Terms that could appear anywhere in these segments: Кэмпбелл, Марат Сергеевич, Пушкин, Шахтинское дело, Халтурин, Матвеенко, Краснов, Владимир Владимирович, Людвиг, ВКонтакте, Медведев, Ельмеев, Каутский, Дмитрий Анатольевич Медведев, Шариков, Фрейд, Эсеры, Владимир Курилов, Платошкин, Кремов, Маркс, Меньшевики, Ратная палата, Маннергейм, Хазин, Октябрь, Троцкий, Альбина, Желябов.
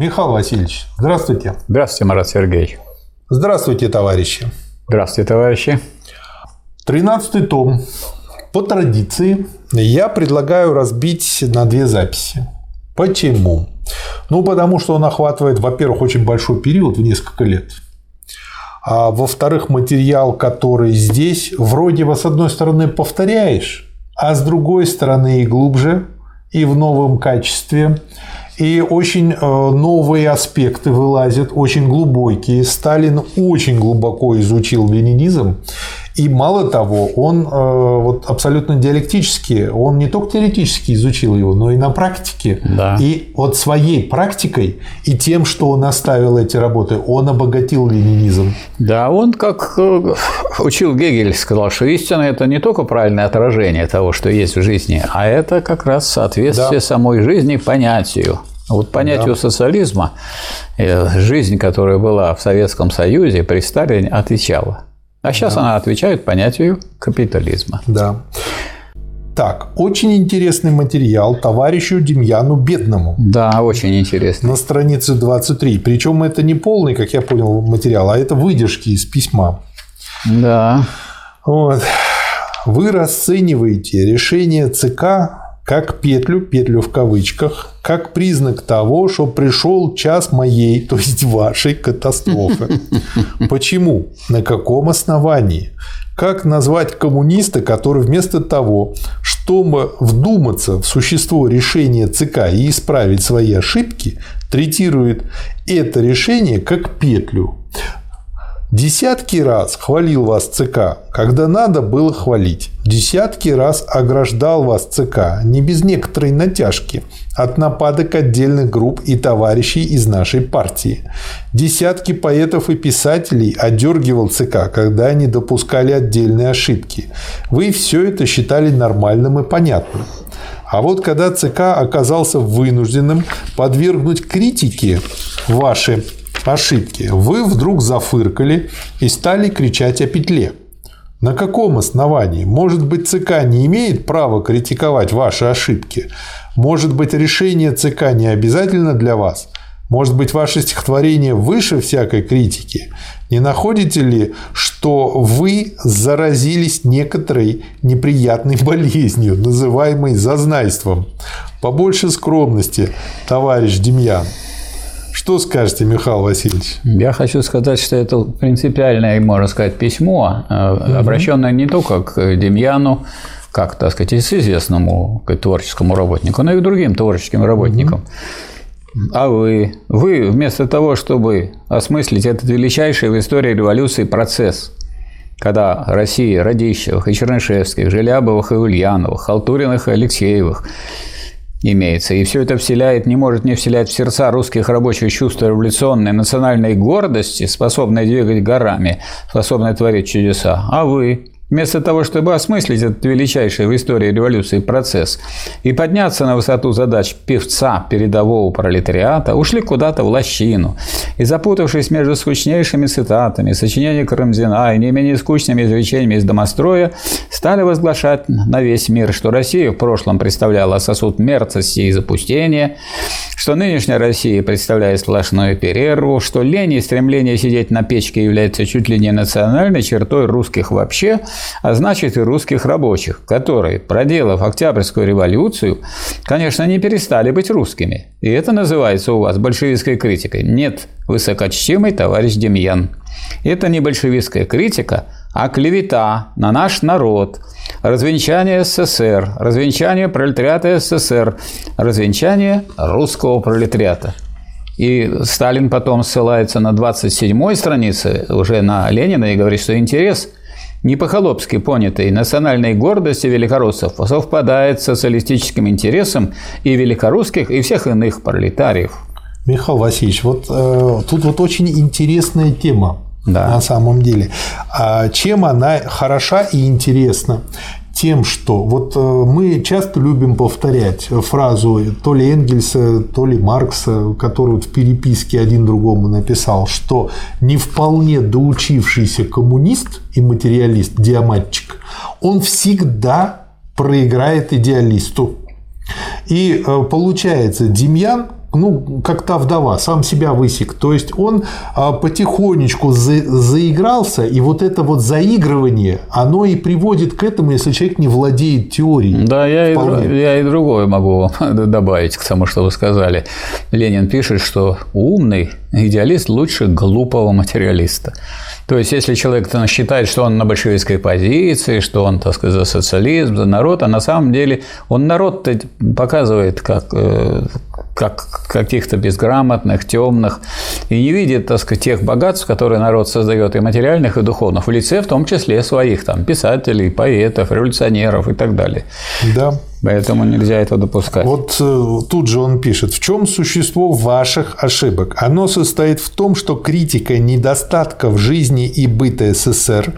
Михаил Васильевич, здравствуйте. Здравствуйте, Марат Сергеевич. Здравствуйте, товарищи. Здравствуйте, товарищи. 13-й том. По традиции я предлагаю разбить на две записи. Почему? Ну, потому что он охватывает, во-первых, очень большой период в несколько лет. А во-вторых, материал, который здесь, вроде бы, с одной стороны, повторяешь, а с другой стороны и глубже, и в новом качестве. И очень новые аспекты вылазят, очень глубокие. Сталин очень глубоко изучил ленинизм. И мало того, он вот, абсолютно диалектически, он не только теоретически изучил его, но и на практике. Да. И вот своей практикой и тем, что он оставил эти работы, он обогатил ленинизм. Да, он, как учил Гегель, сказал, что истина – это не только правильное отражение того, что есть в жизни, а это как раз соответствие самой жизни понятию. Вот понятию социализма жизнь, которая была в Советском Союзе, при Сталине отвечала. А сейчас она отвечает понятию капитализма. Да. Так, очень интересный материал товарищу Демьяну Бедному. Да, очень интересный. На странице 23. Причем это не полный, как я понял, материал, а это выдержки из письма. Да. Вот. Вы расцениваете решение ЦК как петлю, петлю в кавычках, как признак того, что пришел час моей, то есть вашей катастрофы. Почему? На каком основании? Как назвать коммуниста, который вместо того, чтобы вдуматься в существо решения ЦК и исправить свои ошибки, третирует это решение как петлю? Десятки раз хвалил вас ЦК, когда надо было хвалить. Десятки раз ограждал вас ЦК, не без некоторой натяжки, от нападок отдельных групп и товарищей из нашей партии. Десятки поэтов и писателей одергивал ЦК, когда они допускали отдельные ошибки. Вы все это считали нормальным и понятным. А вот когда ЦК оказался вынужденным подвергнуть критике ваши ошибки, вы вдруг зафыркали и стали кричать о петле. На каком основании? Может быть, ЦК не имеет права критиковать ваши ошибки? Может быть, решение ЦК не обязательно для вас? Может быть, ваше стихотворение выше всякой критики? Не находите ли, что вы заразились некоторой неприятной болезнью, называемой зазнайством? Побольше скромности, товарищ Демьян. Что скажете, Михаил Васильевич? Я хочу сказать, что это принципиальное, можно сказать, письмо, обращенное не только к Демьяну, как, так сказать, известному творческому работнику, но и к другим творческим работникам. А вы вместо того, чтобы осмыслить этот величайший в истории революции процесс, когда России, Радищевых и Чернышевских, Желябовых и Ульяновых, Халтуриных и Алексеевых имеется. И все это вселяет, не может не вселять в сердца русских рабочих чувства революционной национальной гордости, способной двигать горами, способной творить чудеса. А вы, вместо того, чтобы осмыслить этот величайший в истории революции процесс и подняться на высоту задач певца передового пролетариата, ушли куда-то в лощину. И, запутавшись между скучнейшими цитатами, сочинениями Карамзина и не менее скучными изречениями из «Домостроя», стали возглашать на весь мир, что Россия в прошлом представляла сосуд мерзости и запустения, что нынешняя Россия представляет сплошную перерву, что лень и стремление сидеть на печке является чуть ли не национальной чертой русских вообще, а значит и русских рабочих, которые, проделав Октябрьскую революцию, конечно, не перестали быть русскими. И это называется у вас большевистской критикой. Нет, высокочтимый товарищ Демьян. Это не большевистская критика, а клевета на наш народ, развенчание СССР, развенчание пролетариата СССР, развенчание русского пролетариата. И Сталин потом ссылается на 27-й странице уже на Ленина и говорит, что интерес не по-холопски понятый национальной гордости великоруссов совпадает с социалистическим интересом и великорусских, и всех иных пролетариев. Михаил Васильевич, вот тут вот очень интересная тема на самом деле. А чем она хороша и интересна? Тем, что вот мы часто любим повторять фразу то ли Энгельса, то ли Маркса, который вот в переписке один другому написал, что не вполне доучившийся коммунист и материалист, диаматчик, он всегда проиграет идеалисту. И получается, Демьян ну, как та вдова, сам себя высек. То есть он потихонечку заигрался, и вот это вот заигрывание, оно и приводит к этому, если человек не владеет теорией. Да, я и другое могу добавить к тому, что вы сказали. Ленин пишет, что умный идеалист лучше глупого материалиста. То есть, если человек считает, что он на большевистской позиции, что он, так сказать, за социализм, за народ, а на самом деле он народ-то показывает как каких-то безграмотных, темных, и не видит, так сказать, тех богатств, которые народ создает, и материальных, и духовных, в лице в том числе своих там писателей, поэтов, революционеров и так далее. Да. Поэтому нельзя это допускать. Вот тут же он пишет: в чем существо ваших ошибок? Оно состоит в том, что критика недостатков жизни и быта СССР,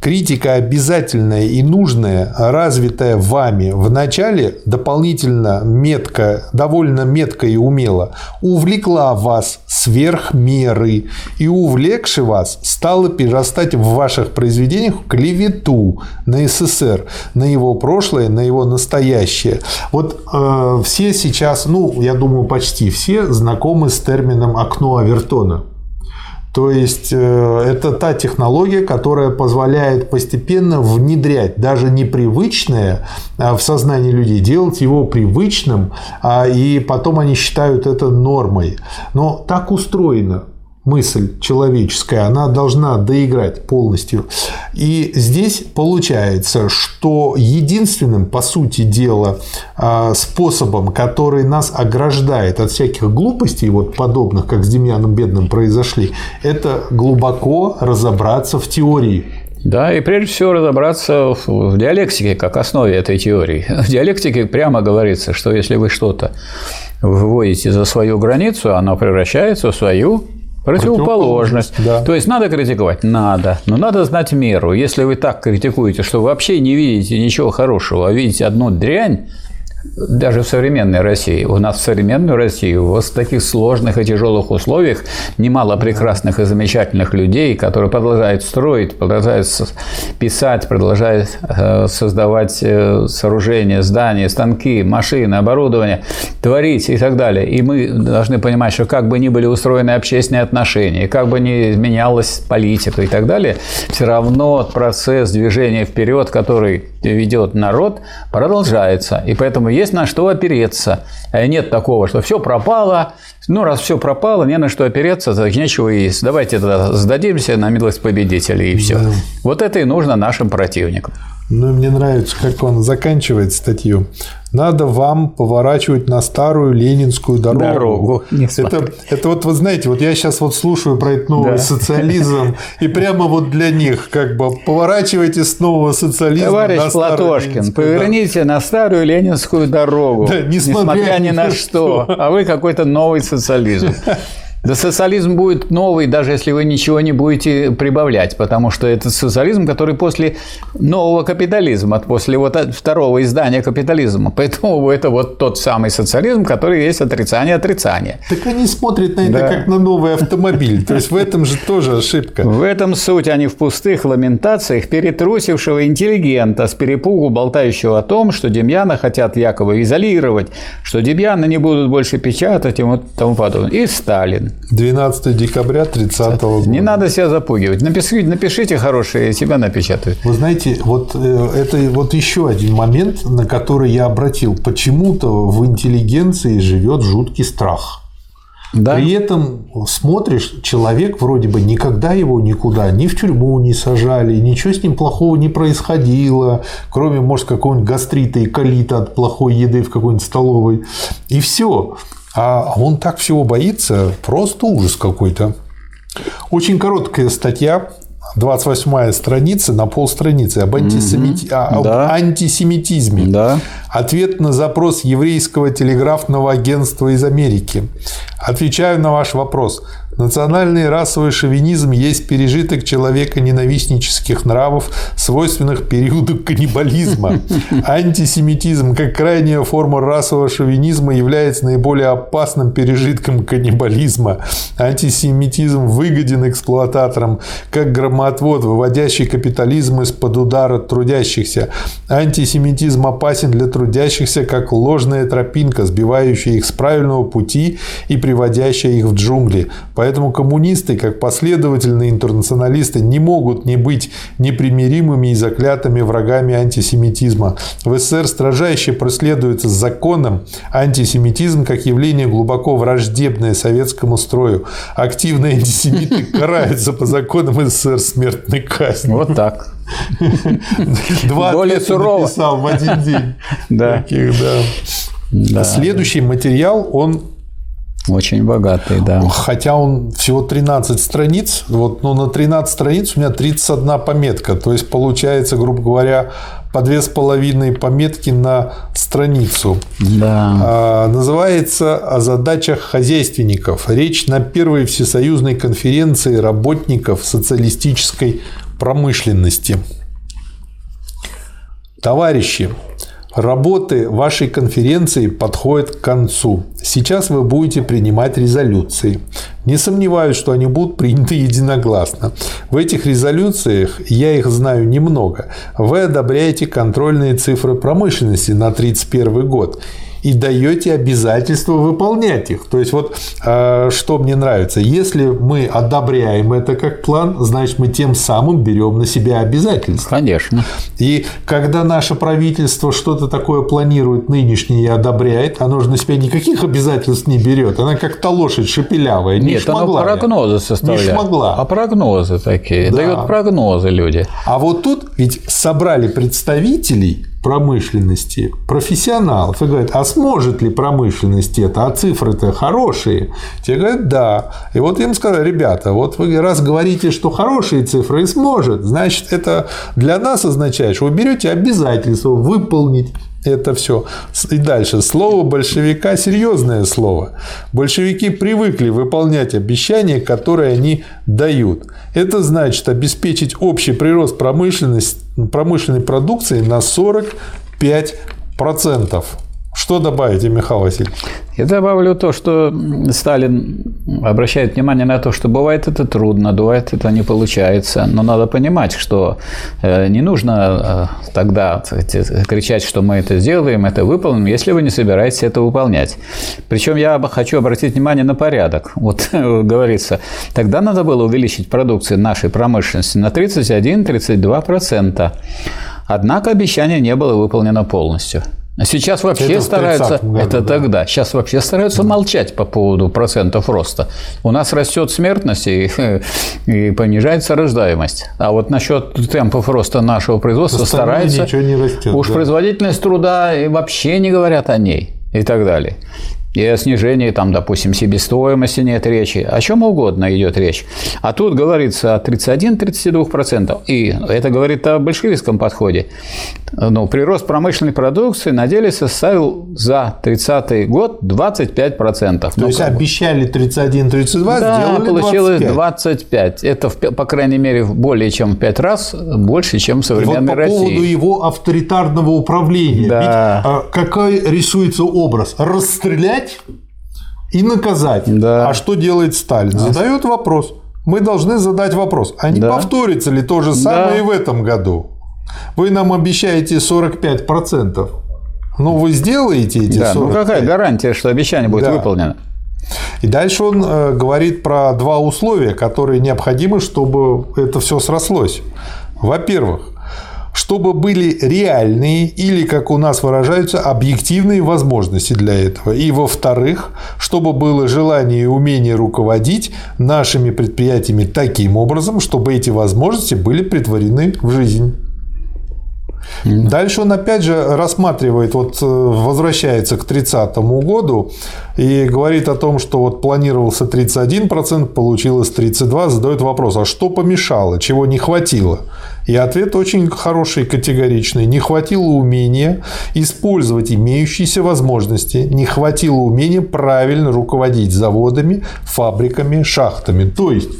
критика обязательная и нужная, развитая вами вначале дополнительно метко, довольно метко и умело, увлекла вас сверх меры, и, увлекши вас, стала перерастать в ваших произведениях клевету на СССР, на его прошлое, на его настоящее. Вот все сейчас, ну, я думаю, почти все знакомы с термином «окно Овертона». То есть, это та технология, которая позволяет постепенно внедрять даже непривычное в сознание людей, делать его привычным, и потом они считают это нормой. Но так устроено. Мысль человеческая, она должна доиграть полностью. И здесь получается, что единственным, по сути дела, способом, который нас ограждает от всяких глупостей, вот подобных, как с Демьяном Бедным произошли, это глубоко разобраться в теории. Да, и прежде всего разобраться в диалектике, как основе этой теории. В диалектике прямо говорится, что если вы что-то выводите за свою границу, оно превращается в свою противоположность. Да. То есть, надо критиковать? Надо. Но надо знать меру. Если вы так критикуете, что вообще не видите ничего хорошего, а видите одну дрянь, даже в современной России, у нас в современную Россию, вот в таких сложных и тяжелых условиях немало прекрасных и замечательных людей, которые продолжают строить, продолжают писать, продолжают создавать сооружения, здания, станки, машины, оборудование, творить и так далее. И мы должны понимать, что как бы ни были устроены общественные отношения, как бы ни менялась политика и так далее, все равно процесс движения вперед, который ведет народ, продолжается. И поэтому есть на что опереться. Нет такого, что все пропало. Ну, раз все пропало, не на что опереться, так нечего и есть. Давайте тогда сдадимся на милость победителей, и все. Да. Вот это и нужно нашим противникам. Ну, мне нравится, как он заканчивает статью. Надо вам поворачивать на старую ленинскую дорогу. Это вот, вы знаете, вот я сейчас вот слушаю про этот новый социализм, и прямо вот для них как бы поворачивайте с нового социализма. Товарищ Платошкин, поверните на старую ленинскую дорогу, да, несмотря ни на что, а вы какой-то новый социализм. Да, социализм будет новый, даже если вы ничего не будете прибавлять, потому что это социализм, который после нового капитализма, после вот второго издания капитализма. Поэтому это вот тот самый социализм, который есть отрицание. Так они смотрят на это как на новый автомобиль. То есть, в этом же тоже ошибка. В этом суть, а не в пустых ламентациях перетрусившего интеллигента с перепугу, болтающего о том, что Демьяна хотят якобы изолировать, что Демьяна не будут больше печатать и вот тому подобное. И Сталин. 12 декабря 30 года. Не надо себя запугивать. Напишите хорошее, себя напечатают. Вы знаете, вот это вот еще один момент, на который я обратил. Почему-то в интеллигенции живет жуткий страх. Да. При этом смотришь, человек вроде бы никогда его никуда, ни в тюрьму не сажали, ничего с ним плохого не происходило, кроме, может, какого-нибудь гастрита и колита от плохой еды в какой-нибудь столовой. И все. А он так всего боится, просто ужас какой-то. Очень короткая статья, 28-я страница, на полстраницы, об антисемитизме. Да. Ответ на запрос еврейского телеграфного агентства из Америки. Отвечаю на ваш вопрос. Национальный и расовый шовинизм есть пережиток человека ненавистнических нравов, свойственных периоду каннибализма. Антисемитизм, как крайняя форма расового шовинизма, является наиболее опасным пережитком каннибализма. Антисемитизм выгоден эксплуататорам, как громоотвод, выводящий капитализм из-под удара трудящихся. Антисемитизм опасен для трудящихся, как ложная тропинка, сбивающая их с правильного пути и приводящая их в джунгли. Поэтому коммунисты, как последовательные интернационалисты, не могут не быть непримиримыми и заклятыми врагами антисемитизма. В СССР строжайше преследуется законом антисемитизм как явление глубоко враждебное советскому строю. Активные антисемиты караются по законам СССР смертной казнью. Вот так. Два ответа написал в один день. Да. Следующий материал, он очень богатый, да. Хотя он всего 13 страниц, вот, но на 13 страниц у меня 31 пометка. То есть, получается, грубо говоря, по 2,5 пометки на страницу. Да. Называется «О задачах хозяйственников. Речь на первой всесоюзной конференции работников социалистической промышленности». Товарищи, работы вашей конференции подходят к концу. Сейчас вы будете принимать резолюции. Не сомневаюсь, что они будут приняты единогласно. В этих резолюциях, я их знаю немного, вы одобряете контрольные цифры промышленности на 1931 год и даете обязательство выполнять их. То есть, вот что мне нравится. Если мы одобряем это как план, значит, мы тем самым берем на себя обязательства. Конечно. И когда наше правительство что-то такое планирует нынешнее и одобряет, оно же на себя никаких обязательств не берет. Она как та лошадь шепелявая. Нет, не оно прогнозы составляет. Не шмогла. А прогнозы такие. Да. Дает прогнозы люди. А вот тут ведь собрали представителей промышленности, профессионалов, и говорят, а сможет ли промышленность это, а цифры-то хорошие? Те говорят, да. И вот им сказали, ребята, вот вы раз говорите, что хорошие цифры и сможет, значит, это для нас означает, что вы берете обязательство выполнить это все. И дальше. Слово большевика – серьезное слово. Большевики привыкли выполнять обещания, которые они дают. Это значит обеспечить общий прирост промышленной продукции на 45%. Что добавите, Михаил Васильевич? Я добавлю то, что Сталин обращает внимание на то, что бывает это трудно, бывает это не получается. Но надо понимать, что не нужно тогда кричать, что мы это сделаем, это выполним, если вы не собираетесь это выполнять. Причем я хочу обратить внимание на порядок. Вот говорится, тогда надо было увеличить продукцию нашей промышленности на 31-32%. Однако обещание не было выполнено полностью. Сейчас вообще это стараются, году, это да. Тогда, сейчас вообще стараются молчать по поводу процентов роста. У нас растет смертность и понижается рождаемость. А вот насчет темпов роста нашего производства стараются, не растет, уж да. Производительность труда и вообще не говорят о ней и так далее. И о снижении, там, допустим, себестоимости нет речи. О чем угодно идет речь. А тут говорится о 31-32%. И это говорит о большевистском подходе. Ну, прирост промышленной продукции на деле составил за 30-й год 25%. То есть, обещали 31-32, да, сделали 25. Да, получилось 25. Это, по крайней мере, более чем в 5 раз больше, чем в современной России. По поводу его авторитарного управления. Да. Ведь какой рисуется образ? Расстрелять и наказать. Да. А что делает Сталин? Да. Задает вопрос. Мы должны задать вопрос. А не повторится ли то же самое и в этом году? Вы нам обещаете 45%. Но вы сделаете эти 45%. Ну, какая гарантия, что обещание будет выполнено? И дальше он говорит про два условия, которые необходимы, чтобы это все срослось. Во-первых, чтобы были реальные или, как у нас выражаются, объективные возможности для этого. И, во-вторых, чтобы было желание и умение руководить нашими предприятиями таким образом, чтобы эти возможности были претворены в жизнь. Дальше он опять же рассматривает, вот возвращается к 30 году и говорит о том, что вот планировался 31%, получилось 32%, задает вопрос, а что помешало, чего не хватило? И ответ очень хороший, категоричный. Не хватило умения использовать имеющиеся возможности, не хватило умения правильно руководить заводами, фабриками, шахтами. То есть,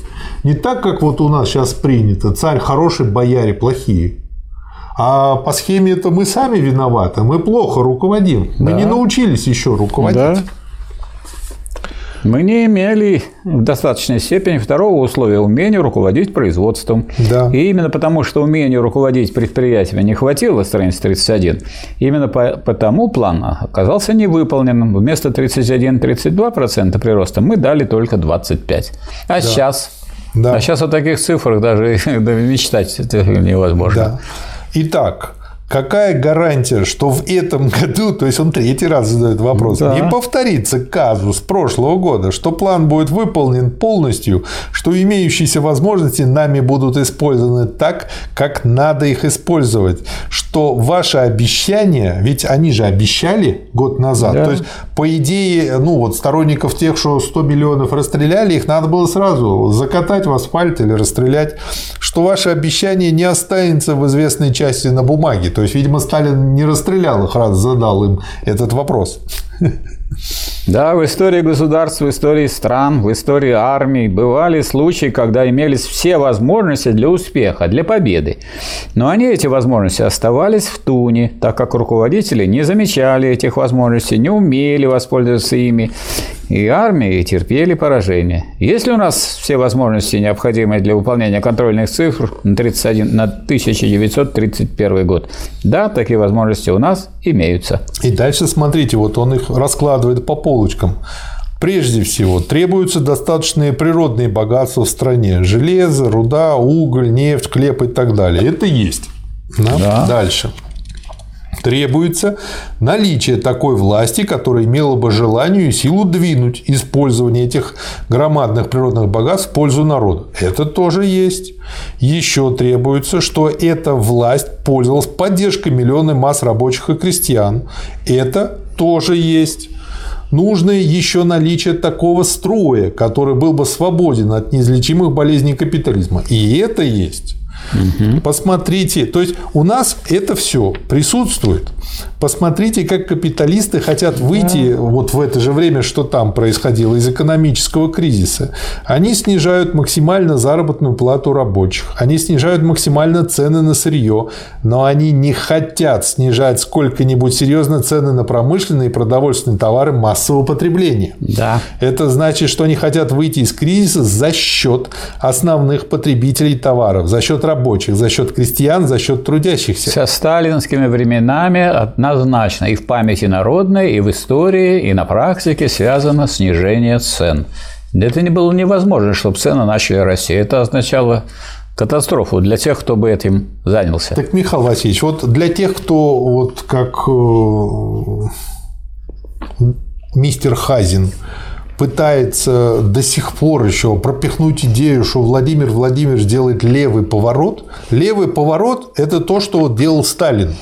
не так, как вот у нас сейчас принято, царь хороший, бояре плохие. А по схеме это мы сами виноваты, мы плохо руководим, мы не научились еще руководить. Да. Мы не имели в достаточной степени второго условия – умения руководить производством. Да. И именно потому, что умения руководить предприятиями не хватило, страница 31, именно потому план оказался невыполненным. Вместо 31-32% прироста мы дали только 25%. А сейчас о таких цифрах даже мечтать невозможно. Да. Итак, какая гарантия, что в этом году, то есть он третий раз задает вопрос, не повторится казус прошлого года, что план будет выполнен полностью, что имеющиеся возможности нами будут использованы так, как надо их использовать, что ваши обещания, ведь они же обещали год назад, то есть, по идее, сторонников тех, что 100 миллионов расстреляли, их надо было сразу закатать в асфальт или расстрелять, что ваше обещание не останется в известной части на бумаге. То есть, видимо, Сталин не расстрелял их, раз задал им этот вопрос. Да, в истории государств, в истории стран, в истории армии бывали случаи, когда имелись все возможности для успеха, для победы. Но они, эти возможности, оставались в туне, так как руководители не замечали этих возможностей, не умели воспользоваться ими. И армии терпели поражение. Если у нас все возможности, необходимые для выполнения контрольных цифр на 1931 год, да, такие возможности у нас имеются. И дальше смотрите, вот он их раскладывает по полочкам. Прежде всего, требуются достаточные природные богатства в стране. Железо, руда, уголь, нефть, хлеб и так далее. Это есть. Да. Дальше. Требуется наличие такой власти, которая имела бы желание и силу двинуть использование этих громадных природных богатств в пользу народа. Это тоже есть. Еще требуется, что эта власть пользовалась поддержкой миллионной масс рабочих и крестьян. Это тоже есть. Нужно еще наличие такого строя, который был бы свободен от неизлечимых болезней капитализма. И это есть. Посмотрите, то есть у нас это все присутствует. Посмотрите, как капиталисты хотят выйти вот в это же время, что там происходило, из экономического кризиса. Они снижают максимально заработную плату рабочих, они снижают максимально цены на сырье, но они не хотят снижать сколько-нибудь серьезно цены на промышленные и продовольственные товары массового потребления. Да. Это значит, что они хотят выйти из кризиса за счет основных потребителей товаров, за счет рабочих, за счет крестьян, за счет трудящихся. Со сталинскими временами однозначно и в памяти народной, и в истории, и на практике связано снижение цен. Это не было невозможно, чтобы цены начали расти. Это означало катастрофу для тех, кто бы этим занялся. Так, Михаил Васильевич, вот для тех, кто вот как мистер Хазин пытается до сих пор еще пропихнуть идею, что Владимир Владимирович делает левый поворот. Левый поворот – это то, что вот делал Сталин.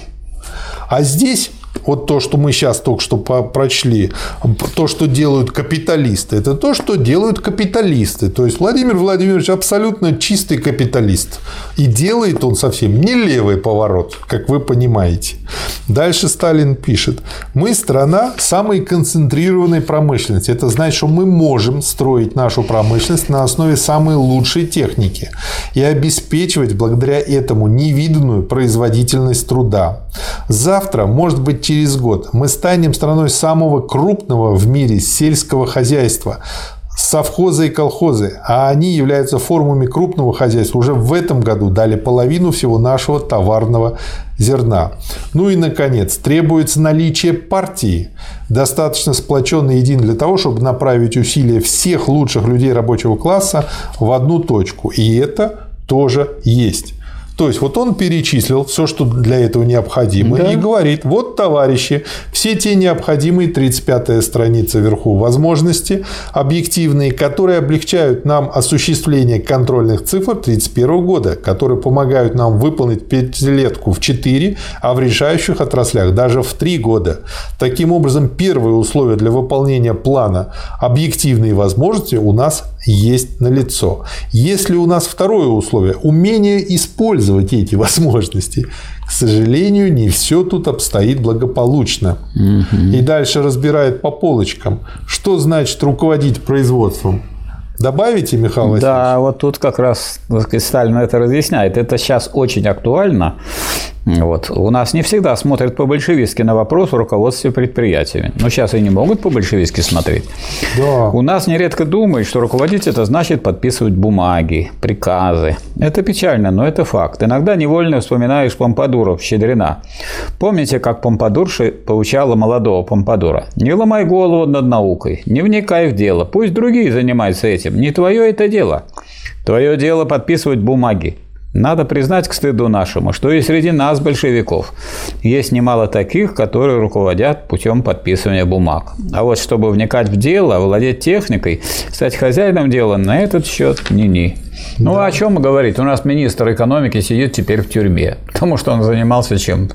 А здесь вот то, что мы сейчас только что прочли, то, что делают капиталисты, это то, что делают капиталисты. То есть, Владимир Владимирович абсолютно чистый капиталист. И делает он совсем не левый поворот, как вы понимаете. Дальше Сталин пишет. Мы страна самой концентрированной промышленности. Это значит, что мы можем строить нашу промышленность на основе самой лучшей техники и обеспечивать благодаря этому невиданную производительность труда. Завтра, может быть, через год мы станем страной самого крупного в мире сельского хозяйства. Совхозы и колхозы, а они являются формами крупного хозяйства, уже в этом году дали половину всего нашего товарного зерна. Ну и, наконец, требуется наличие партии, достаточно сплоченной и единой для того, чтобы направить усилия всех лучших людей рабочего класса в одну точку. И это тоже есть. То есть, вот он перечислил все, что для этого необходимо, да. И говорит, вот, товарищи, все те необходимые, 35-я страница вверху, возможности объективные, которые облегчают нам осуществление контрольных цифр 1931 года, которые помогают нам выполнить пятилетку в 4, а в решающих отраслях даже в 3 года. Таким образом, первое условие для выполнения плана объективные возможности у нас есть налицо. Если у нас второе условие – умение использовать эти возможности, к сожалению, не все тут обстоит благополучно. И дальше разбирает по полочкам, что значит руководить производством. Добавите, Михаил Васильевич? Да, вот тут как раз Сталин это разъясняет. Это сейчас очень актуально. Вот. У нас не всегда смотрят по-большевистски на вопрос о руководстве предприятиями. Но сейчас и не могут по-большевистски смотреть. Да. У нас нередко думают, что руководить – это значит подписывать бумаги, приказы. Это печально, но это факт. Иногда невольно вспоминаешь помпадуров Щедрина. Помните, как помпадурша поучала молодого помпадура? «Не ломай голову над наукой, не вникай в дело, пусть другие занимаются этим, не твое это дело. Твое дело подписывать бумаги». Надо признать к стыду нашему, что и среди нас, большевиков, есть немало таких, которые руководят путем подписывания бумаг. А вот чтобы вникать в дело, владеть техникой, стать хозяином дела, на этот счет ни-ни. Ну, да. А о чем говорить? У нас министр экономики сидит теперь в тюрьме, потому что он занимался чем?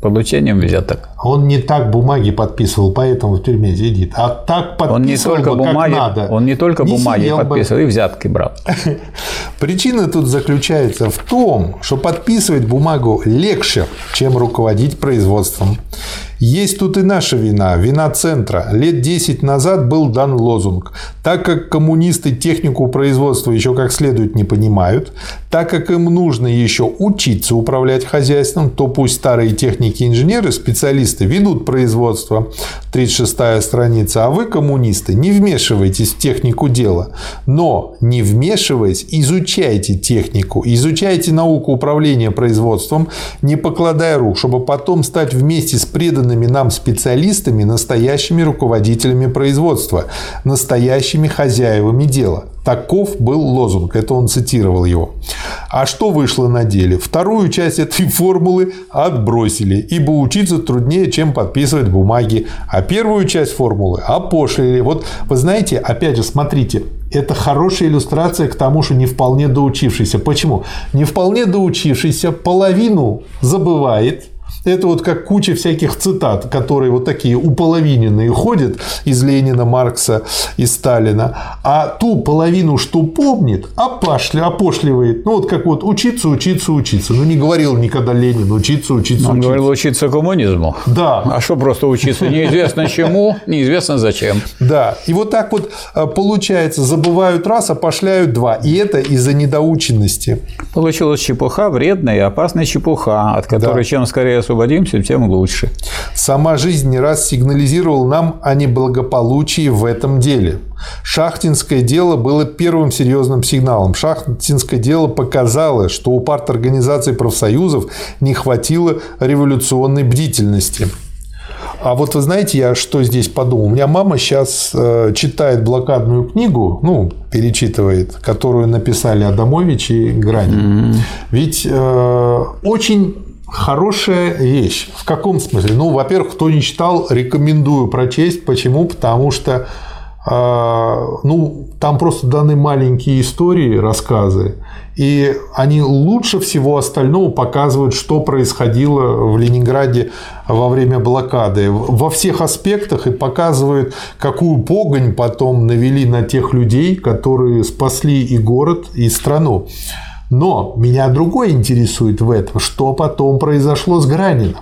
Получением взяток. Он не так бумаги подписывал, поэтому в тюрьме сидит. А так подписывал, он не только бумаги, как надо. Он не только не бумаги подписывал, и взятки брал. Причина тут заключается в том, что подписывать бумагу легче, чем руководить производством. Есть тут и наша вина, вина центра. Лет 10 назад был дан лозунг. Так как коммунисты технику производства еще как следует не понимают, так как им нужно еще учиться управлять хозяйством, то пусть старые техники-инженеры, специалисты ведут производство, 36-я страница, а вы, коммунисты, не вмешивайтесь в технику дела. Но, не вмешиваясь, изучайте технику, изучайте науку управления производством, не покладая рук, чтобы потом стать вместе с преданными нам специалистами, настоящими руководителями производства, настоящими хозяевами дела. Таков был лозунг, это он цитировал его. А что вышло на деле? Вторую часть этой формулы отбросили, ибо учиться труднее, чем подписывать бумаги. А первую часть формулы опошлили. Вот вы знаете, опять же, смотрите, это хорошая иллюстрация к тому, что не вполне доучившийся. Почему? Не вполне доучившийся половину забывает. Это вот как куча всяких цитат, которые вот такие уполовиненные ходят из Ленина, Маркса и Сталина. А ту половину, что помнит, опошливает. Ну, вот как вот учиться. Ну, не говорил никогда Ленин учиться. Он говорил учиться коммунизму. Да. А что просто учиться? Неизвестно чему, неизвестно зачем. Да. И вот так вот получается. Забывают раз, опошляют два. И это из-за недоученности. Получилась чепуха, вредная и опасная чепуха, от которой чем скорее освободимся, тем лучше. Сама жизнь не раз сигнализировала нам о неблагополучии в этом деле. Шахтинское дело было первым серьезным сигналом. Шахтинское дело показало, что у парторганизации профсоюзов не хватило революционной бдительности. А вот вы знаете, я что здесь подумал? У меня мама сейчас читает блокадную книгу, ну, перечитывает, которую написали Адамович и Гранин. Ведь очень... Хорошая вещь. В каком смысле? Ну, во-первых, кто не читал, рекомендую прочесть. Почему? Потому что там просто даны маленькие истории, рассказы, и они лучше всего остального показывают, что происходило в Ленинграде во время блокады. Во всех аспектах, и показывают, какую погонь потом навели на тех людей, которые спасли и город, и страну. Но меня другое интересует в этом, что потом произошло с Граниным.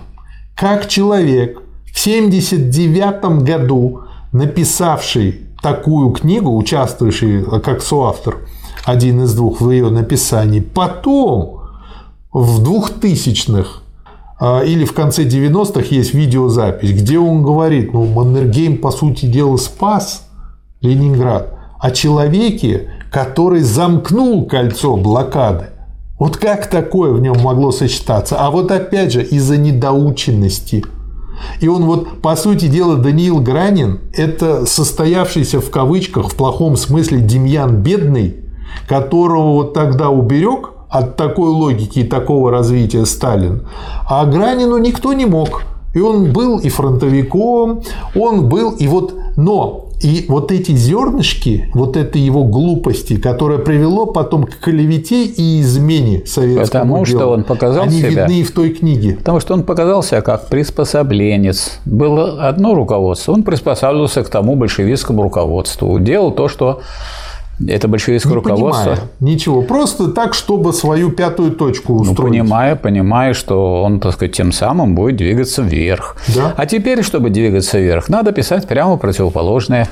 Как человек, в 1979 году написавший такую книгу, участвующий как соавтор, один из двух в ее написании, потом в 2000-х или в конце 90-х есть видеозапись, где он говорит, Маннергейм, по сути дела, спас Ленинград, а человеке, который замкнул кольцо блокады. Вот как такое в нем могло сочетаться? А вот опять же из-за недоученности. И он вот, по сути дела, Даниил Гранин – это состоявшийся в кавычках, в плохом смысле, Демьян Бедный, которого вот тогда уберег, от такой логики и такого развития Сталин. А Гранину никто не мог. И он был и фронтовиком, он был и вот... Но и вот эти зернышки, вот это его глупости, которое привело потом к клевете и измене советскому делу, что он показал они себя, видны и в той книге. Потому что он показал себя как приспособленец. Было одно руководство, он приспосабливался к тому большевистскому руководству, делал то, что... Это большевистское руководство. Не понимая ничего, просто так, чтобы свою пятую точку устроить. Ну, понимая, что он, так сказать, тем самым будет двигаться вверх. Да? А теперь, чтобы двигаться вверх, надо писать прямо противоположное.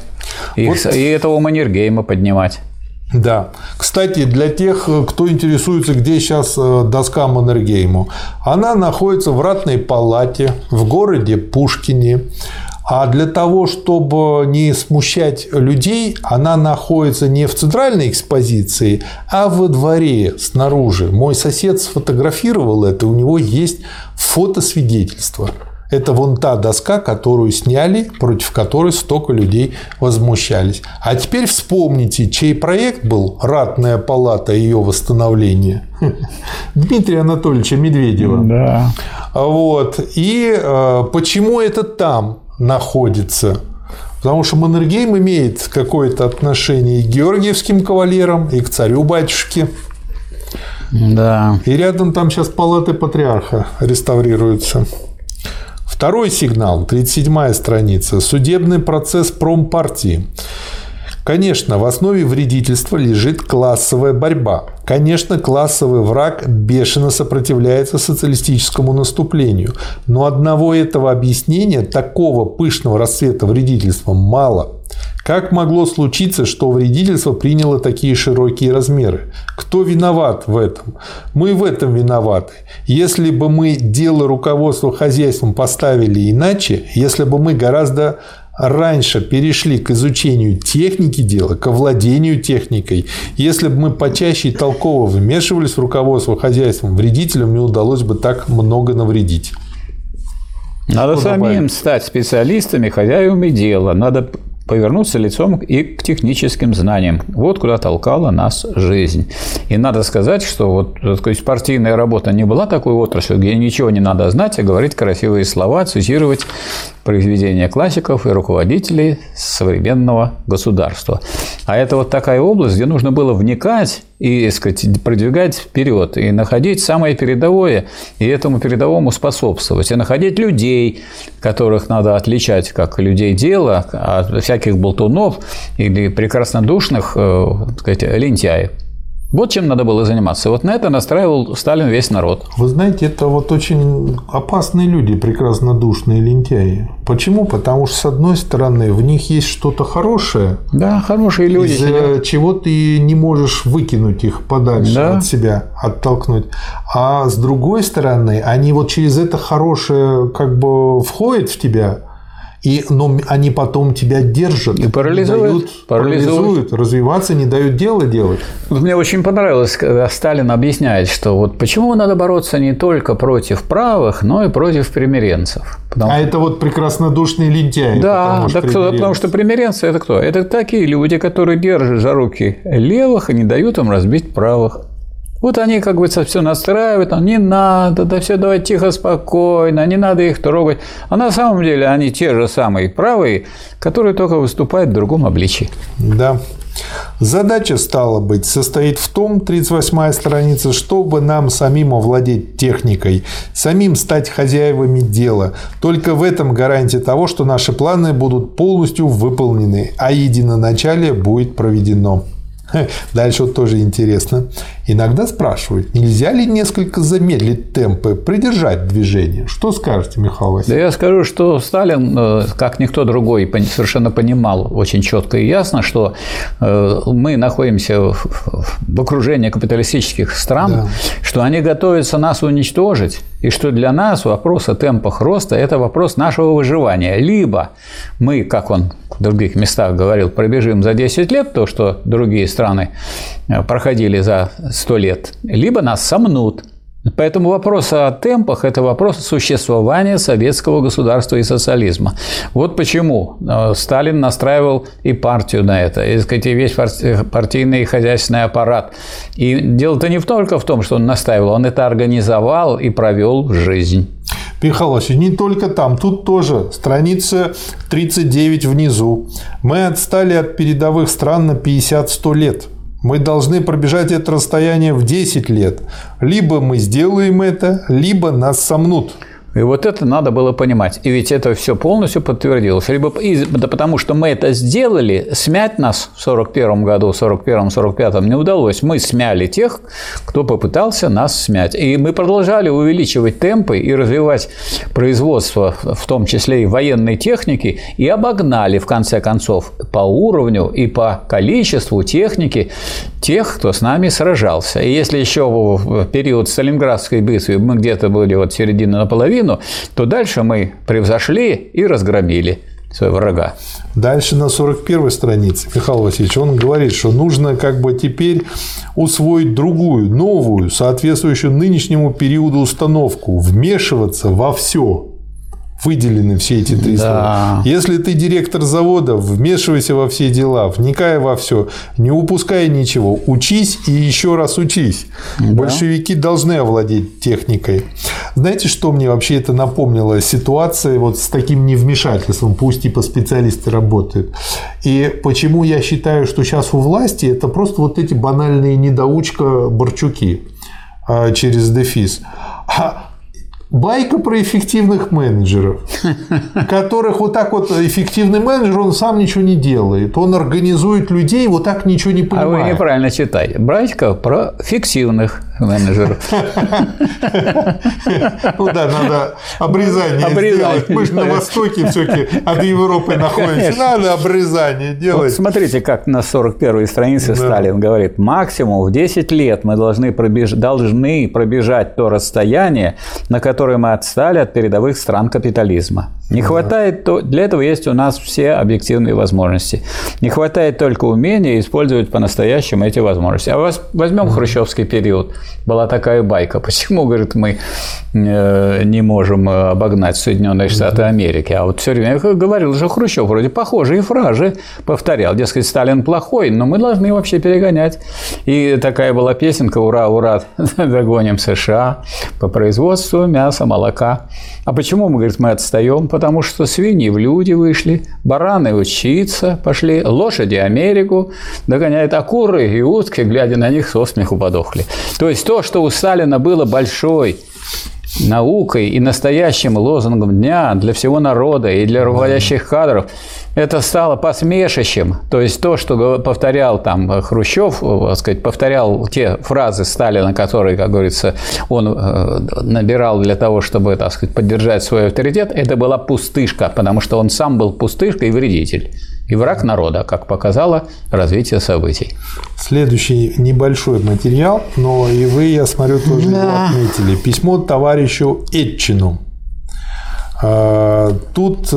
Вот. И этого Маннергейма поднимать. Да. Кстати, для тех, кто интересуется, где сейчас доска Маннергейму, она находится в Ратной палате в городе Пушкине. А для того, чтобы не смущать людей, она находится не в центральной экспозиции, а во дворе снаружи. Мой сосед сфотографировал это, у него есть фотосвидетельство. Это вон та доска, которую сняли, против которой столько людей возмущались. А теперь вспомните, чей проект был «Ратная палата» и ее восстановление. Дмитрия Анатольевича Медведева. Да. Вот. И почему это там находится? Потому что Маннергейм имеет какое-то отношение и к георгиевским кавалерам, и к царю-батюшке. Да. И рядом там сейчас палаты патриарха реставрируются. Второй сигнал, 37-я страница. Судебный процесс промпартии. Конечно, в основе вредительства лежит классовая борьба. Конечно, классовый враг бешено сопротивляется социалистическому наступлению. Но одного этого объяснения, такого пышного расцвета вредительства, мало. Как могло случиться, что вредительство приняло такие широкие размеры? Кто виноват в этом? Мы в этом виноваты. Если бы мы дело руководства хозяйством поставили иначе, если бы мы гораздо раньше перешли к изучению техники дела, к овладению техникой, если бы мы почаще и толково вмешивались в руководство хозяйством, вредителям не удалось бы так много навредить. Надо самим стать специалистами, хозяевами дела. Надо повернуться лицом и к техническим знаниям. Вот куда толкала нас жизнь. И надо сказать, что вот, то есть, партийная работа не была такой отраслью, где ничего не надо знать, а говорить красивые слова, цитировать произведения классиков и руководителей современного государства. А это вот такая область, где нужно было вникать и, так сказать, продвигать вперед, и находить самое передовое, и этому передовому способствовать, и находить людей, которых надо отличать как людей дела от всяких болтунов или прекраснодушных, так сказать, лентяев. Вот чем надо было заниматься. Вот на это настраивал Сталин весь народ. Вы знаете, это вот очень опасные люди, прекраснодушные лентяи. Почему? Потому что, с одной стороны, в них есть что-то хорошее. Да, хорошие люди. Из-за чего ты не можешь выкинуть их подальше, да, от себя, оттолкнуть. А с другой стороны, они вот через это хорошее как бы входят в тебя. Но они потом тебя держат, и парализуют, развиваться не дают дело делать. Вот мне очень понравилось, когда Сталин объясняет, что вот почему надо бороться не только против правых, но и против примиренцев. Это вот прекраснодушные лентяи. Да, потому что примиренцы – это кто? Это такие люди, которые держат за руки левых и не дают им разбить правых. Вот они как бы все настраивают, там, не надо, да все давай тихо, спокойно, не надо их трогать. А на самом деле они те же самые правые, которые только выступают в другом обличии. Да. Задача, стало быть, состоит в том, 38-я страница, чтобы нам самим овладеть техникой, самим стать хозяевами дела. Только в этом гарантия того, что наши планы будут полностью выполнены, а единоначалие будет проведено. Дальше вот тоже интересно. Иногда спрашивают, нельзя ли несколько замедлить темпы, придержать движение? Что скажете, Михаил Васильевич? Да я скажу, что Сталин, как никто другой, совершенно понимал очень четко и ясно, что мы находимся в окружении капиталистических стран, да, что они готовятся нас уничтожить, и что для нас вопрос о темпах роста – это вопрос нашего выживания. Либо мы, как он в других местах говорил, пробежим за 10 лет то, что другие страны проходили за 100 лет, либо нас сомнут. Поэтому вопрос о темпах – это вопрос существования советского государства и социализма. Вот почему Сталин настраивал и партию на это, и, так сказать, и весь партийный и хозяйственный аппарат. И дело-то не только в том, что он настаивал, он это организовал и провел в жизнь. Михаил Васильевич, не только там, тут тоже страница 39 внизу. Мы отстали от передовых стран на 50-100 лет. Мы должны пробежать это расстояние в 10 лет. Либо мы сделаем это, либо нас сомнут. И вот это надо было понимать. И ведь это все полностью подтвердилось. Либо да потому, что мы это сделали, смять нас в 1941 году, в 1941-1945 не удалось. Мы смяли тех, кто попытался нас смять. И мы продолжали увеличивать темпы и развивать производство, в том числе и военной техники, и обогнали, в конце концов, по уровню и по количеству техники тех, кто с нами сражался. И если еще в период Сталинградской битвы мы где-то были вот середины наполовину, то дальше мы превзошли и разгромили своего врага. Дальше на 41-й странице Михаил Васильевич, он говорит, что нужно как бы теперь усвоить другую, новую, соответствующую нынешнему периоду установку, вмешиваться во все. Выделены все эти три слова. Да. Если ты директор завода, вмешивайся во все дела, вникай во все, не упускай ничего, учись и еще раз учись. Да. Большевики должны овладеть техникой. Знаете, что мне вообще это напомнило? Ситуация вот с таким невмешательством, пусть типа специалисты работают. И почему я считаю, что сейчас у власти это просто вот эти банальные недоучка-борчуки через дефис. Байка про эффективных менеджеров, которых вот так вот эффективный менеджер, он сам ничего не делает, он организует людей, вот так ничего не понимает. А вы неправильно читаете. Байка про фиктивных менеджеров. Ну да, надо обрезание сделать. Мы же на Востоке все-таки от Европы находимся. Надо обрезание делать. Смотрите, как на 41-й странице Сталин говорит. Максимум в 10 лет мы должны пробежать то расстояние, на которое мы отстали от передовых стран капитализма. Не хватает, то для этого есть у нас все объективные возможности. Не хватает только умения использовать по-настоящему эти возможности. А возьмем хрущевский период. Была такая байка. Почему, говорит, мы не можем обогнать Соединенные Штаты Америки? А вот все время говорил же Хрущев, вроде похожие фразы повторял. Дескать, Сталин плохой, но мы должны вообще перегонять. И такая была песенка «Ура, ура, догоним США по производству мяса, молока». А почему, говорит, мы отстаем? Потому что свиньи в люди вышли, бараны учиться пошли, лошади Америку догоняют, а куры и утки, глядя на них, со смеху подохли. То есть то, что у Сталина было большой наукой и настоящим лозунгом дня для всего народа и для руководящих кадров, это стало посмешищем. То есть то, что повторял там Хрущев, так сказать, повторял те фразы Сталина, которые, как говорится, он набирал для того, чтобы, так сказать, поддержать свой авторитет, это была пустышка, потому что он сам был пустышкой и вредитель. И враг народа, как показало развитие событий. Следующий небольшой материал, но и вы, я смотрю, тоже его отметили. Письмо товарищу Этчину. Тут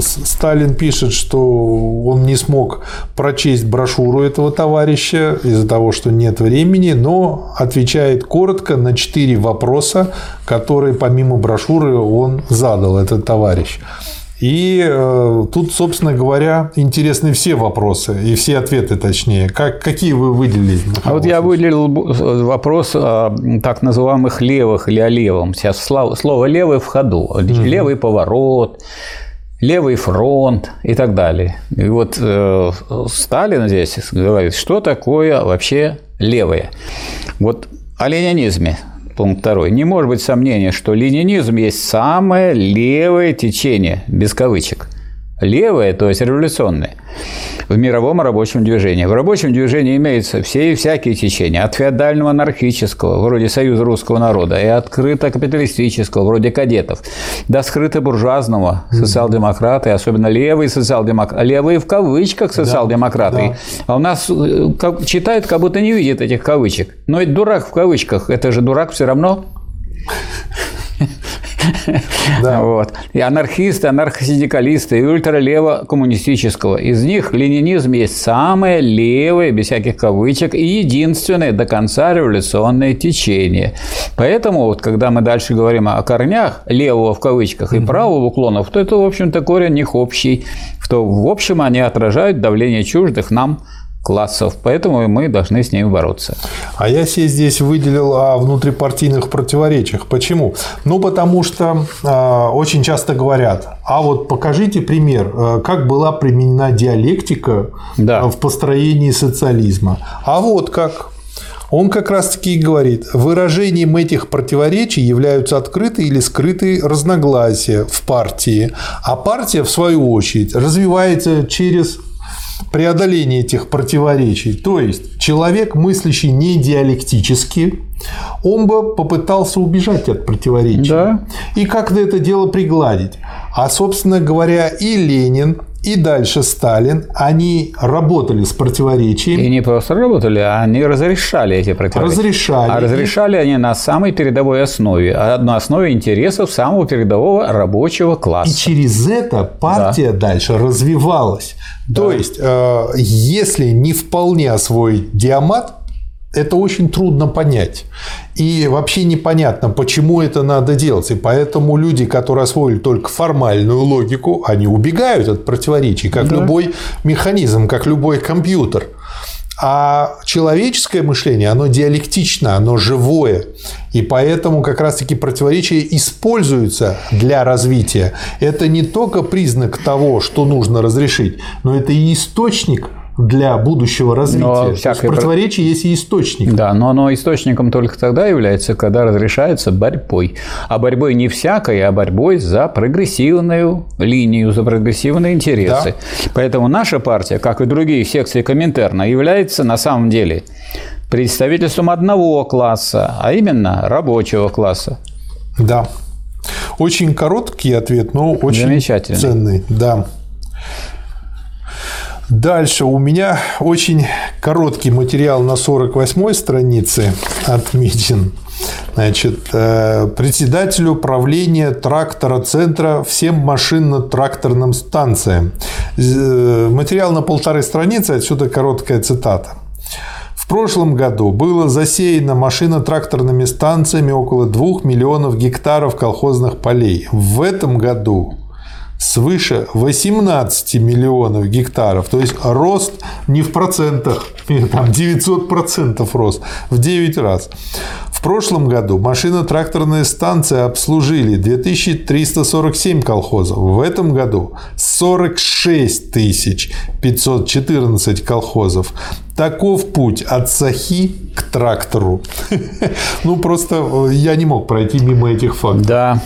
Сталин пишет, что он не смог прочесть брошюру этого товарища из-за того, что нет времени, но отвечает коротко на 4 вопроса, которые помимо брошюры он задал, этот товарищ. И тут, собственно говоря, интересны все вопросы и все ответы, точнее. Какие вы выделили? А вот я выделил вопрос о так называемых левых или о левом. Сейчас слово «левый» в ходу. Левый поворот, левый фронт и так далее. И вот Сталин здесь говорит, что такое вообще левое. Вот о ленинизме. Пункт 2. Не может быть сомнения, что ленинизм есть самое левое течение, без кавычек. Левое, то есть революционное, в мировом рабочем движении. В рабочем движении имеются все и всякие течения. От феодального анархического, вроде Союза русского народа, и открыто капиталистического, вроде кадетов, до скрыто буржуазного, социал-демократы, особенно левые социал-демократы, левые в кавычках социал-демократы. Да, да. А у нас читают, как будто не видят этих кавычек. Но ведь дурак в кавычках, это же дурак все равно. Да. Вот. И анархисты, анархосиндикалисты, и ультралево коммунистического. Из них ленинизм есть самое левое, без всяких кавычек, и единственное до конца революционное течение. Поэтому, вот, когда мы дальше говорим о корнях левого в кавычках и правого уклонов, то это, в общем-то, корень них общий. Что, в общем, они отражают давление чуждых нам классов, поэтому мы должны с ними бороться. А я себе здесь выделил о внутрипартийных противоречиях. Почему? Ну, потому что очень часто говорят, а вот покажите пример, как была применена диалектика в построении социализма. А вот как. Он как раз-таки и говорит, выражением этих противоречий являются открытые или скрытые разногласия в партии, а партия, в свою очередь, развивается через преодоление этих противоречий. То есть, человек, мыслящий не диалектически, он бы попытался убежать от противоречий, да, и как-то это дело пригладить. А, собственно говоря, и Ленин, и дальше Сталин, они работали с противоречиями. И не просто работали, а они разрешали эти противоречия. Разрешали. А разрешали они на самой передовой основе, на основе интересов самого передового рабочего класса. И через это партия дальше развивалась. Да. То есть, если не вполне освоить диамат, это очень трудно понять. И вообще непонятно, почему это надо делать. И поэтому люди, которые освоили только формальную логику, они убегают от противоречий, как любой механизм, как любой компьютер. А человеческое мышление, оно диалектично, оно живое. И поэтому как раз-таки противоречия используются для развития. Это не только признак того, что нужно разрешить, но это и источник для будущего развития. Всякое... противоречие есть и источник. Да, но оно источником только тогда является, когда разрешается борьбой. А борьбой не всякой, а борьбой за прогрессивную линию, за прогрессивные интересы. Да. Поэтому наша партия, как и другие секции Коминтерна, является на самом деле представительством одного класса, а именно рабочего класса. Да. Очень короткий ответ, но очень ценный. Да. Дальше у меня очень короткий материал на 48-й странице отмечен. Значит, председателю правления трактора центра всем машинно-тракторным станциям. Материал на 1,5 страницы, отсюда короткая цитата. В прошлом году было засеяно машино-тракторными станциями около 2 миллионов гектаров колхозных полей. В этом году свыше 18 миллионов гектаров, то есть рост не в процентах, там 900% рост, в 9 раз. В прошлом году машино-тракторные станции обслужили 2347 колхозов, в этом году 46 514 колхозов. Таков путь от сахи к трактору. Ну, просто я не мог пройти мимо этих фактов. Да.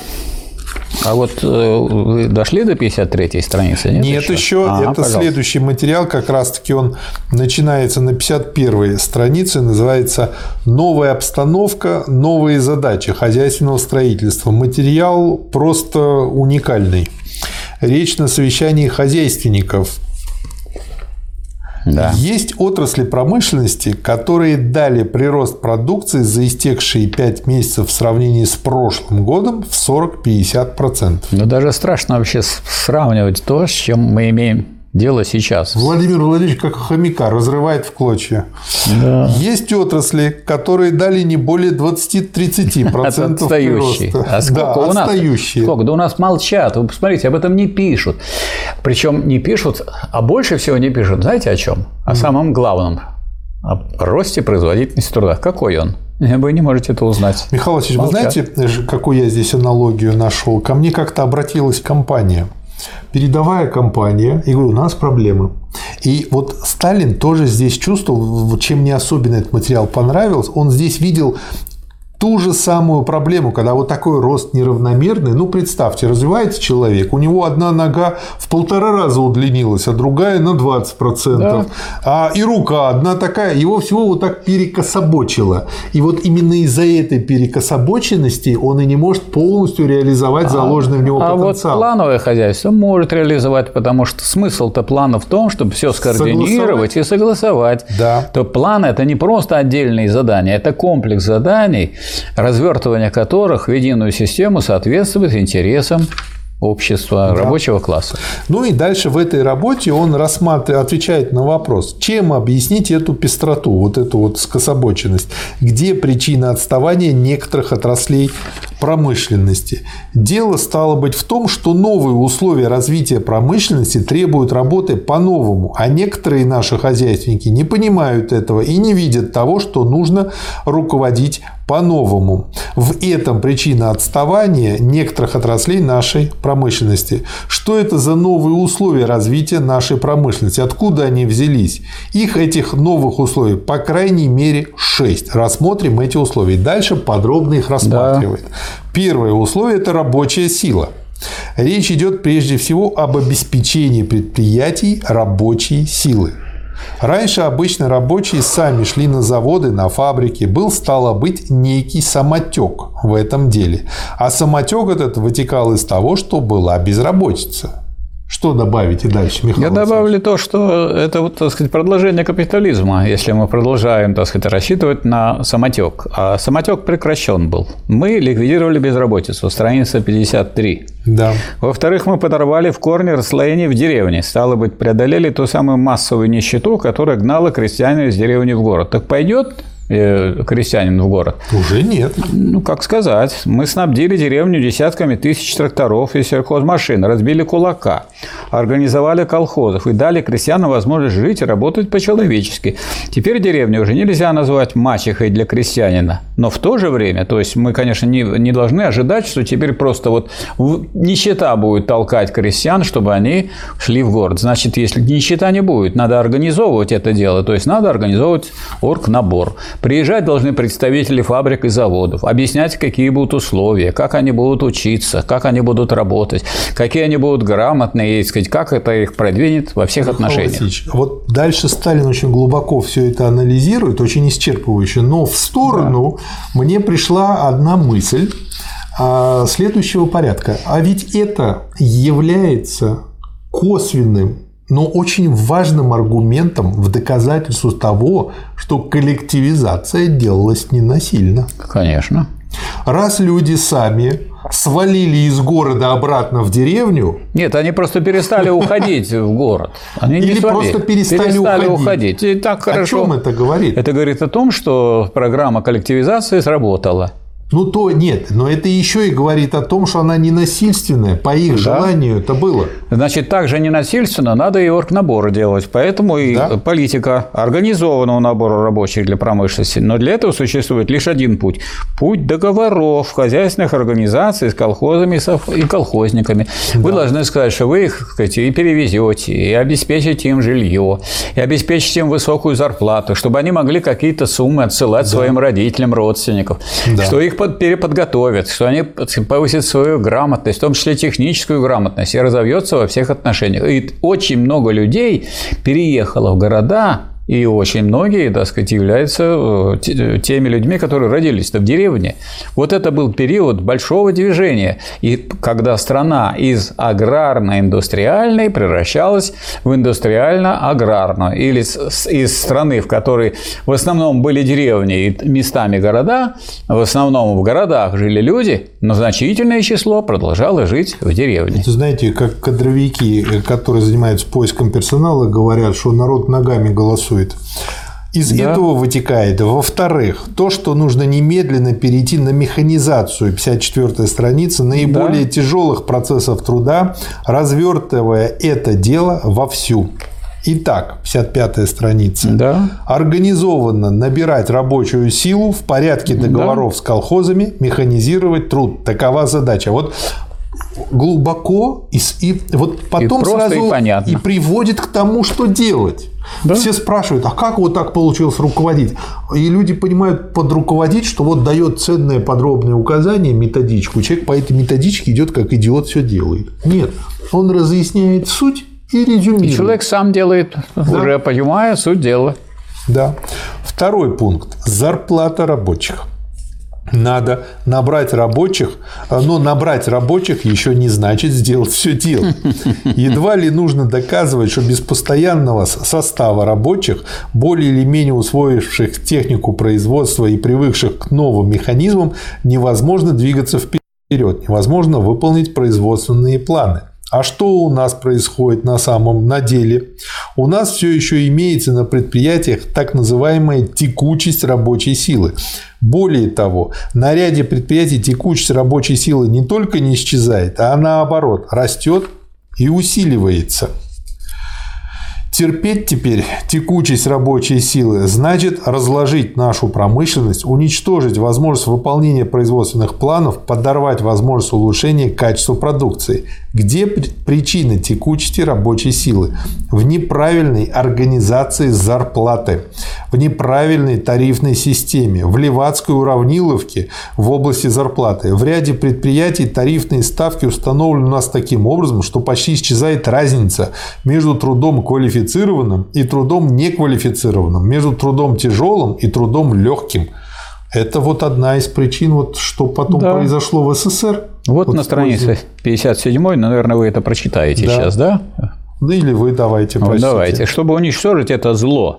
А вот вы дошли до 53-й страницы? Нет еще. Это пожалуйста. Следующий материал, как раз-таки он начинается на 51-й странице, называется «Новая обстановка, новые задачи хозяйственного строительства». Материал просто уникальный. Речь на совещании хозяйственников. Да. Есть отрасли промышленности, которые дали прирост продукции за истекшие 5 месяцев в сравнении с прошлым годом в 40-50%. Но даже страшно вообще сравнивать то, с чем мы имеем дело сейчас. Владимир Владимирович, как хомяка, разрывает в клочья. Да. Есть отрасли, которые дали не более 20-30% прироста. А сколько у нас? Отстающие. Сколько? Да у нас молчат. Вы посмотрите, об этом не пишут. Причем не пишут, а больше всего не пишут. Знаете о чем? О самом главном. О росте производительности труда. Какой он? Вы не можете это узнать. Михаил Васильевич, вы знаете, какую я здесь аналогию нашел? Ко мне как-то обратилась компания. Передовая компания, и говорю, у нас проблемы. И вот Сталин тоже здесь чувствовал, чем мне особенно этот материал понравился, он здесь видел ту же самую проблему, когда вот такой рост неравномерный. Ну, представьте, развивается человек, у него одна нога в 1,5 раза удлинилась, а другая на 20%. Да. И рука одна такая, его всего вот так перекособочило. И вот именно из-за этой перекособоченности он и не может полностью реализовать заложенный в него потенциал. А вот плановое хозяйство может реализовать, потому что смысл-то плана в том, чтобы все скоординировать и согласовать. Да. То план – это не просто отдельные задания, это комплекс заданий, развертывание которых в единую систему соответствует интересам общества, да, рабочего класса. Ну и дальше в этой работе он отвечает на вопрос, чем объяснить эту пестроту, вот эту вот скособоченность, где причина отставания некоторых отраслей промышленности. Дело стало быть в том, что новые условия развития промышленности требуют работы по-новому, а некоторые наши хозяйственники не понимают этого и не видят того, что нужно руководить по-новому. В этом причина отставания некоторых отраслей нашей промышленности. Что это за новые условия развития нашей промышленности? Откуда они взялись? Этих новых условий, по крайней мере, 6. Рассмотрим эти условия. Дальше подробно их рассматривает. Да. Первое условие – это рабочая сила. Речь идет прежде всего об обеспечении предприятий рабочей силы. Раньше обычно рабочие сами шли на заводы, на фабрики. Был, стало быть, некий самотек в этом деле. А самотек этот вытекал из того, что была безработица. Что добавите дальше, Михаил Васильевич? Я добавлю то, что это, так сказать, продолжение капитализма, если мы продолжаем, так сказать, рассчитывать на самотек. А самотек прекращен был. Мы ликвидировали безработицу, страница 53. Да. Во-вторых, мы подорвали в корне расслоение в деревне. Стало быть, преодолели ту самую массовую нищету, которая гнала крестьянина из деревни в город. Так пойдет крестьянин в город? Уже нет. Ну, как сказать. Мы снабдили деревню десятками тысяч тракторов и сельхозмашин, разбили кулака, организовали колхозов и дали крестьянам возможность жить и работать по-человечески. Теперь деревню уже нельзя назвать мачехой для крестьянина. Но в то же время, то есть мы, конечно, не должны ожидать, что теперь просто вот нищета будет толкать крестьян, чтобы они шли в город. Значит, если нищета не будет, надо организовывать это дело, то есть надо организовывать оргнабор. Приезжать должны представители фабрик и заводов, объяснять, какие будут условия, как они будут учиться, как они будут работать, какие они будут грамотные, и, сказать, как это их продвинет во всех отношениях. Васильевич, вот дальше Сталин очень глубоко все это анализирует, очень исчерпывающе, но в сторону, да, мне пришла одна мысль следующего порядка. А ведь это является косвенным, но очень важным аргументом в доказательство того, что коллективизация делалась ненасильно. Конечно. Раз люди сами свалили из города обратно в деревню… Нет, они просто перестали уходить в город. Или просто перестали уходить. О чем это говорит? Это говорит о том, что программа коллективизации сработала. Ну, то нет, но это еще и говорит о том, что она ненасильственная, по их, да, желанию это было. Значит, также ненасильственно надо и оргнабор делать, поэтому и, да, политика организованного набора рабочих для промышленности, но для этого существует лишь один путь – путь договоров хозяйственных организаций с колхозами и колхозниками. Да. Вы должны сказать, что вы их, сказать, и перевезете, и обеспечите им жилье, и обеспечите им высокую зарплату, чтобы они могли какие-то суммы отсылать, да, своим родителям, родственникам, да, что их переподготовят, что они повысят свою грамотность, в том числе техническую грамотность, и разовьется во всех отношениях. И очень много людей переехало в города, и очень многие, так сказать, являются теми людьми, которые родились-то в деревне. Вот это был период большого движения, и когда страна из аграрно-индустриальной превращалась в индустриально-аграрную, или из страны, в которой в основном были деревни и местами города, в основном в городах жили люди, но значительное число продолжало жить в деревне. Это, знаете, как кадровики, которые занимаются поиском персонала, говорят, что народ ногами голосует. Из, да, этого вытекает, во-вторых, то, что нужно немедленно перейти на механизацию, 54-я страница, наиболее, да, тяжелых процессов труда, развертывая это дело вовсю. Итак, 55-я страница. Да. Организованно набирать рабочую силу в порядке договоров, да, с колхозами, механизировать труд. Такова задача. Вот глубоко и вот потом и сразу и приводит к тому, что делать. Да? Все спрашивают, а как вот так получилось руководить? И люди понимают под руководить, что вот дает ценное подробное указание, методичку. Человек по этой методичке идет, как идиот, все делает. Нет, он разъясняет суть и резюмирует. И человек сам делает, да, уже понимая суть дела. Да. Второй пункт. Зарплата рабочих. Надо набрать рабочих, но набрать рабочих еще не значит сделать все дело. Едва ли нужно доказывать, что без постоянного состава рабочих, более или менее усвоивших технику производства и привыкших к новым механизмам, невозможно двигаться вперед, невозможно выполнить производственные планы. А что у нас происходит на самом деле? У нас все еще имеется на предприятиях так называемая текучесть рабочей силы. Более того, на ряде предприятий текучесть рабочей силы не только не исчезает, а наоборот растет и усиливается. Терпеть теперь текучесть рабочей силы значит разложить нашу промышленность, уничтожить возможность выполнения производственных планов, подорвать возможность улучшения качества продукции. Где причина текучести рабочей силы? В неправильной организации зарплаты, в неправильной тарифной системе, в левацкой уравниловке в области зарплаты. В ряде предприятий тарифные ставки установлены у нас таким образом, что почти исчезает разница между трудом квалифицированным и трудом неквалифицированным, между трудом тяжелым и трудом легким. Это вот одна из причин, вот, что потом произошло в СССР. Вот на странице 57-й, наверное, вы это прочитаете сейчас, да? Ну, или вы давайте прочитайте. Давайте. Чтобы уничтожить это зло,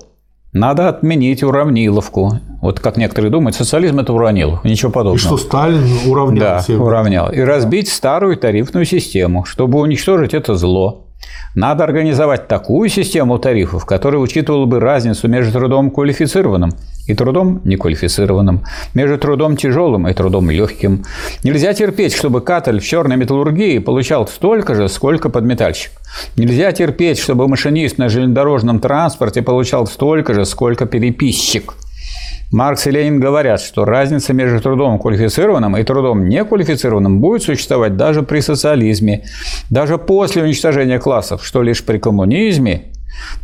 надо отменить уравниловку. Вот как некоторые думают, социализм – это уравниловка, ничего подобного. И что Сталин уравнял всех. Да, уравнял. И разбить старую тарифную систему, чтобы уничтожить это зло. Надо организовать такую систему тарифов, которая учитывала бы разницу между трудом квалифицированным и трудом неквалифицированным, между трудом тяжелым и трудом легким. Нельзя терпеть, чтобы каталь в черной металлургии получал столько же, сколько подметальщик. Нельзя терпеть, чтобы машинист на железнодорожном транспорте получал столько же, сколько переписчик. Маркс и Ленин говорят, что разница между трудом квалифицированным и трудом неквалифицированным будет существовать даже при социализме, даже после уничтожения классов, что лишь при коммунизме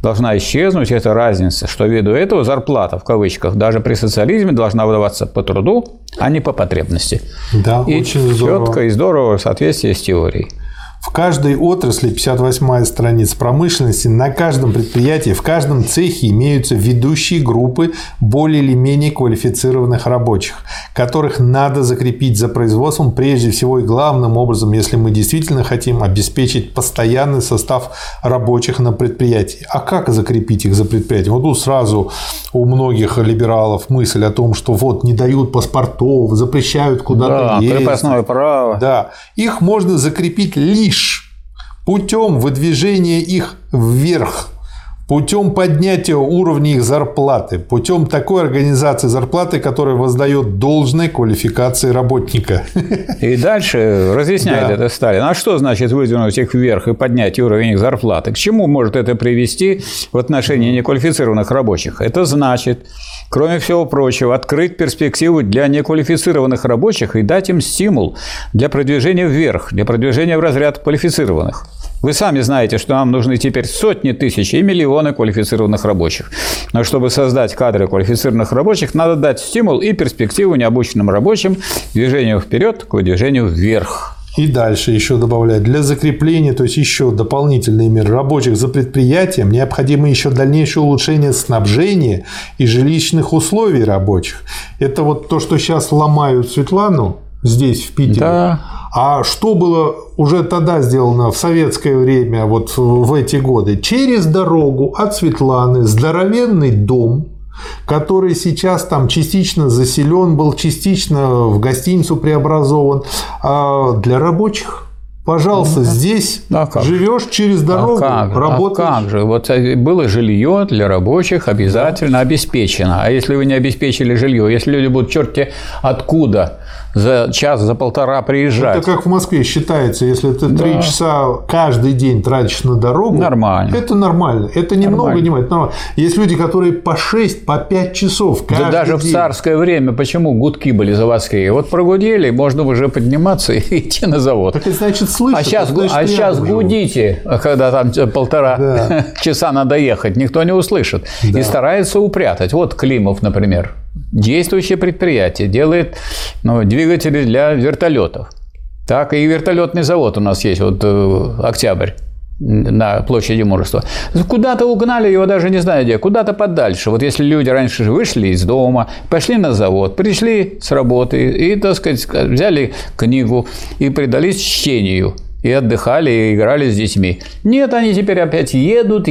должна исчезнуть эта разница, что ввиду этого зарплата, в кавычках, даже при социализме должна выдаваться по труду, а не по потребности. Да, и очень здорово. Четко и здорово в соответствии с теорией. В каждой отрасли, 58-я страница промышленности, на каждом предприятии, в каждом цехе имеются ведущие группы более или менее квалифицированных рабочих, которых надо закрепить за производством прежде всего и главным образом, если мы действительно хотим обеспечить постоянный состав рабочих на предприятии. А как закрепить их за предприятием? Вот тут сразу у многих либералов мысль о том, что вот не дают паспортов, запрещают куда-то ездить. Да, крепостное право. Да. Их можно закрепить лишь путем выдвижения их вверх, путем поднятия уровня их зарплаты, путем такой организации зарплаты, которая воздает должной квалификации работника. И дальше разъясняет это Сталин. А что значит выдвинуть их вверх и поднять уровень их зарплаты? К чему может это привести в отношении неквалифицированных рабочих? Это значит, кроме всего прочего, открыть перспективу для неквалифицированных рабочих и дать им стимул для продвижения вверх, для продвижения в разряд квалифицированных. Вы сами знаете, что нам нужны теперь сотни тысяч и миллионы квалифицированных рабочих. Но чтобы создать кадры квалифицированных рабочих, надо дать стимул и перспективу необученным рабочим к движению вперед, к движению вверх. И дальше еще добавляю, для закрепления, то есть еще дополнительные меры рабочих за предприятием, необходимо еще дальнейшее улучшение снабжения и жилищных условий рабочих. Это вот то, что сейчас ломают Светлану здесь, в Питере. Да. А что было уже тогда сделано в советское время, вот в эти годы? Через дорогу от Светланы здоровенный дом, который сейчас там частично заселен был, частично в гостиницу преобразован, для рабочих. Пожалуйста, здесь живешь через дорогу, работаешь. А как же? Вот было жилье для рабочих обязательно обеспечено. А если вы не обеспечили жилье, если люди будут черти откуда за час, за полтора приезжать. Это как в Москве считается, если ты 3 часа каждый день тратишь на дорогу, нормально. Это нормально. Это немного, не мало. Есть люди, которые по 6, по 5 часов каждый день. Да даже в царское время почему гудки были заводские? Вот прогудели, можно уже подниматься и идти на завод. Так это значит, слышно, а сейчас гудите, когда там полтора часа надо ехать, никто не услышит. Да. И старается упрятать. Вот Климов, например, действующее предприятие, делает двигатели для вертолетов. Так и вертолетный завод у нас есть, вот Октябрь. на площади Мужества. Куда-то угнали его, даже не знаю где, куда-то подальше. Вот если люди раньше же вышли из дома, пошли на завод, пришли с работы и, так сказать, взяли книгу и предались чтению. И отдыхали, и играли с детьми. Нет, они теперь опять едут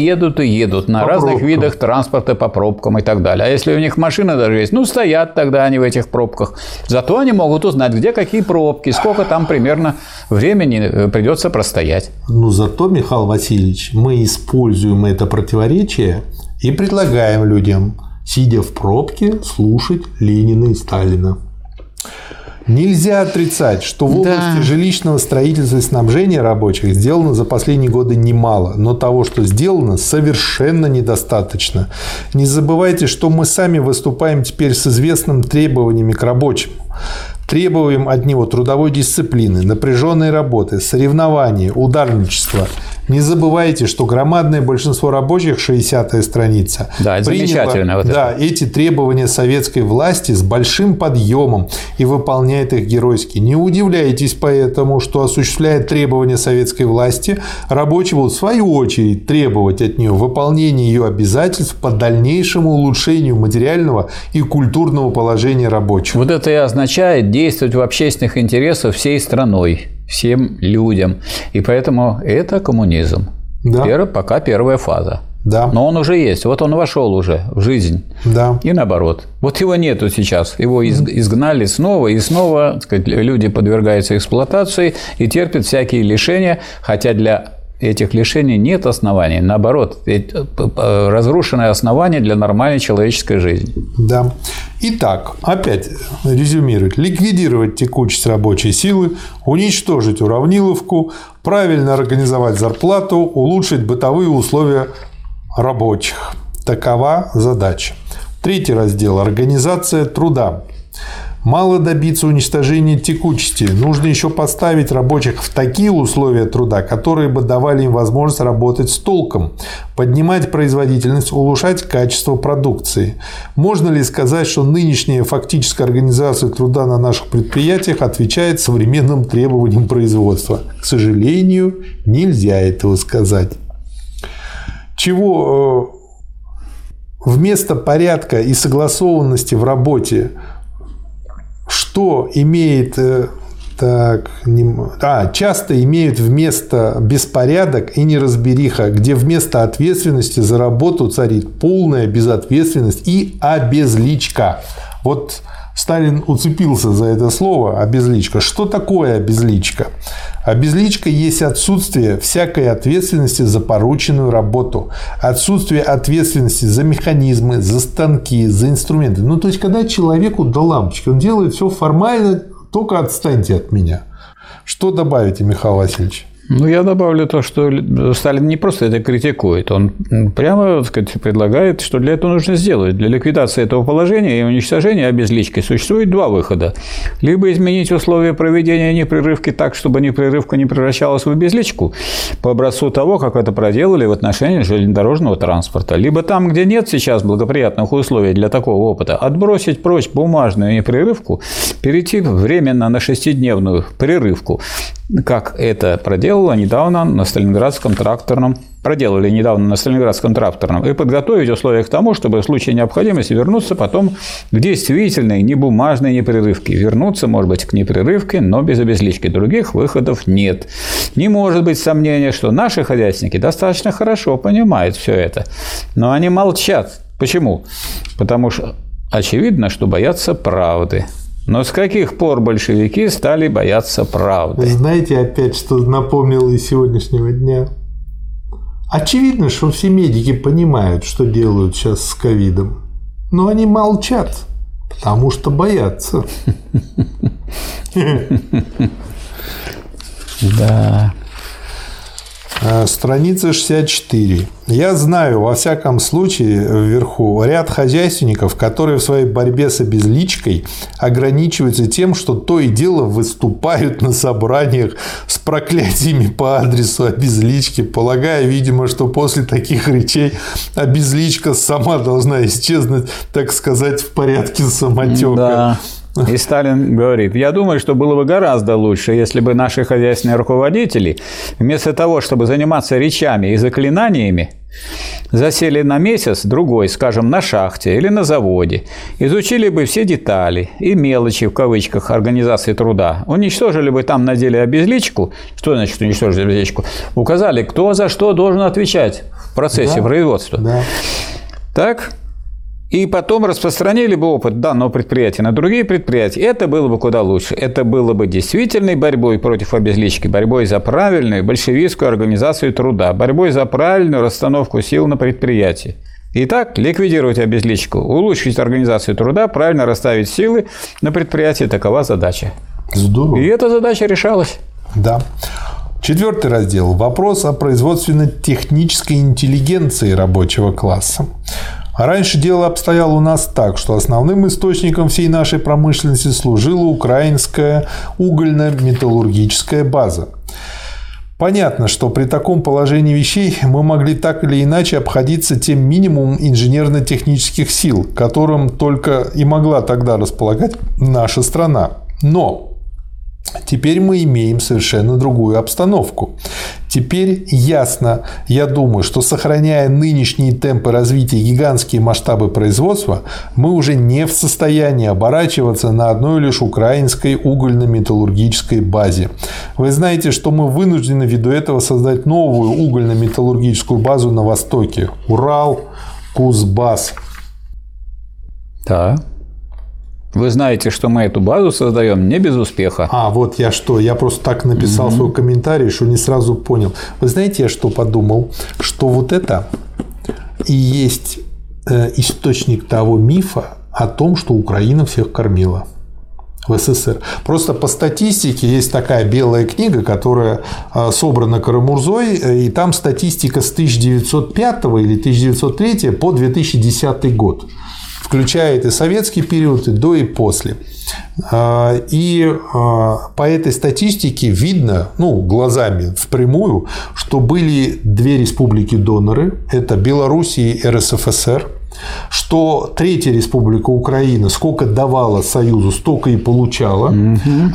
на разных видах транспорта по пробкам и так далее. А если у них машина даже есть, ну, стоят тогда они в этих пробках. Зато они могут узнать, где какие пробки, сколько там примерно времени придется простоять. Ну, зато, Михаил Васильевич, мы используем это противоречие и предлагаем людям, сидя в пробке, слушать Ленина и Сталина. Нельзя отрицать, что в области жилищного строительства и снабжения рабочих сделано за последние годы немало, но того, что сделано, совершенно недостаточно. Не забывайте, что мы сами выступаем теперь с известными требованиями к рабочему. Требуем от него трудовой дисциплины, напряженной работы, соревнований, ударничества. Не забывайте, что громадное большинство рабочих, 60-я страница, да, приняло эти требования советской власти с большим подъемом и выполняет их геройски. Не удивляйтесь поэтому, что, осуществляя требования советской власти, рабочие будут в свою очередь требовать от нее выполнения ее обязательств по дальнейшему улучшению материального и культурного положения рабочих. Вот это и означает действовать в общественных интересах всей страной, всем людям. И поэтому это коммунизм. Да. Пока первая фаза. Да. Но он уже есть. Вот он вошел уже в жизнь. Да. И наоборот. Вот его нету сейчас. Его изгнали снова и снова. Так сказать, люди подвергаются эксплуатации и терпят всякие лишения. Хотя для этих лишений нет оснований. Наоборот, разрушенные основания для нормальной человеческой жизни. Да. Итак, опять резюмировать. Ликвидировать текучесть рабочей силы, уничтожить уравниловку, правильно организовать зарплату, улучшить бытовые условия рабочих. Такова задача. Третий раздел – организация труда. Мало добиться уничтожения текучести. Нужно еще поставить рабочих в такие условия труда, которые бы давали им возможность работать с толком, поднимать производительность, улучшать качество продукции. Можно ли сказать, что нынешняя фактическая организация труда на наших предприятиях отвечает современным требованиям производства? К сожалению, нельзя этого сказать. Чего вместо порядка и согласованности в работе, что имеет, часто имеют вместо беспорядок и неразбериха, где вместо ответственности за работу царит полная безответственность и обезличка. Вот Сталин уцепился за это слово «обезличка». Что такое обезличка? Обезличка есть отсутствие всякой ответственности за порученную работу, отсутствие ответственности за механизмы, за станки, за инструменты. Ну, то есть, когда человеку до лампочки, он делает все формально, только отстаньте от меня. Что добавите, Михаил Васильевич? Ну, я добавлю то, что Сталин не просто это критикует, он прямо, так сказать, предлагает, что для этого нужно сделать. Для ликвидации этого положения и уничтожения обезлички существует два выхода. Либо изменить условия проведения непрерывки так, чтобы непрерывка не превращалась в обезличку, по образцу того, как это проделали в отношении железнодорожного транспорта. Либо там, где нет сейчас благоприятных условий для такого опыта, отбросить прочь бумажную непрерывку, перейти временно на шестидневную прерывку, как это проделали недавно на Сталинградском тракторном, и подготовить условия к тому, чтобы в случае необходимости вернуться потом к действительной небумажной непрерывке. Вернуться, может быть, к непрерывке, но без обезлички. Других выходов нет. Не может быть сомнения, что наши хозяйственники достаточно хорошо понимают все это, но они молчат. Почему? Потому что очевидно, что боятся правды. Но с каких пор большевики стали бояться правды? Знаете, опять что напомнило из сегодняшнего дня? Очевидно, что все медики понимают, что делают сейчас с ковидом. Но они молчат, потому что боятся. Да. Страница 64. Я знаю, во всяком случае, вверху ряд хозяйственников, которые в своей борьбе с обезличкой ограничиваются тем, что то и дело выступают на собраниях с проклятиями по адресу обезлички, полагая, видимо, что после таких речей обезличка сама должна исчезнуть, так сказать, в порядке самотека. Да. И Сталин говорит: я думаю, что было бы гораздо лучше, если бы наши хозяйственные руководители, вместо того, чтобы заниматься речами и заклинаниями, засели на месяц-другой, скажем, на шахте или на заводе, изучили бы все детали и мелочи, в кавычках, организации труда, уничтожили бы там на деле обезличку, что значит уничтожить обезличку, указали, кто за что должен отвечать в процессе производства. Да. Так? И потом распространили бы опыт данного предприятия на другие предприятия. Это было бы куда лучше. Это было бы действительной борьбой против обезлички, борьбой за правильную большевистскую организацию труда, борьбой за правильную расстановку сил на предприятии. Итак, ликвидировать обезличку, улучшить организацию труда, правильно расставить силы на предприятии – такова задача. Здорово. И эта задача решалась. Да. 4 раздел. Вопрос о производственно-технической интеллигенции рабочего класса. Раньше дело обстояло у нас так, что основным источником всей нашей промышленности служила украинская угольно-металлургическая база. Понятно, что при таком положении вещей мы могли так или иначе обходиться тем минимумом инженерно-технических сил, которым только и могла тогда располагать наша страна. Но теперь мы имеем совершенно другую обстановку. Теперь ясно, я думаю, что, сохраняя нынешние темпы развития и гигантские масштабы производства, мы уже не в состоянии оборачиваться на одной лишь украинской угольно-металлургической базе. Вы знаете, что мы вынуждены ввиду этого создать новую угольно-металлургическую базу на Востоке. Урал, Кузбасс. Да. Вы знаете, что мы эту базу создаем не без успеха. А, вот я что, я просто так написал свой комментарий, что не сразу понял. Вы знаете, я что подумал? Что вот это и есть источник того мифа о том, что Украина всех кормила в СССР. Просто по статистике есть такая белая книга, которая собрана Карамурзой, и там статистика с 1905 или 1903 по 2010 год. Включает и советский период, и до, и после. И по этой статистике видно, ну, глазами впрямую, что были две республики-доноры. Это Беларусь и РСФСР. Что Третья Республика Украина сколько давала Союзу, столько и получала,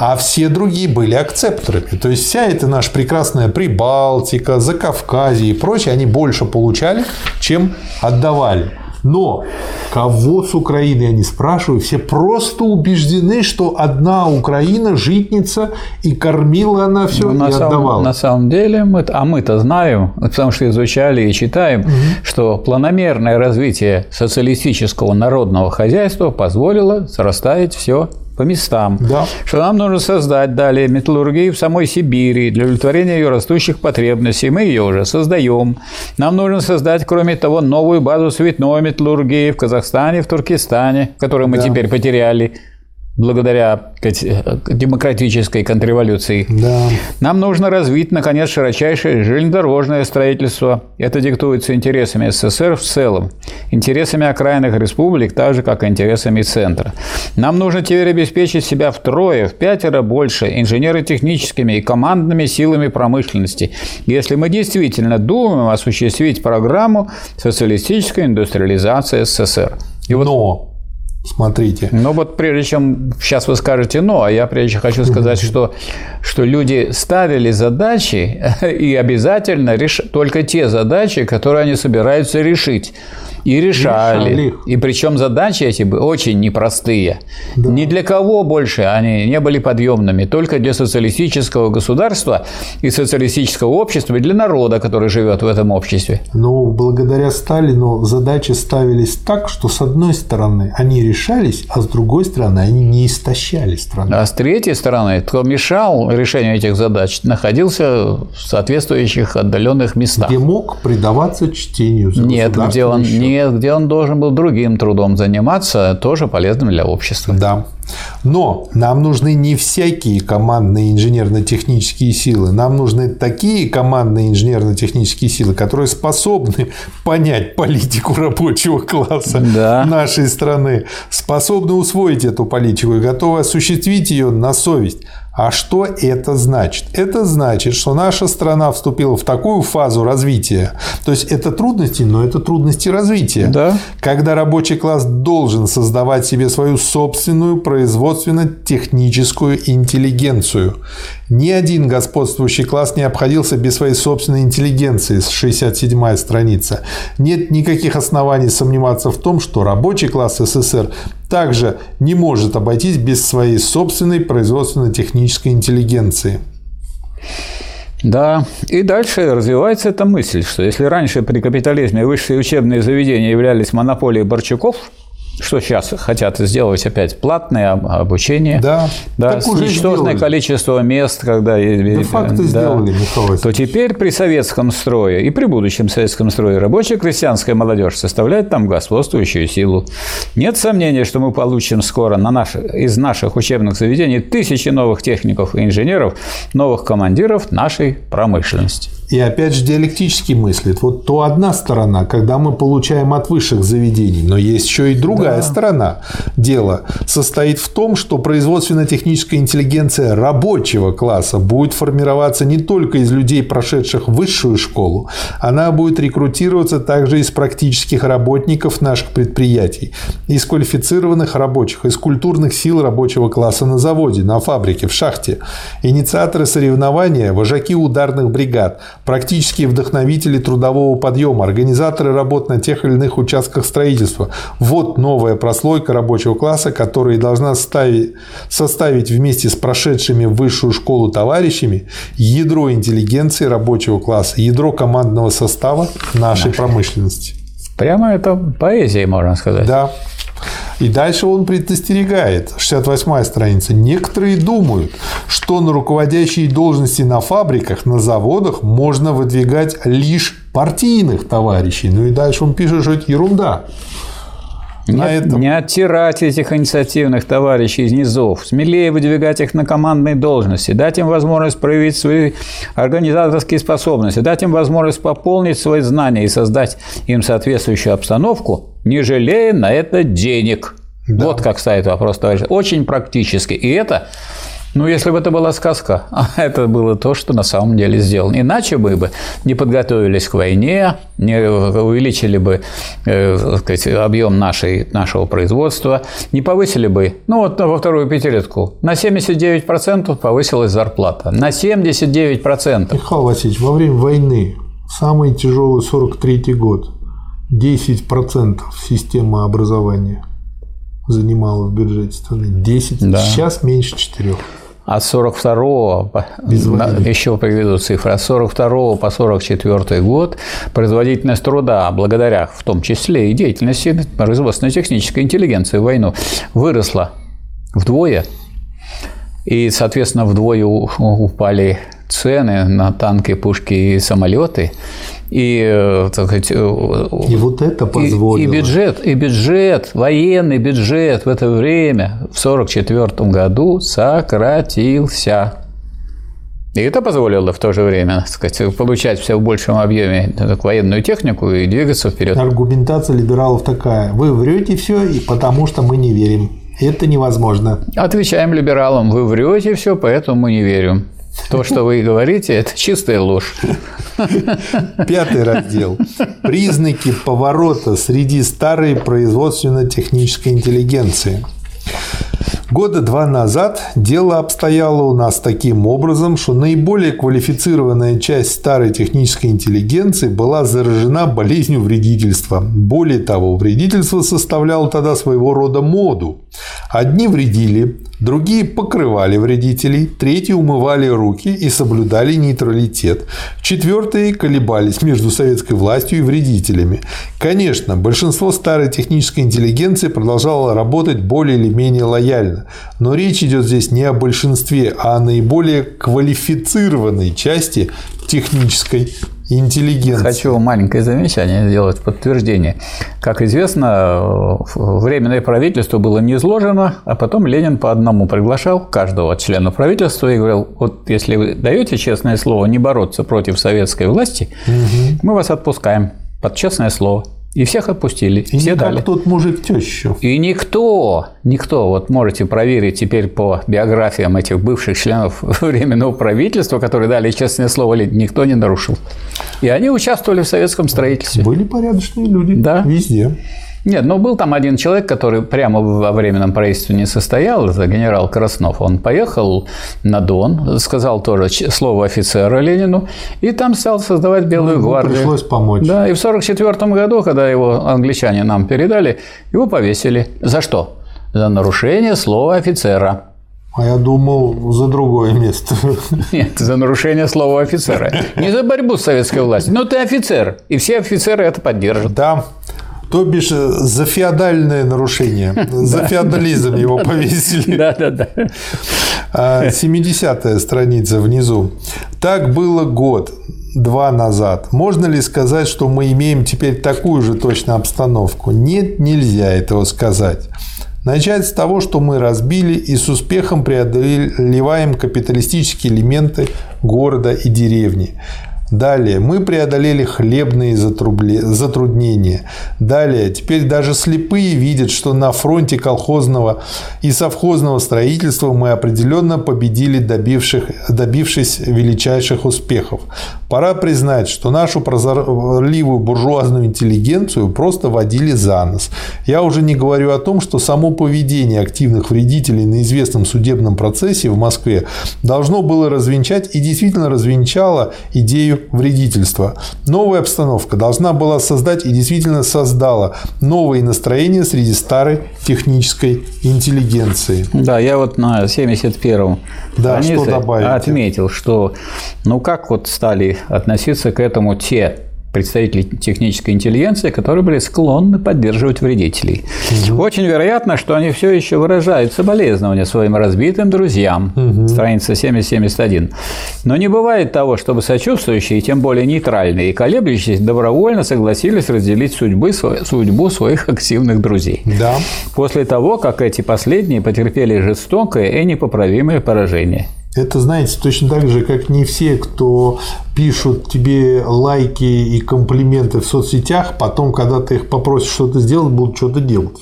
а все другие были акцепторами. То есть, вся эта наша прекрасная Прибалтика, Закавказье и прочее, они больше получали, чем отдавали. Но кого с Украины, я не спрашиваю, все просто убеждены, что одна Украина житница, и кормила она все, ну, и отдавала. На самом деле, мы-то знаем, потому что изучали и читаем, что планомерное развитие социалистического народного хозяйства позволило расставить все по местам, что нам нужно создать далее металлургию в самой Сибири для удовлетворения ее растущих потребностей. Мы ее уже создаем. Нам нужно создать, кроме того, новую базу цветной металлургии в Казахстане, в Туркестане, которую мы теперь потеряли благодаря демократической контрреволюции. Да. Нам нужно развить, наконец, широчайшее железнодорожное строительство. Это диктуется интересами СССР в целом, интересами окраинных республик, так же, как и интересами центра. Нам нужно теперь обеспечить себя втрое, в пятеро больше инженерно-техническими и командными силами промышленности, если мы действительно думаем осуществить программу социалистической индустриализации СССР. И вот... Но... Смотрите. Но вот прежде чем сейчас вы скажете «но», а я прежде хочу сказать, что люди ставили задачи и обязательно только те задачи, которые они собираются решить. И решали. И причем задачи эти были очень непростые. Да. Ни для кого больше они не были подъемными. Только для социалистического государства и социалистического общества, и для народа, который живет в этом обществе. Но благодаря Сталину задачи ставились так, что с одной стороны они решались, а с другой стороны они не истощали страну. А с третьей стороны, кто мешал решению этих задач, находился в соответствующих отдаленных местах. Где мог предаваться чтению за государственный счет. Где он должен был другим трудом заниматься, тоже полезным для общества. Да. Но нам нужны не всякие командные инженерно-технические силы. Нам нужны такие командные инженерно-технические силы, которые способны понять политику рабочего класса нашей страны, способны усвоить эту политику и готовы осуществить ее на совесть. А что это значит? Это значит, что наша страна вступила в такую фазу развития. То есть, это трудности, но это трудности развития. Да. Когда рабочий класс должен создавать себе свою собственную производственно-техническую интеллигенцию. Ни один господствующий класс не обходился без своей собственной интеллигенции, 67-я страница. Нет никаких оснований сомневаться в том, что рабочий класс СССР также не может обойтись без своей собственной производственно-технической интеллигенции. Да, и дальше развивается эта мысль, что если раньше при капитализме высшие учебные заведения являлись монополией Борчуков, что сейчас хотят сделать опять платное обучение, да, с ничтожное количество мест, когда сделали, то теперь при советском строе и при будущем советском строе рабочая крестьянская молодежь составляет там господствующую силу. Нет сомнения, что мы получим скоро из наших учебных заведений тысячи новых техников и инженеров, новых командиров нашей промышленности. И опять же диалектически мыслит. Вот то одна сторона, когда мы получаем от высших заведений, но есть еще и другая сторона. Дело состоит в том, что производственно-техническая интеллигенция рабочего класса будет формироваться не только из людей, прошедших высшую школу, она будет рекрутироваться также из практических работников наших предприятий, из квалифицированных рабочих, из культурных сил рабочего класса на заводе, на фабрике, в шахте. Инициаторы соревнования, вожаки ударных бригад, практические вдохновители трудового подъема, организаторы работ на тех или иных участках строительства. Вот новая прослойка рабочего класса, которая должна составить вместе с прошедшими высшую школу товарищами ядро интеллигенции рабочего класса, ядро командного состава нашей промышленности. Прямо это поэзия, можно сказать. Да. И дальше он предостерегает, 68-я страница. Некоторые думают, что на руководящие должности на фабриках, на заводах можно выдвигать лишь партийных товарищей. Ну и дальше он пишет, что это ерунда. Не оттирать этих инициативных товарищей из низов, смелее выдвигать их на командные должности, дать им возможность проявить свои организаторские способности, дать им возможность пополнить свои знания и создать им соответствующую обстановку, не жалея на это денег. Да. Вот как стоит вопрос, товарищи. Очень практически. И это, если бы это была сказка, а это было то, что на самом деле сделано. Иначе мы бы не подготовились к войне, не увеличили бы, объем нашего производства, не повысили бы. Во вторую пятилетку на 79% повысилась зарплата. На 79%. Михаил Васильевич, во время войны, самый тяжелый 43-й год, 10% система образования занимала в бюджете страны. 10, сейчас меньше 4. От 42-го, еще приведу цифры, от 42-го по 44-й год производительность труда, благодаря в том числе и деятельности производственно-технической интеллигенции в войну, выросла вдвое, и, соответственно, вдвое упали цены на танки, пушки и самолеты. И вот это позволило. И бюджет, военный бюджет в это время, в 1944 году, сократился. И это позволило в то же время, получать все в большем объеме военную технику и двигаться вперед. Аргументация либералов такая: вы врете все, и потому что мы не верим. Это невозможно. Отвечаем либералам: вы врете все, поэтому мы не верим. То, что вы говорите, это чистая ложь. 5-й раздел. Признаки поворота среди старой производственно-технической интеллигенции. Года два назад дело обстояло у нас таким образом, что наиболее квалифицированная часть старой технической интеллигенции была заражена болезнью вредительства. Более того, вредительство составляло тогда своего рода моду. Одни вредили, другие покрывали вредителей, третьи умывали руки и соблюдали нейтралитет, четвертые колебались между советской властью и вредителями. Конечно, большинство старой технической интеллигенции продолжало работать более или менее лояльно. Но речь идет здесь не о большинстве, а о наиболее квалифицированной части технической интеллигенции. Хочу маленькое замечание сделать, подтверждение. Как известно, временное правительство было не изложено, а потом Ленин по одному приглашал каждого члена правительства и говорил: вот если вы даете честное слово не бороться против советской власти, мы вас отпускаем под честное слово. И всех отпустили, и все дали. Тот мужик тещу. И никто, вот можете проверить теперь по биографиям этих бывших членов Временного правительства, которые дали честное слово, никто не нарушил. И они участвовали в советском строительстве. Были порядочные люди, да? Везде. Нет, но был там один человек, который прямо во временном правительстве не состоял, это генерал Краснов. Он поехал на Дон, сказал тоже слово офицера Ленину, и там стал создавать Белую гвардию. Пришлось помочь. Да, и в 1944 году, когда его англичане нам передали, его повесили. За что? За нарушение слова офицера. А я думал, за другое место. Нет, за нарушение слова офицера. Не за борьбу с советской властью. Но ты офицер, и все офицеры это поддержат. Да. То бишь, за феодальное нарушение, за феодализм его повесили. Да. 70-я страница внизу. Так было год-два назад. Можно ли сказать, что мы имеем теперь такую же точно обстановку? Нет, нельзя этого сказать. Начать с того, что мы разбили и с успехом преодолеваем капиталистические элементы города и деревни. Далее мы преодолели хлебные затруднения. Далее теперь даже слепые видят, что на фронте колхозного и совхозного строительства мы определенно победили, добившись величайших успехов. Пора признать, что нашу прозорливую буржуазную интеллигенцию просто водили за нос. Я уже не говорю о том, что само поведение активных вредителей на известном судебном процессе в Москве должно было развенчать и действительно развенчало идею вредительства. Новая обстановка должна была создать и действительно создала новые настроения среди старой технической интеллигенции. Да, я вот на 71-м отметил, что как вот стали относиться к этому те представители технической интеллигенции, которые были склонны поддерживать вредителей. Угу. Очень вероятно, что они все еще выражают соболезнования своим разбитым друзьям. Угу. Страница 70-71. Но не бывает того, чтобы сочувствующие, тем более нейтральные и колеблющиеся, добровольно согласились разделить судьбу своих активных друзей. Да. После того, как эти последние потерпели жестокое и непоправимое поражение. Это, знаете, точно так же, как не все, кто пишут тебе лайки и комплименты в соцсетях, потом, когда ты их попросишь что-то сделать, будут что-то делать.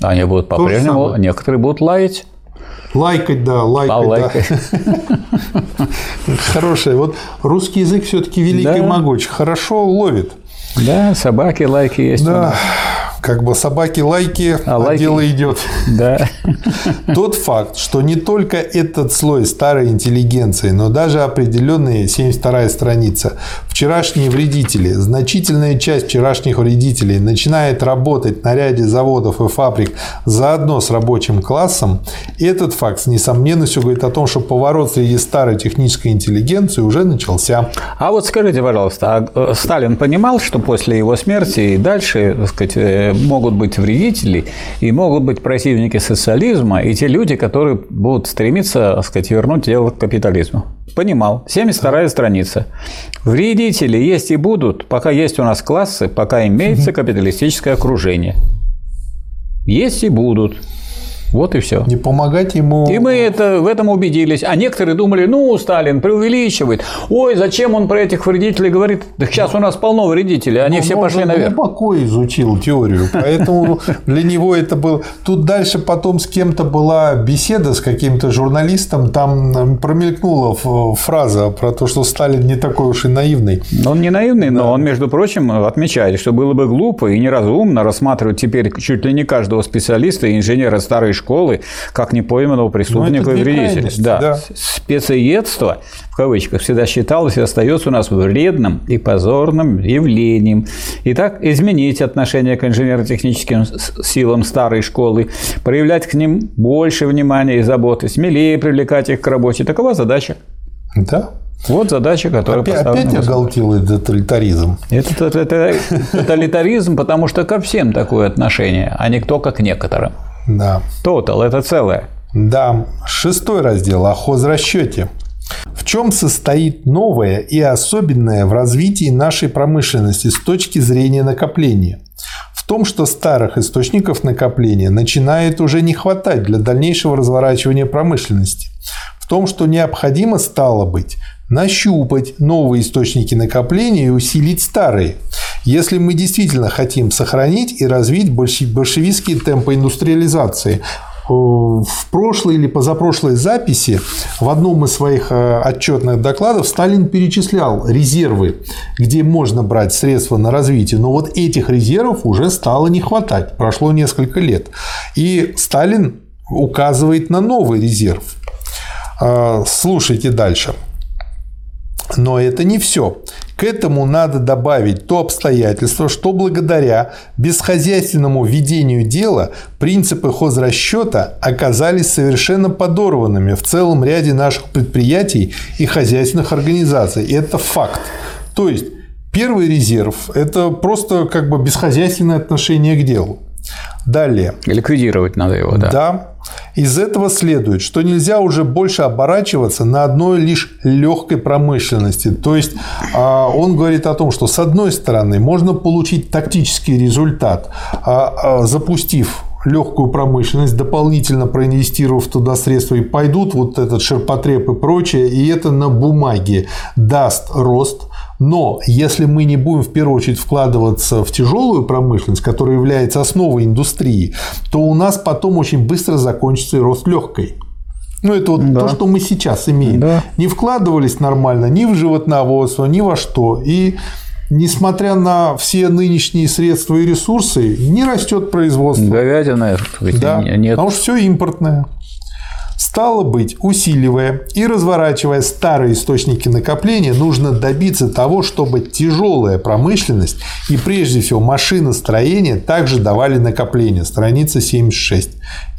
Они будут по-прежнему, некоторые будут лаять. Лайкать. Хорошее. Вот русский язык все-таки великий и могучий. Хорошо ловит. Да, собаки лайки есть. Да. Как бы собаки лайки, а дело идет. Да. Тот факт, что не только этот слой старой интеллигенции, но даже определенные, 72-я страница, вчерашние вредители, значительная часть вчерашних вредителей начинает работать на ряде заводов и фабрик заодно с рабочим классом, этот факт с несомненностью говорит о том, что поворот среди старой технической интеллигенции уже начался. А вот скажите, пожалуйста, а Сталин понимал, что после его смерти и дальше, так сказать, могут быть вредители и могут быть противники социализма и те люди, которые будут стремиться, так сказать, вернуть дело к капитализму. Понимал. 72-я страница. Вредители есть и будут, пока есть у нас классы, пока имеется капиталистическое окружение. Есть и будут. Вот и все. Не помогать ему. И мы в этом убедились. А некоторые думали, Сталин преувеличивает. Ой, зачем он про этих вредителей говорит? Да сейчас у нас полно вредителей, они все пошли наверх. Он глубоко изучил теорию, поэтому для него это было... Тут дальше потом с кем-то была беседа, с каким-то журналистом, там промелькнула фраза про то, что Сталин не такой уж и наивный. Он не наивный, но он, между прочим, отмечает, что было бы глупо и неразумно рассматривать теперь чуть ли не каждого специалиста и инженера старой школы, как непойманного преступника и вредителя. Да. Спецеедство, в кавычках, всегда считалось и остается у нас вредным и позорным явлением. Итак, изменить отношение к инженерно-техническим силам старой школы, проявлять к ним больше внимания и заботы, смелее привлекать их к работе. Такова задача. Да. Вот задача, которая поставлена. Опять оголтил этот тоталитаризм. Это тоталитаризм, потому что ко всем такое отношение, а не только к некоторым. Да. Тотал – это целое. Да. 6-й раздел о хозрасчете. В чем состоит новое и особенное в развитии нашей промышленности с точки зрения накопления? В том, что старых источников накопления начинает уже не хватать для дальнейшего разворачивания промышленности. В том, что необходимо стало быть нащупать новые источники накопления и усилить старые. Если мы действительно хотим сохранить и развить большевистские темпы индустриализации, в прошлой или позапрошлой записи в одном из своих отчетных докладов Сталин перечислял резервы, где можно брать средства на развитие, но вот этих резервов уже стало не хватать, прошло несколько лет. И Сталин указывает на новый резерв. Слушайте дальше. Но это не все. К этому надо добавить то обстоятельство, что благодаря бесхозяйственному ведению дела принципы хозрасчета оказались совершенно подорванными в целом ряде наших предприятий и хозяйственных организаций. И это факт. То есть, первый резерв – это просто как бы бесхозяйственное отношение к делу. Далее. Ликвидировать надо его, да. Да. Из этого следует, что нельзя уже больше оборачиваться на одной лишь легкой промышленности. То есть, он говорит о том, что с одной стороны можно получить тактический результат, запустив легкую промышленность, дополнительно проинвестировав туда средства, и пойдут вот этот ширпотреб и прочее, и это на бумаге даст рост. Но если мы не будем в первую очередь вкладываться в тяжелую промышленность, которая является основой индустрии, то у нас потом очень быстро закончится и рост легкой. Ну, это вот да. То, что мы сейчас имеем. Да. Не вкладывались нормально ни в животноводство, ни во что. И несмотря на все нынешние средства и ресурсы, не растет производство. Говядина, да, нет. Потому что все импортное. Стало быть, усиливая и разворачивая старые источники накопления, нужно добиться того, чтобы тяжелая промышленность и, прежде всего, машиностроение также давали накопление. Страница 76.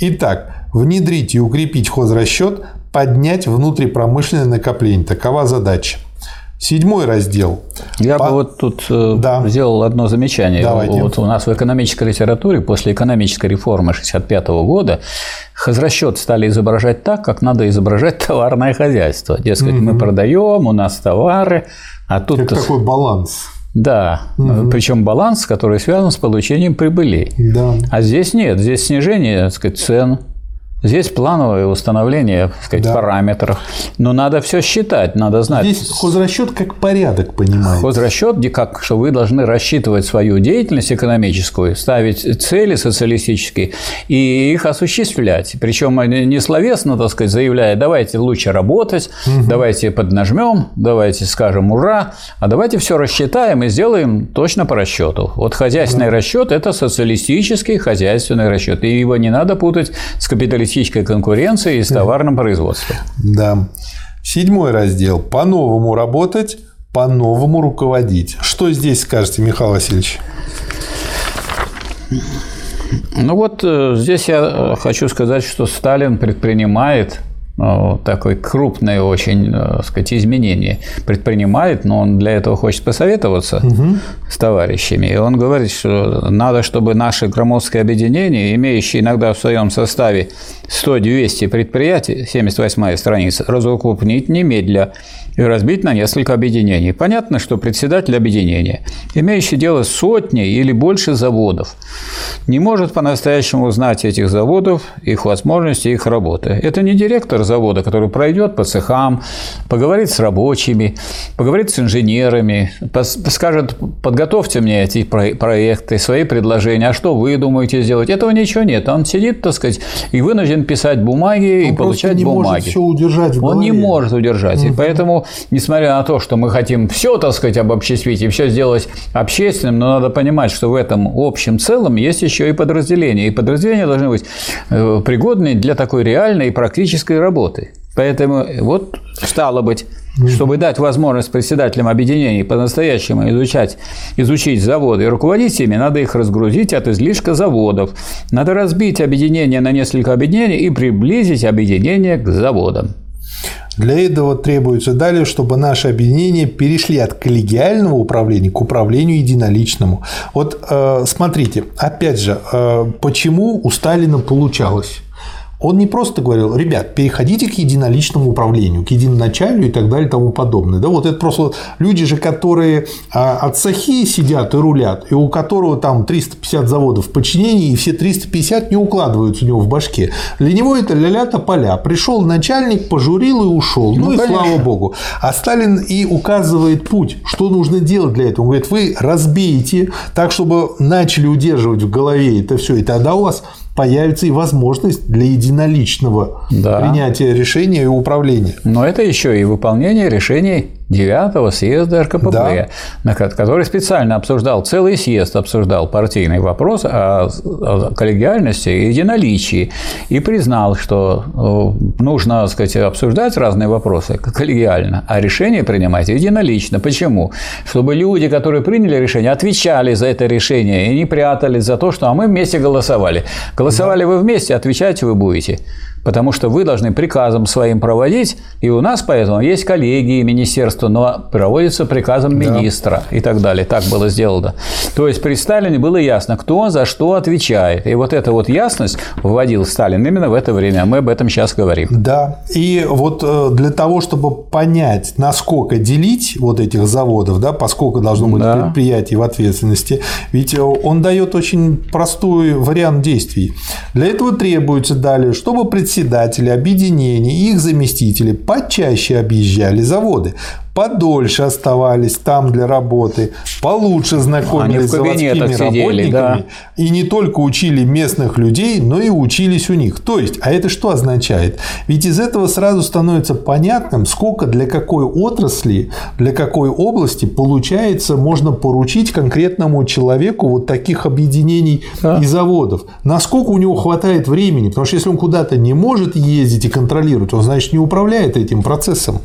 Итак, внедрить и укрепить хозрасчет, поднять внутрипромышленное накопление. Такова задача. Седьмой раздел. Я бы вот тут сделал одно замечание. Давайте. Вот у нас в экономической литературе после экономической реформы 1965 года хозрасчет стали изображать так, как надо изображать товарное хозяйство. Дескать, мы продаем, у нас товары, а тут… Это такой баланс. Да, причем баланс, который связан с получением прибыли. Да. А здесь нет, здесь снижение, так сказать, цен. Здесь плановое установление, так сказать, да, параметров. Но надо все считать, надо знать. Здесь хозрасчет как порядок, понимаете? Хозрасчет, как, что вы должны рассчитывать свою деятельность экономическую, ставить цели социалистические и их осуществлять. Причем не словесно, так сказать, заявляя, давайте лучше работать, давайте поднажмем, давайте скажем ура, а давайте все рассчитаем и сделаем точно по расчету. Вот хозяйственный расчет – это социалистический хозяйственный расчет. И его не надо путать с капиталистическим. Конкуренции и с товарным производством. Да. Седьмой раздел. По-новому работать, по-новому руководить. Что здесь скажете, Михаил Васильевич? Ну вот здесь я хочу сказать, что Сталин предпринимает такое крупное очень, так сказать, изменение. Предпринимает, но он для этого хочет посоветоваться с товарищами. И он говорит, что надо, чтобы наше громоздкое объединение, имеющее иногда в своем составе 100-200 предприятий, 78-я страница, разукрупнить немедля и разбить на несколько объединений. Понятно, что председатель объединения, имеющий дело с сотней или больше заводов, не может по-настоящему знать этих заводов, их возможности, их работы. Это не директор завода, который пройдет по цехам, поговорит с рабочими, поговорит с инженерами, скажет, подготовьте мне эти проекты, свои предложения, а что вы думаете сделать? Этого ничего нет. Он сидит, так сказать, и вынужден писать бумаги и получать бумаги. Он не может удержать. И поэтому, несмотря на то, что мы хотим все, так сказать, обобществить и все сделать общественным, но надо понимать, что в этом общем целом есть еще и подразделения. И подразделения должны быть пригодны для такой реальной и практической работы. Поэтому вот стало быть, чтобы дать возможность председателям объединений по-настоящему изучить заводы и руководить ими, надо их разгрузить от излишка заводов. Надо разбить объединение на несколько объединений и приблизить объединение к заводам. Для этого требуется далее, чтобы наши объединения перешли от коллегиального управления к управлению единоличному. Вот смотрите, опять же, почему у Сталина получалось? Он не просто говорил: ребят, переходите к единоличному управлению, к единоначалию и так далее и тому подобное. Да, вот это просто люди же, которые от сахи сидят и рулят, и у которого там 350 заводов в подчинении, и все 350 не укладываются у него в башке. Для него это ля-ля-то поля. Пришел начальник, пожурил и ушел. Ну, и слава богу. А Сталин и указывает путь, что нужно делать для этого. Он говорит: вы разбейте так, чтобы начали удерживать в голове это все, и тогда у вас появится и возможность для единоличного принятия решения и управления. Но это еще и выполнение решений 9-го съезда РКПБ, который специально обсуждал, целый съезд обсуждал партийный вопрос о коллегиальности и единоличии, и признал, что нужно, так сказать, обсуждать разные вопросы коллегиально, а решение принимать единолично. Почему? Чтобы люди, которые приняли решение, отвечали за это решение и не прятались за то, что мы вместе голосовали. Голосовали вы вместе, отвечать вы будете. Потому что вы должны приказом своим проводить, и у нас поэтому есть коллегии, министерства, но проводится приказом министра и так далее. Так было сделано. То есть при Сталине было ясно, кто за что отвечает. И вот эта вот ясность вводил Сталин именно в это время. Мы об этом сейчас говорим. Да. И вот для того, чтобы понять, насколько делить вот этих заводов, да, поскольку должно быть предприятий в ответственности, ведь он дает очень простой вариант действий. Для этого требуется далее, чтобы председатели объединений и их заместители почаще объезжали заводы, подольше оставались там для работы, получше знакомились с заводскими работниками и не только учили местных людей, но и учились у них. То есть, а это что означает? Ведь из этого сразу становится понятным, сколько для какой отрасли, для какой области получается можно поручить конкретному человеку вот таких объединений и заводов. Насколько у него хватает времени, потому что если он куда-то не может ездить и контролировать, он, значит, не управляет этим процессом.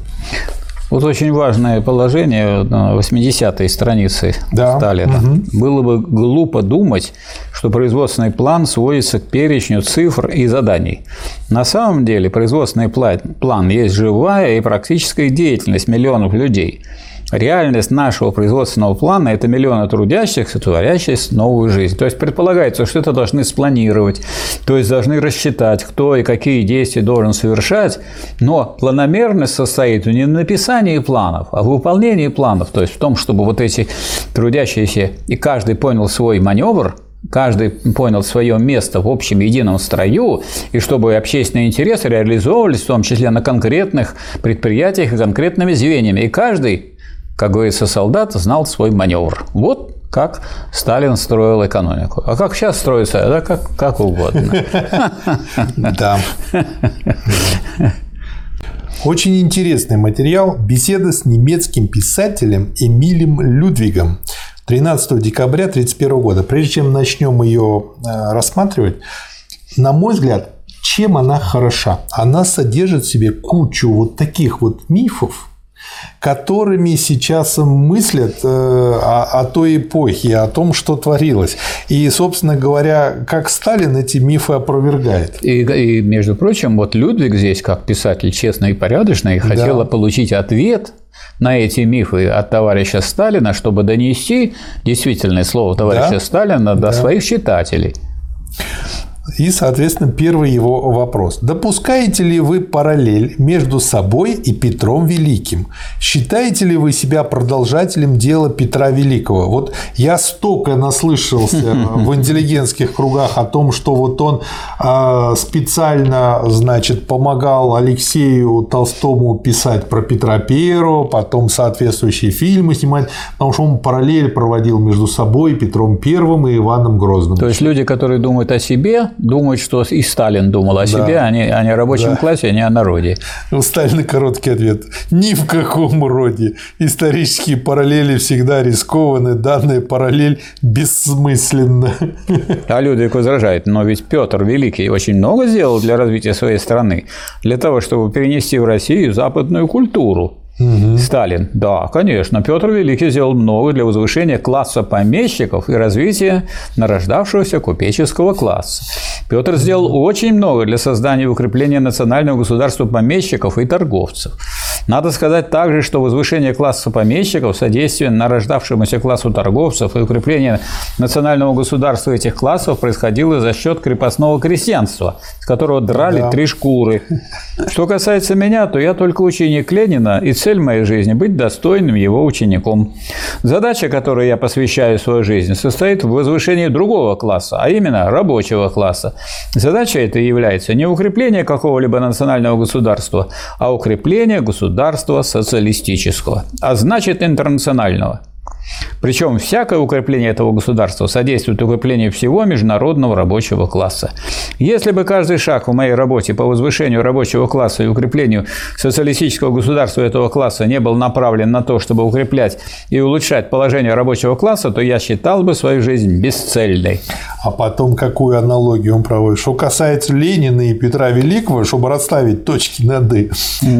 Вот очень важное положение на 80-й странице Сталина. Было бы глупо думать, что производственный план сводится к перечню цифр и заданий. На самом деле производственный план есть живая и практическая деятельность миллионов людей. Реальность нашего производственного плана – это миллионы трудящихся, творящих новую жизнь. То есть предполагается, что это должны спланировать, то есть должны рассчитать, кто и какие действия должен совершать, но планомерность состоит не в написании планов, а в выполнении планов, то есть в том, чтобы вот эти трудящиеся и каждый понял свой маневр, каждый понял свое место в общем едином строю, и чтобы общественные интересы реализовывались, в том числе на конкретных предприятиях и конкретными звеньями, и каждый, как говорится, солдат знал свой маневр. Вот как Сталин строил экономику. А как сейчас строится, да как угодно. Да. Очень интересный материал. Беседа с немецким писателем Эмилем Людвигом 13 декабря 1931 года. Прежде чем начнем ее рассматривать, на мой взгляд, чем она хороша? Она содержит в себе кучу вот таких вот мифов, которыми сейчас мыслят о той эпохе, о том, что творилось. И, собственно говоря, как Сталин эти мифы опровергает. И между прочим, вот Людвиг здесь, как писатель честный и порядочный, хотел получить ответ на эти мифы от товарища Сталина, чтобы донести действительное слово товарища Сталина до своих читателей. И, соответственно, первый его вопрос. Допускаете ли вы параллель между собой и Петром Великим? Считаете ли вы себя продолжателем дела Петра Великого? Вот я столько наслышался в интеллигентских кругах о том, что вот он специально, значит, помогал Алексею Толстому писать про Петра Первого, потом соответствующие фильмы снимать, потому что он параллель проводил между собой, Петром Первым и Иваном Грозным. То есть люди, которые думают о себе, думают, что и Сталин думал о себе, а не о рабочем классе, а не о народе. У Сталина короткий ответ. Ни в каком роде. Исторические параллели всегда рискованы, данная параллель бессмысленна. А Людвиг возражает, но ведь Петр Великий очень много сделал для развития своей страны, для того, чтобы перенести в Россию западную культуру. Сталин. Да, конечно. Петр Великий сделал много для возвышения класса помещиков и развития нарождавшегося купеческого класса. Петр сделал очень много для создания и укрепления национального государства помещиков и торговцев. Надо сказать также, что возвышение класса помещиков, содействие нарождавшемуся классу торговцев и укрепление национального государства этих классов происходило за счет крепостного крестьянства, с которого драли три шкуры. Что касается меня, то я только ученик Ленина, и цель моей жизни – быть достойным его учеником. Задача, которой я посвящаю свою жизнь, состоит в возвышении другого класса, а именно рабочего класса. Задача эта является не укрепление какого-либо национального государства, а укрепление государства социалистического, а значит интернационального. Причем всякое укрепление этого государства содействует укреплению всего международного рабочего класса. Если бы каждый шаг в моей работе по возвышению рабочего класса и укреплению социалистического государства этого класса не был направлен на то, чтобы укреплять и улучшать положение рабочего класса, то я считал бы свою жизнь бесцельной. А потом какую аналогию он проводит? Что касается Ленина и Петра Великого, чтобы расставить точки над «и»,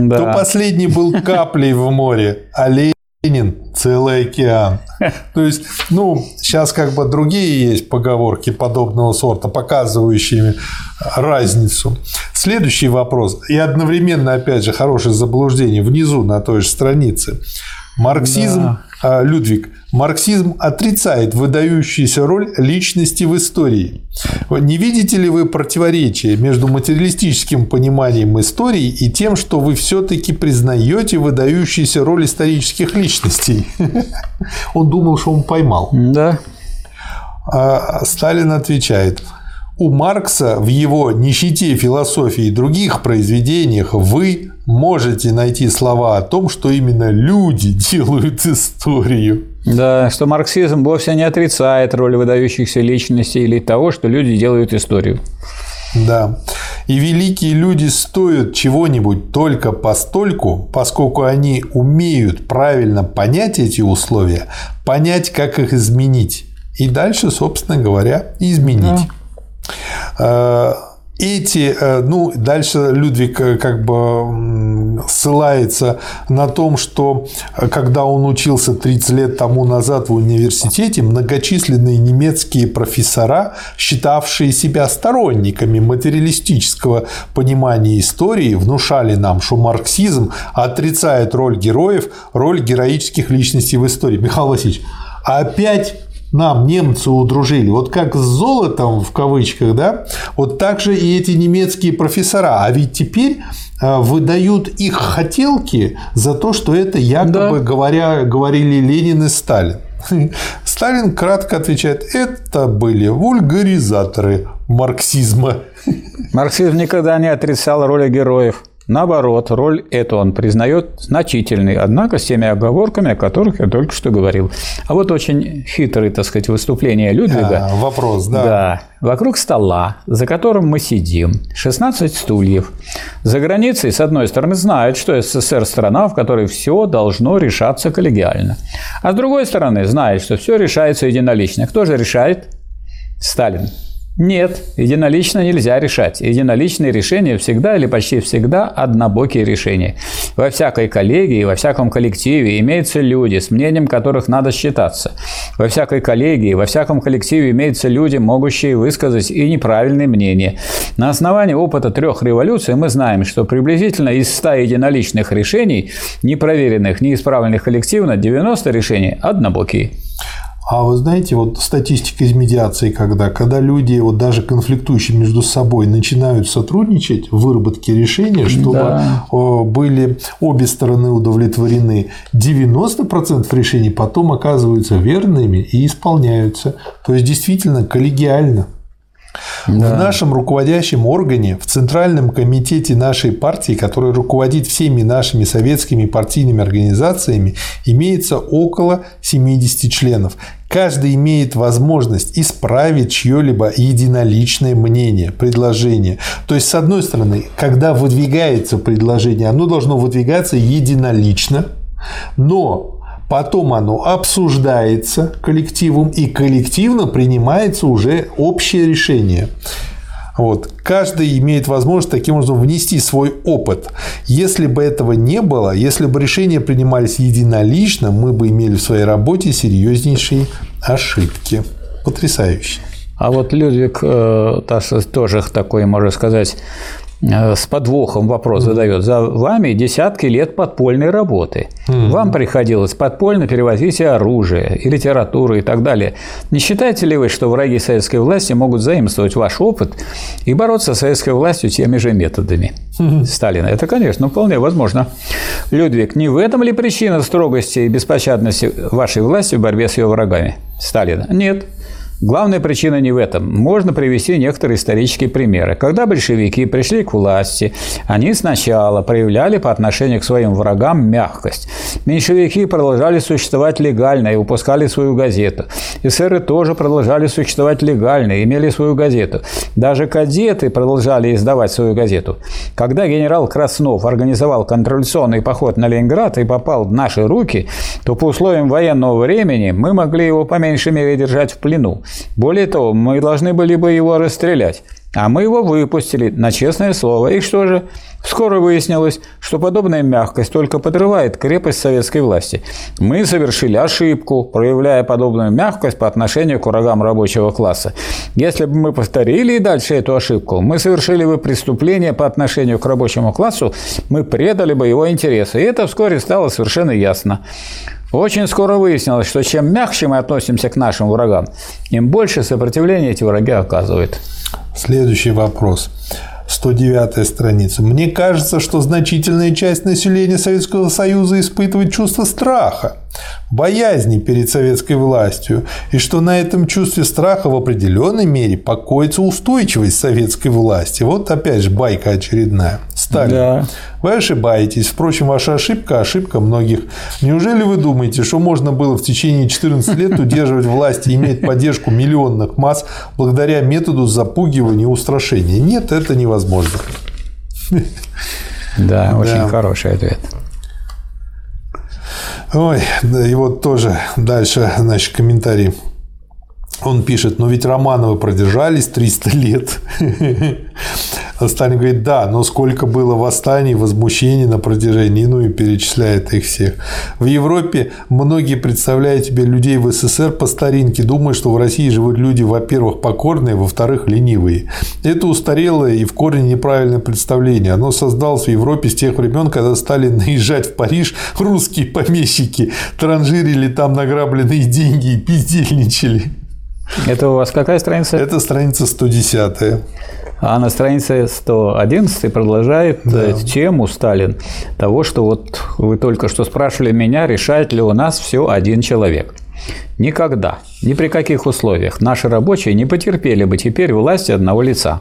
то последний был каплей в море, а Ленин – целый океан. То есть, сейчас как бы другие есть поговорки подобного сорта, показывающие разницу. Следующий вопрос. И одновременно, опять же, хорошее заблуждение внизу на той же странице. Марксизм, да. Людвиг. Марксизм отрицает выдающуюся роль личности в истории. Не видите ли вы противоречия между материалистическим пониманием истории и тем, что вы все-таки признаете выдающуюся роль исторических личностей? Он думал, что он поймал. Да. Сталин отвечает. У Маркса в его «Нищете философии» и других произведениях вы можете найти слова о том, что именно люди делают историю. Да, что марксизм вовсе не отрицает роль выдающихся личностей или того, что люди делают историю. Да. И великие люди стоят чего-нибудь только постольку, поскольку они умеют правильно понять эти условия, понять, как их изменить. И дальше, собственно говоря, изменить. Да. Дальше Людвиг как бы ссылается на том, что когда он учился 30 лет тому назад в университете, многочисленные немецкие профессора, считавшие себя сторонниками материалистического понимания истории, внушали нам, что марксизм отрицает роль героев, роль героических личностей в истории. Михаил Васильевич, опять... Нам немцы удружили. Вот как с золотом, в кавычках, да, вот так же и эти немецкие профессора. А ведь теперь выдают их хотелки за то, что это якобы, говорили Ленин и Сталин. Сталин кратко отвечает, это были вульгаризаторы марксизма. Марксизм никогда не отрицал роли героев. Наоборот, роль эту он признает значительной, однако с теми оговорками, о которых я только что говорил. А вот очень хитрые, так сказать, выступления Людвига. Вопрос, да. Да. Вокруг стола, за которым мы сидим, 16 стульев. За границей, с одной стороны, знают, что СССР – страна, в которой все должно решаться коллегиально. А с другой стороны, знают, что все решается единолично. Кто же решает? Сталин. Нет, единолично нельзя решать. Единоличные решения всегда или почти всегда однобокие решения. Во всякой коллегии, во всяком коллективе имеются люди, с мнением которых надо считаться. Во всякой коллегии, во всяком коллективе имеются люди, могущие высказать и неправильные мнения. На основании опыта 3 революций мы знаем, что приблизительно из 100 единоличных решений, непроверенных, неисправленных коллективно, 90 решений однобокие. А вы знаете, вот статистика из медиации, когда люди, вот даже конфликтующие между собой, начинают сотрудничать в выработке решения, чтобы были обе стороны удовлетворены, 90% решений потом оказываются верными и исполняются. То есть, действительно коллегиально. В нашем руководящем органе, в Центральном комитете нашей партии, который руководит всеми нашими советскими партийными организациями, имеется около 70 членов. Каждый имеет возможность исправить чье-либо единоличное мнение, предложение. То есть, с одной стороны, когда выдвигается предложение, оно должно выдвигаться единолично, но... Потом оно обсуждается коллективом и коллективно принимается уже общее решение. Вот. Каждый имеет возможность таким образом внести свой опыт. Если бы этого не было, если бы решения принимались единолично, мы бы имели в своей работе серьезнейшие ошибки. Потрясающе. А вот Людвиг тоже такой, можно сказать, с подвохом вопрос задает. За вами десятки лет подпольной работы. Вам приходилось подпольно перевозить и оружие, и литературу, и так далее. Не считаете ли вы, что враги советской власти могут заимствовать ваш опыт и бороться с советской властью теми же методами Сталина? Это, конечно, вполне возможно. Людвиг, не в этом ли причина строгости и беспощадности вашей власти в борьбе с ее врагами Сталина? Нет. Главная причина не в этом. Можно привести некоторые исторические примеры. Когда большевики пришли к власти, они сначала проявляли по отношению к своим врагам мягкость. Меньшевики продолжали существовать легально и выпускали свою газету. Эсеры тоже продолжали существовать легально и имели свою газету. Даже кадеты продолжали издавать свою газету. Когда генерал Краснов организовал контрреволюционный поход на Ленинград и попал в наши руки, то по условиям военного времени мы могли его по меньшей мере держать в плену. Более того, мы должны были бы его расстрелять, а мы его выпустили, на честное слово. И что же? Скоро выяснилось, что подобная мягкость только подрывает крепость советской власти. Мы совершили ошибку, проявляя подобную мягкость по отношению к врагам рабочего класса. Если бы мы повторили и дальше эту ошибку, мы совершили бы преступление по отношению к рабочему классу, мы предали бы его интересы. И это вскоре стало совершенно ясно. Очень скоро выяснилось, что чем мягче мы относимся к нашим врагам, тем больше сопротивления эти враги оказывают. Следующий вопрос. 109-я страница. Мне кажется, что значительная часть населения Советского Союза испытывает чувство страха, боязни перед советской властью, и что на этом чувстве страха в определенной мере покоится устойчивость советской власти. Вот опять же байка очередная. Сталин. Да. Вы ошибаетесь. Впрочем, ваша ошибка – ошибка многих. Неужели вы думаете, что можно было в течение 14 лет удерживать власть и иметь поддержку миллионных масс благодаря методу запугивания и устрашения? Нет, это невозможно. Да, очень хороший ответ. Ой, и вот тоже дальше, значит, комментарий. Он пишет: «Ну ведь Романовы продержались 300 лет». Сталин говорит: «Да, но сколько было восстаний, возмущений на протяжении», ну и перечисляет их всех. В Европе многие представляют себе людей в СССР по старинке, думая, что в России живут люди, во-первых, покорные, во-вторых, ленивые. Это устарелое и в корне неправильное представление. Оно создалось в Европе с тех времен, когда стали наезжать в Париж русские помещики, транжирили там награбленные деньги и пиздельничали». Это у вас какая страница? Это страница 110. А на странице 111 продолжает тему Сталин того, что вот вы только что спрашивали меня, решает ли у нас все один человек. Никогда, ни при каких условиях наши рабочие не потерпели бы теперь власти одного лица.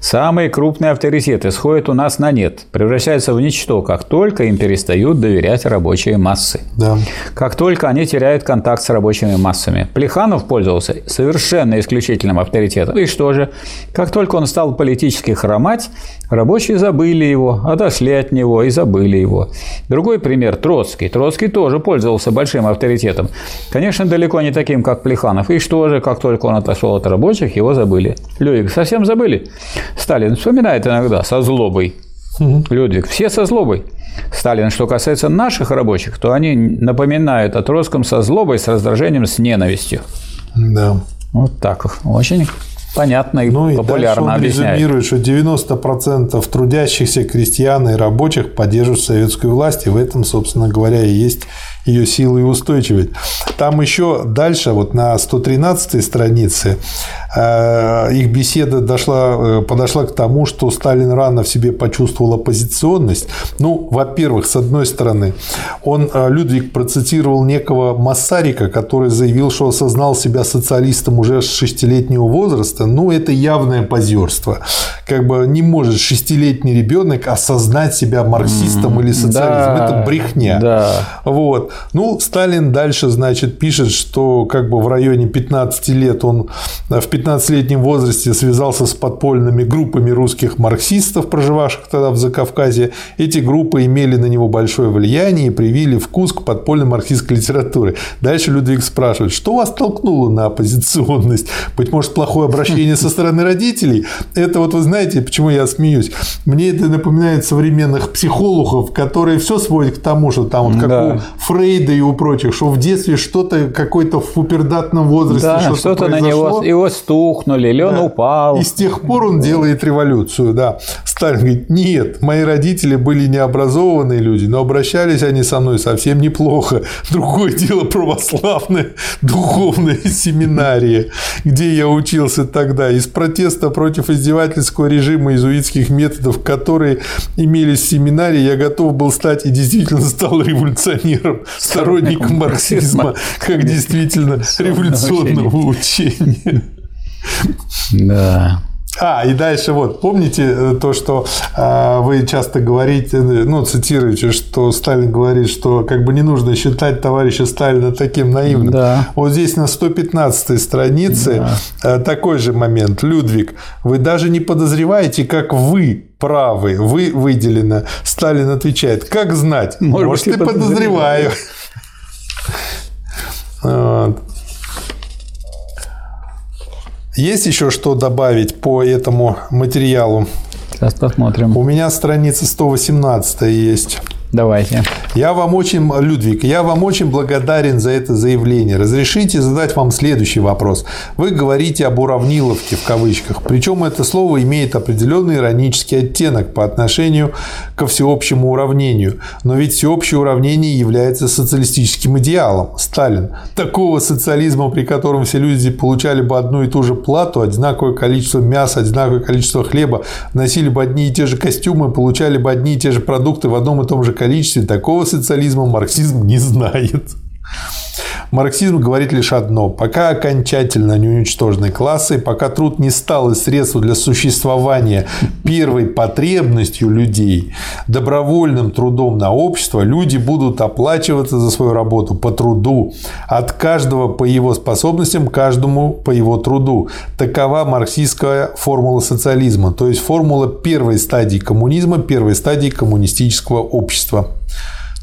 Самые крупные авторитеты сходят у нас на нет, превращаются в ничто, как только им перестают доверять рабочие массы. Да. Как только они теряют контакт с рабочими массами. Плеханов пользовался совершенно исключительным авторитетом. И что же? Как только он стал политически хромать, рабочие забыли его, отошли от него и забыли его. Другой пример – Троцкий. Троцкий тоже пользовался большим авторитетом. Конечно, далеко не таким, как Плеханов. И что же, как только он отошел от рабочих, его забыли. Людвиг, совсем забыли? Сталин вспоминает иногда со злобой. Людвиг, все со злобой. Сталин, что касается наших рабочих, то они напоминают о Троцком со злобой, с раздражением, с ненавистью. Да. Вот так. Очень понятно и популярно объясняет. Ну и дальше он резюмирует, что 90% трудящихся, крестьян и рабочих поддерживают советскую власть, и в этом, собственно говоря, и есть ее силы и устойчивость. Там еще дальше, вот на 113-й странице, их беседа подошла к тому, что Сталин рано в себе почувствовал оппозиционность. Ну, во-первых, с одной стороны, Людвиг процитировал некого Массарика, который заявил, что осознал себя социалистом уже с 6-летнего возраста. Ну, это явное позерство. Как бы не может 6-летний ребенок осознать себя марксистом или социалистом. Да, это брехня. Да. Вот. Ну, Сталин дальше, значит, пишет, что как бы в районе 15 лет он в 15-летнем возрасте связался с подпольными группами русских марксистов, проживавших тогда в Закавказье. Эти группы имели на него большое влияние и привили вкус к подпольной марксистской литературе. Дальше Людвиг спрашивает: что вас толкнуло на оппозиционность? Быть может, плохое обращение со стороны родителей? Это вот вы знаете, почему я смеюсь? Мне это напоминает современных психологов, которые все сводят к тому, что там вот как у Фрейда Фрейда и у прочих, что в детстве что-то, какой-то в пупердатном возрасте что-то на него, его стукнули, или он упал. И с тех пор он делает революцию, да. Сталин говорит, нет, мои родители были необразованные люди, но обращались они со мной совсем неплохо. Другое дело православная духовная семинария, где я учился тогда. Из протеста против издевательского режима иезуитских методов, которые имелись в семинарии, я готов был стать и действительно стал революционером, сторонником марксизма, как действительно революционного учения. Да. И дальше вот, помните то, что вы часто говорите, ну, цитируете, что Сталин говорит, что как бы не нужно считать товарища Сталина таким наивным. Да. Вот здесь на 115-й странице такой же момент. Людвиг, вы даже не подозреваете, как вы правы, вы выделено. Сталин отвечает, как знать, может и подозреваю. Есть еще что добавить по этому материалу? Сейчас посмотрим. У меня страница 118 есть. Давайте. Людвиг, я вам очень благодарен за это заявление. Разрешите задать вам следующий вопрос. Вы говорите об «уравниловке» в кавычках. Причем это слово имеет определенный иронический оттенок по отношению ко всеобщему уравнению. Но ведь всеобщее уравнение является социалистическим идеалом. Сталин. Такого социализма, при котором все люди получали бы одну и ту же плату, одинаковое количество мяса, одинаковое количество хлеба, носили бы одни и те же костюмы, получали бы одни и те же продукты в одном и том же количестве, такого социализма марксизм не знает. Марксизм говорит лишь одно: пока окончательно не уничтожены классы, пока труд не стал и средством для существования первой потребностью людей, добровольным трудом на общество, люди будут оплачиваться за свою работу по труду, от каждого по его способностям, каждому по его труду. Такова марксистская формула социализма, то есть формула первой стадии коммунизма, первой стадии коммунистического общества.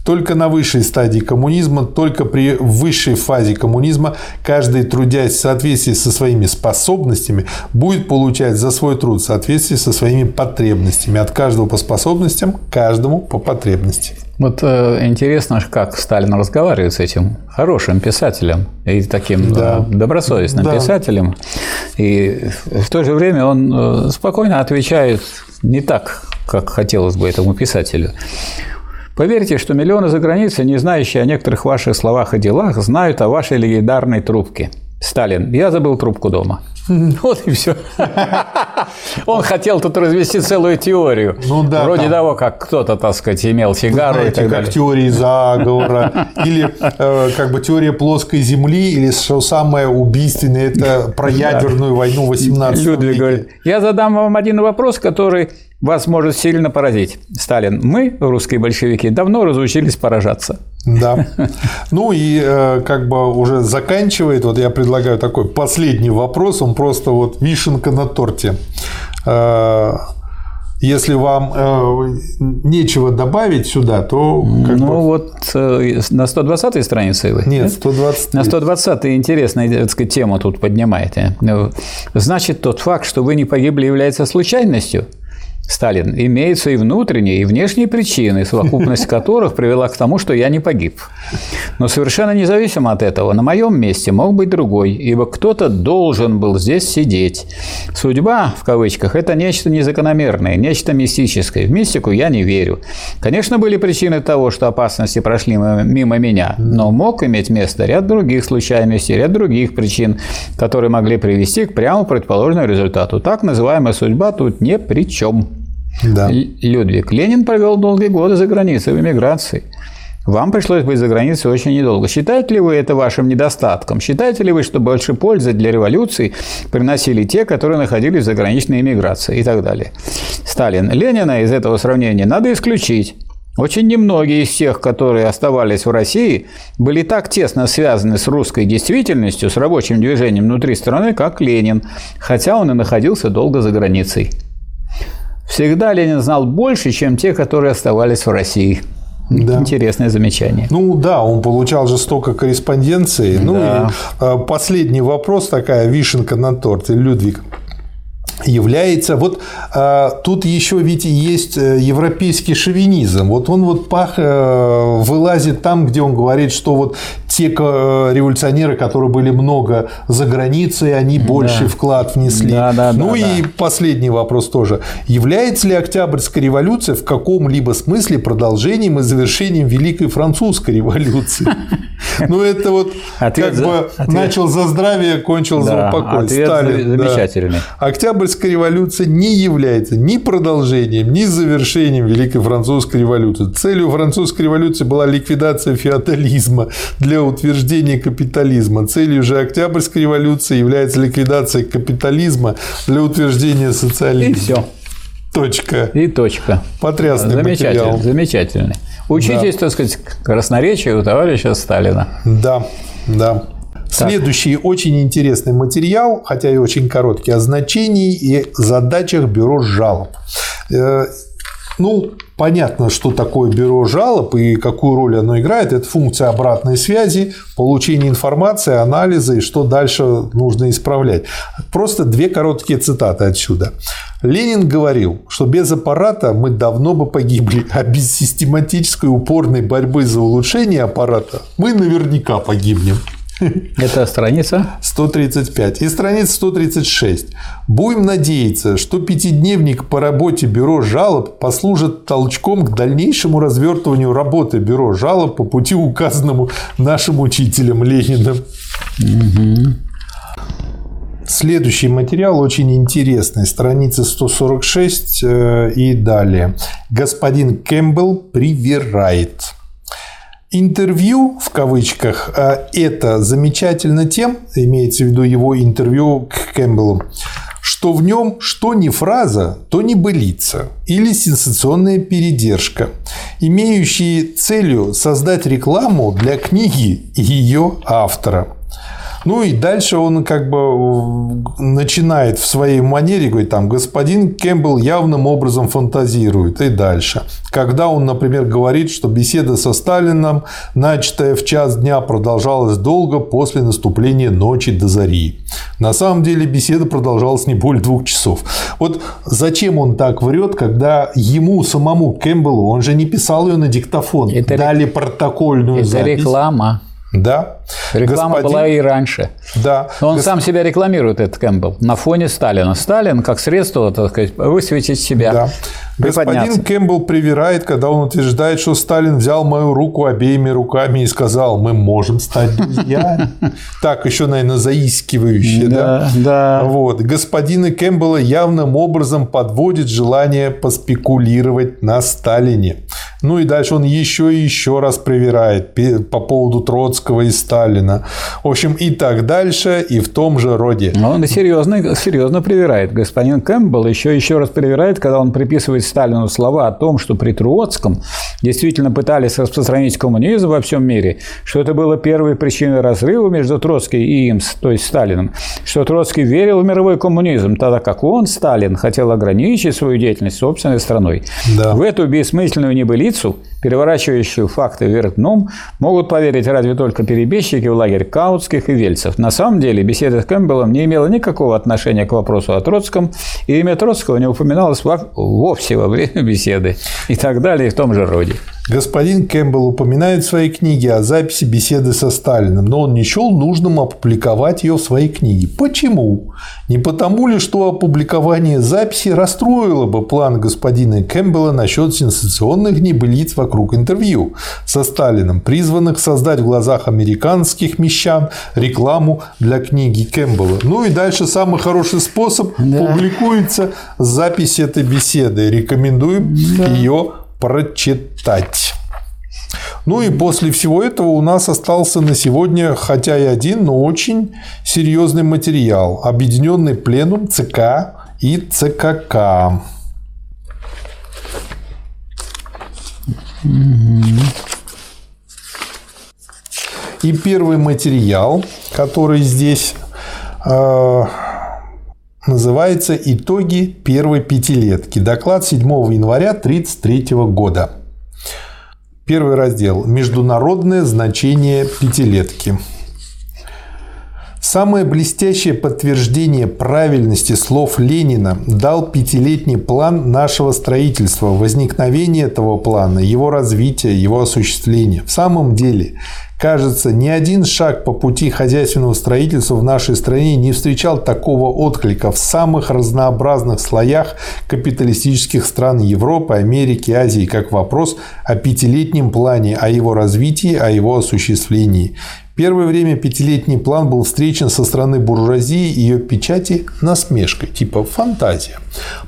Только на высшей стадии коммунизма, только при высшей фазе коммунизма каждый, трудясь в соответствии со своими способностями, будет получать за свой труд в соответствии со своими потребностями. От каждого по способностям, каждому по потребности. Вот интересно, как Сталин разговаривает с этим хорошим писателем и таким добросовестным писателем. И в то же время он спокойно отвечает не так, как хотелось бы этому писателю. Поверьте, что миллионы за границей, не знающие о некоторых ваших словах и делах, знают о вашей легендарной трубке. Сталин, я забыл трубку дома. Вот и все. Он хотел тут развести целую теорию. Вроде того, как кто-то, так сказать, имел сигару и так далее. Как теории заговора, или как бы теория плоской земли, или что самое убийственное, это про ядерную войну 18 века. Людвиг говорит, я задам вам один вопрос, который вас может сильно поразить. Сталин, мы, русские большевики, давно разучились поражаться. Да. Ну и как бы уже заканчивает, вот я предлагаю такой последний вопрос, он просто вот вишенка на торте. Если вам нечего добавить сюда, то... на 120-й странице вы? Нет, 120-й. На 120-й интересная, так сказать, тема тут поднимаете. Значит, тот факт, что вы не погибли, является случайностью? Сталин, имеются и внутренние, и внешние причины, совокупность которых привела к тому, что я не погиб. Но совершенно независимо от этого, на моем месте мог быть другой, ибо кто-то должен был здесь сидеть. Судьба, в кавычках, это нечто незакономерное, нечто мистическое. В мистику я не верю. Конечно, были причины того, что опасности прошли мимо меня, но мог иметь место ряд других случайностей, ряд других причин, которые могли привести к прямо противоположному результату. Так называемая судьба тут ни при чем. Да. Людвиг, Ленин провел долгие годы за границей, в эмиграции. Вам пришлось быть за границей очень недолго. Считаете ли вы это вашим недостатком? Считаете ли вы, что больше пользы для революции приносили те, которые находились в заграничной эмиграции и так далее? Сталин, Ленина из этого сравнения надо исключить. Очень немногие из тех, которые оставались в России, были так тесно связаны с русской действительностью, с рабочим движением внутри страны, как Ленин, хотя он и находился долго за границей. Всегда Ленин знал больше, чем те, которые оставались в России. Да. Интересное замечание. Он получал же столько корреспонденции. Да. Последний вопрос, такая вишенка на торте, Людвиг. является. Вот тут еще ведь есть европейский шовинизм. Вот он вот вылазит там, где он говорит, что вот те революционеры, которые были много за границей, они больший вклад внесли. И последний вопрос тоже. Является ли Октябрьская революция в каком-либо смысле продолжением и завершением Великой Французской революции? Ну, это вот как бы начал за здравие, кончил за упокой. Сталин. Замечательный. Октябрьская революция не является ни продолжением, ни завершением Великой Французской революции. Целью Французской революции была ликвидация феодализма для утверждения капитализма. Целью же Октябрьской революции является ликвидация капитализма для утверждения социализма. И все. Точка. И точка. Потрясный материал. Замечательный. Учитесь, так сказать, красноречию у товарища Сталина. Да. Следующий очень интересный материал, хотя и очень короткий, о значении и задачах бюро жалоб. Понятно, что такое бюро жалоб и какую роль оно играет. Это функция обратной связи, получение информации, анализа и что дальше нужно исправлять. Просто две короткие цитаты отсюда. Ленин говорил, что без аппарата мы давно бы погибли, а без систематической упорной борьбы за улучшение аппарата мы наверняка погибнем. Это страница 135 и страница 136. Будем надеяться, что пятидневник по работе бюро жалоб послужит толчком к дальнейшему развертыванию работы бюро жалоб по пути, указанному нашим учителем Лениным. Следующий материал очень интересный. Страница 146 и далее. Господин Кэмпбелл привирает. Интервью, в кавычках, это замечательно тем, имеется в виду его интервью к Кэмпбеллу, что в нем что не фраза, то небылица или сенсационная передержка, имеющие целью создать рекламу для книги и ее автора. И дальше он как бы начинает в своей манере говорить, там, господин Кэмпбелл явным образом фантазирует и дальше. Когда он, например, говорит, что беседа со Сталином, начатая в 1:00 дня, продолжалась долго после наступления ночи до зари. На самом деле беседа продолжалась не более 2 часов. Вот зачем он так врет, когда ему самому Кэмпбеллу, он же не писал ее на диктофон, дали протокольную запись. Это реклама. Да. Реклама была и раньше. Да. Но он сам себя рекламирует, этот Кэмпбелл, на фоне Сталина. Сталин как средство, так сказать, высветить себя. Да. Господин Кэмпбелл привирает, когда он утверждает, что Сталин взял мою руку обеими руками и сказал: мы можем стать друзьями. Так еще, наверное, заискивающе. Да. Вот. Господина Кэмпбелла явным образом подводит желание поспекулировать на Сталине. И дальше он еще и еще раз привирает по поводу Троцкого и Сталина. В общем, и так дальше, и в том же роде. Он серьезно привирает. Господин Кэмпбелл еще раз привирает, когда он приписывает Сталину слова о том, что при Троцком действительно пытались распространить коммунизм во всем мире, что это было первой причиной разрыва между Троцким и им, то есть Сталином, что Троцкий верил в мировой коммунизм, тогда как он, Сталин, хотел ограничить свою деятельность собственной страной. Да. В эту бессмысленную небылицу, переворачивающую факты вверх дном, могут поверить разве только перебежчики в лагерь Каутских и Вельцев. На самом деле беседа с Кэмпбеллом не имела никакого отношения к вопросу о Троцком, и имя Троцкого не упоминалось вовсе во время беседы, и так далее, и в том же роде. Господин Кэмпбелл упоминает в своей книге о записи беседы со Сталиным, но он не счел нужным опубликовать ее в своей книге. Почему? Не потому ли, что опубликование записи расстроило бы план господина Кэмпбелла насчет сенсационных небылиц вокруг интервью со Сталиным, призванных создать в глазах американских мещан рекламу для книги Кэмпбелла. И дальше самый хороший способ публикуется запись этой беседы. Рекомендуем ее прочитать. И после всего этого у нас остался на сегодня, хотя и один, но очень серьезный материал. Объединенный пленум ЦК и ЦКК. И первый материал, который здесь называется «Итоги первой пятилетки». Доклад 7 января 1933 года. Первый раздел. Международное значение пятилетки. Самое блестящее подтверждение правильности слов Ленина дал пятилетний план нашего строительства, возникновение этого плана, его развитие, его осуществление. В самом деле, кажется, ни один шаг по пути хозяйственного строительства в нашей стране не встречал такого отклика в самых разнообразных слоях капиталистических стран Европы, Америки, Азии, как вопрос о пятилетнем плане, о его развитии, о его осуществлении. Первое время пятилетний план был встречен со стороны буржуазии и ее печати насмешкой, типа фантазия.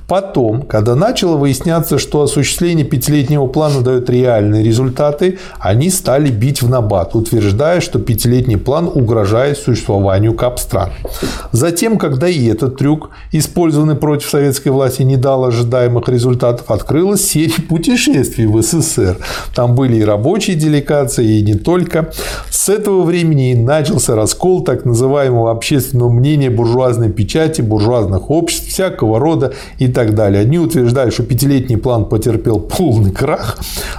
Потом, когда начало выясняться, что осуществление пятилетнего плана дает реальные результаты, они стали бить в набат, утверждая, что пятилетний план угрожает существованию капстран. Затем, когда и этот трюк, использованный против советской власти, не дал ожидаемых результатов, открылась серия путешествий в СССР. Там были и рабочие делегации, и не только. С этого времени и начался раскол так называемого общественного мнения буржуазной печати, буржуазных обществ, всякого рода и так далее. Одни утверждали, что пятилетний план потерпел полный крах,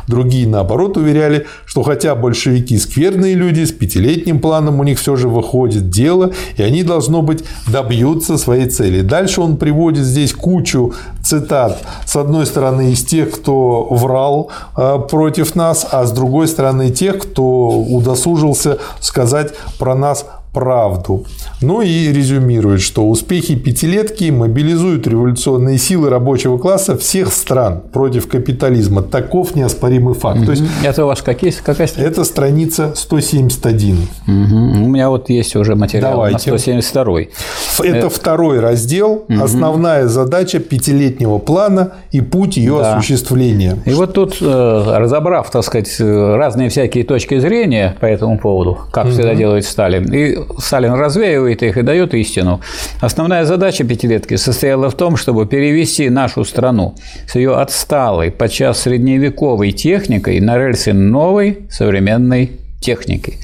другие, наоборот, уверяли, что хотя большевики скверные люди, с пятилетним планом у них все же выходит дело, и они, должно быть, добьются своей цели. Дальше он приводит здесь кучу цитат, с одной стороны, из тех, кто врал против нас, а с другой стороны, тех, кто удосужился сказать про нас правду. Ну и резюмирует, что успехи пятилетки мобилизуют революционные силы рабочего класса всех стран против капитализма. Таков неоспоримый факт. То есть, это у вас какая страница? Это страница 171. У меня вот есть уже материал. Давайте. На 172. Это второй раздел. Основная задача пятилетнего плана и путь ее осуществления. И вот тут, разобрав, так сказать, разные всякие точки зрения по этому поводу, как всегда делает Сталин, и Сталин развеивает их и дает истину. Основная задача пятилетки состояла в том, чтобы перевести нашу страну с ее отсталой, подчас средневековой техникой на рельсы новой современной техники.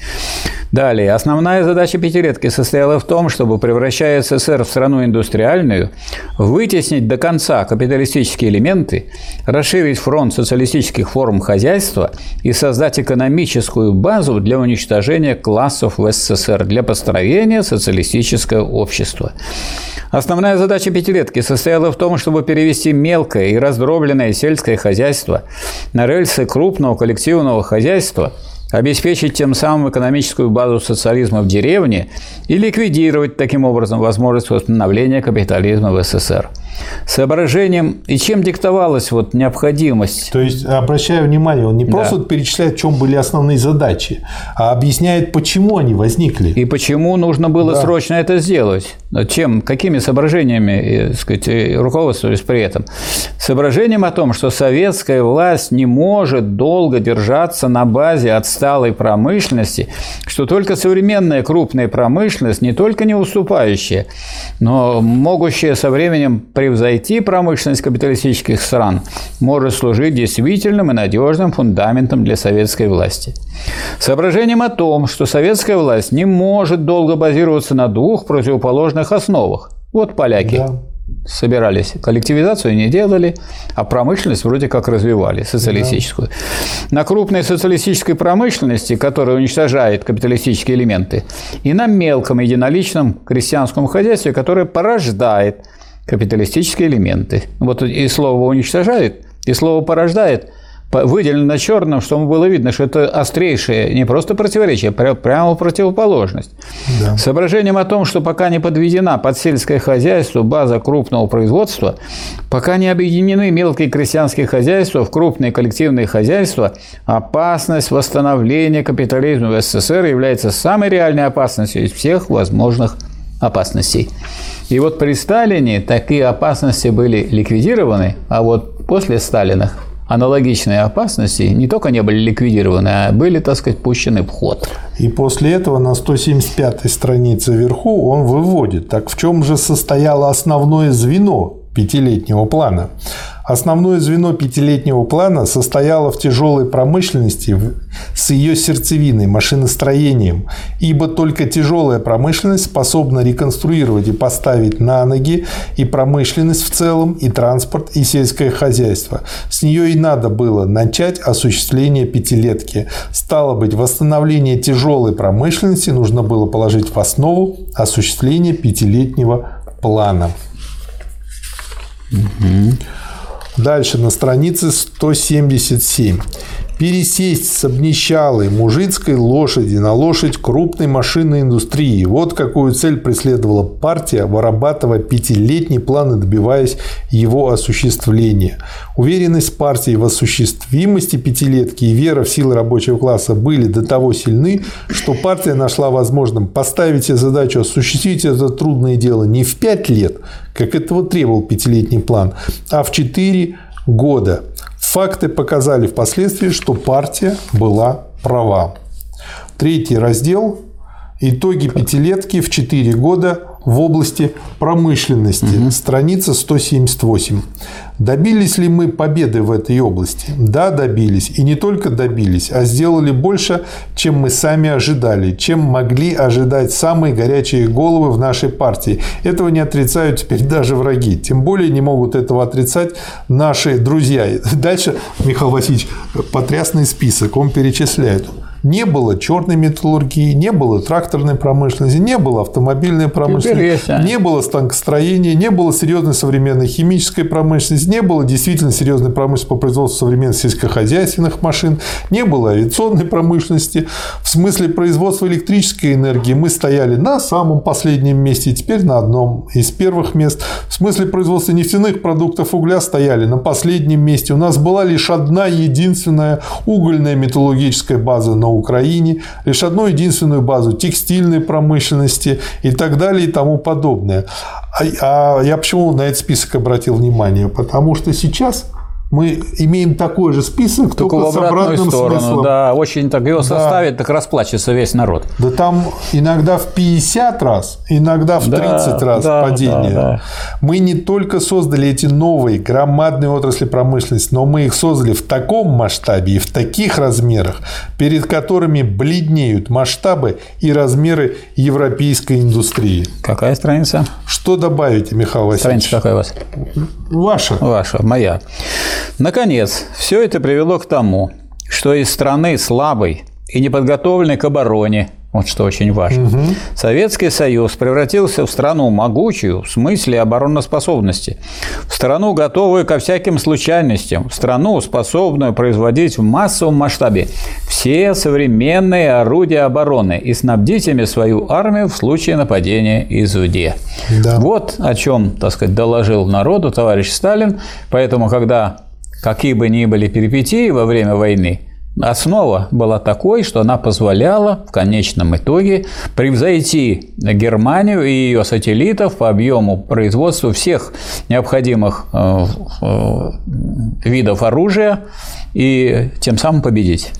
Далее. Основная задача пятилетки состояла в том, чтобы, превращая СССР в страну индустриальную, вытеснить до конца капиталистические элементы, расширить фронт социалистических форм хозяйства и создать экономическую базу для уничтожения классов в СССР, для построения социалистического общества. Основная задача пятилетки состояла в том, чтобы перевести мелкое и раздробленное сельское хозяйство на рельсы крупного коллективного хозяйства, обеспечить тем самым экономическую базу социализма в деревне и ликвидировать таким образом возможность восстановления капитализма в СССР. Соображением и чем диктовалась вот необходимость. То есть, обращая внимание, он не просто перечисляет, в чем были основные задачи, а объясняет, почему они возникли. И почему нужно было срочно это сделать. Какими соображениями, так сказать, руководствовались при этом? Соображением о том, что советская власть не может долго держаться на базе отсталой промышленности, что только современная крупная промышленность, не только не уступающая, но могущая со временем превзойти промышленность капиталистических стран, может служить действительным и надежным фундаментом для советской власти. Соображением о том, что советская власть не может долго базироваться на двух противоположных основах. Вот поляки собирались, коллективизацию не делали, а промышленность вроде как развивали, социалистическую. На крупной социалистической промышленности, которая уничтожает капиталистические элементы, и на мелком единоличном крестьянском хозяйстве, которое порождает капиталистические элементы. Вот и слово «уничтожает», и слово «порождает» выделено на черном, чтобы было видно, что это острейшее не просто противоречие, а прямо противоположность. Соображением о том, что пока не подведена под сельское хозяйство база крупного производства, пока не объединены мелкие крестьянские хозяйства в крупные коллективные хозяйства, опасность восстановления капитализма в СССР является самой реальной опасностью из всех возможных опасностей. И вот при Сталине такие опасности были ликвидированы, а вот после Сталина аналогичные опасности не только не были ликвидированы, а были, так сказать, пущены в ход. И после этого на 175-й странице вверху он выводит, так в чем же состояло основное звено пятилетнего плана. Основное звено пятилетнего плана состояло в тяжелой промышленности с ее сердцевиной – машиностроением, ибо только тяжелая промышленность способна реконструировать и поставить на ноги и промышленность в целом, и транспорт, и сельское хозяйство. С нее и надо было начать осуществление пятилетки. Стало быть, восстановление тяжелой промышленности нужно было положить в основу осуществления пятилетнего плана. Дальше на странице 177. Пересесть с обнищалой мужицкой лошади на лошадь крупной машинной индустрии. Вот какую цель преследовала партия, вырабатывая пятилетний план и добиваясь его осуществления. Уверенность партии в осуществимости пятилетки и вера в силы рабочего класса были до того сильны, что партия нашла возможным поставить себе задачу осуществить это трудное дело не в 5 лет, как этого требовал пятилетний план, а в 4 года. Факты показали впоследствии, что партия была права. Третий раздел. Итоги пятилетки в 4 года в области промышленности. Страница 178. Добились ли мы победы в этой области? Да, добились. И не только добились, а сделали больше, чем мы сами ожидали, чем могли ожидать самые горячие головы в нашей партии. Этого не отрицают теперь даже враги. Тем более не могут этого отрицать наши друзья. Дальше Михаил Васильевич потрясный список. Он перечисляет. Не было черной металлургии, не было тракторной промышленности, не было автомобильной промышленности, не было станкостроения, не было серьезной современной химической промышленности, не было действительно серьезной промышленности по производству современных сельскохозяйственных машин, не было авиационной промышленности. В смысле производства электрической энергии мы стояли на самом последнем месте, теперь на одном из первых мест. В смысле производства нефтяных продуктов угля стояли на последнем месте. У нас была лишь одна единственная угольная металлургическая база на Украине, лишь одну единственную базу текстильной промышленности и так далее и тому подобное. А я почему на этот список обратил внимание? Потому что сейчас мы имеем такой же список, только в обратную сторону. Да, очень так его составит, так расплачется весь народ. Да там иногда в 50 раз, иногда в 30 раз падение. Мы не только создали эти новые громадные отрасли промышленности, но мы их создали в таком масштабе и в таких размерах, перед которыми бледнеют масштабы и размеры европейской индустрии. Какая страница? Что добавите, Михаил Васильевич? Страница какая у вас? Ваша. Ваша, моя. Наконец, все это привело к тому, что из страны слабой и неподготовленной к обороне, вот что очень важно, Советский Союз превратился в страну могучую в смысле обороноспособности, в страну, готовую ко всяким случайностям, в страну, способную производить в массовом масштабе все современные орудия обороны и снабдить ими свою армию в случае нападения извне. Да. Вот о чем, так сказать, доложил народу товарищ Сталин. Поэтому, когда какие бы ни были перипетии во время войны, основа была такой, что она позволяла в конечном итоге превзойти Германию и ее сателлитов по объему производства всех необходимых видов оружия и тем самым победить.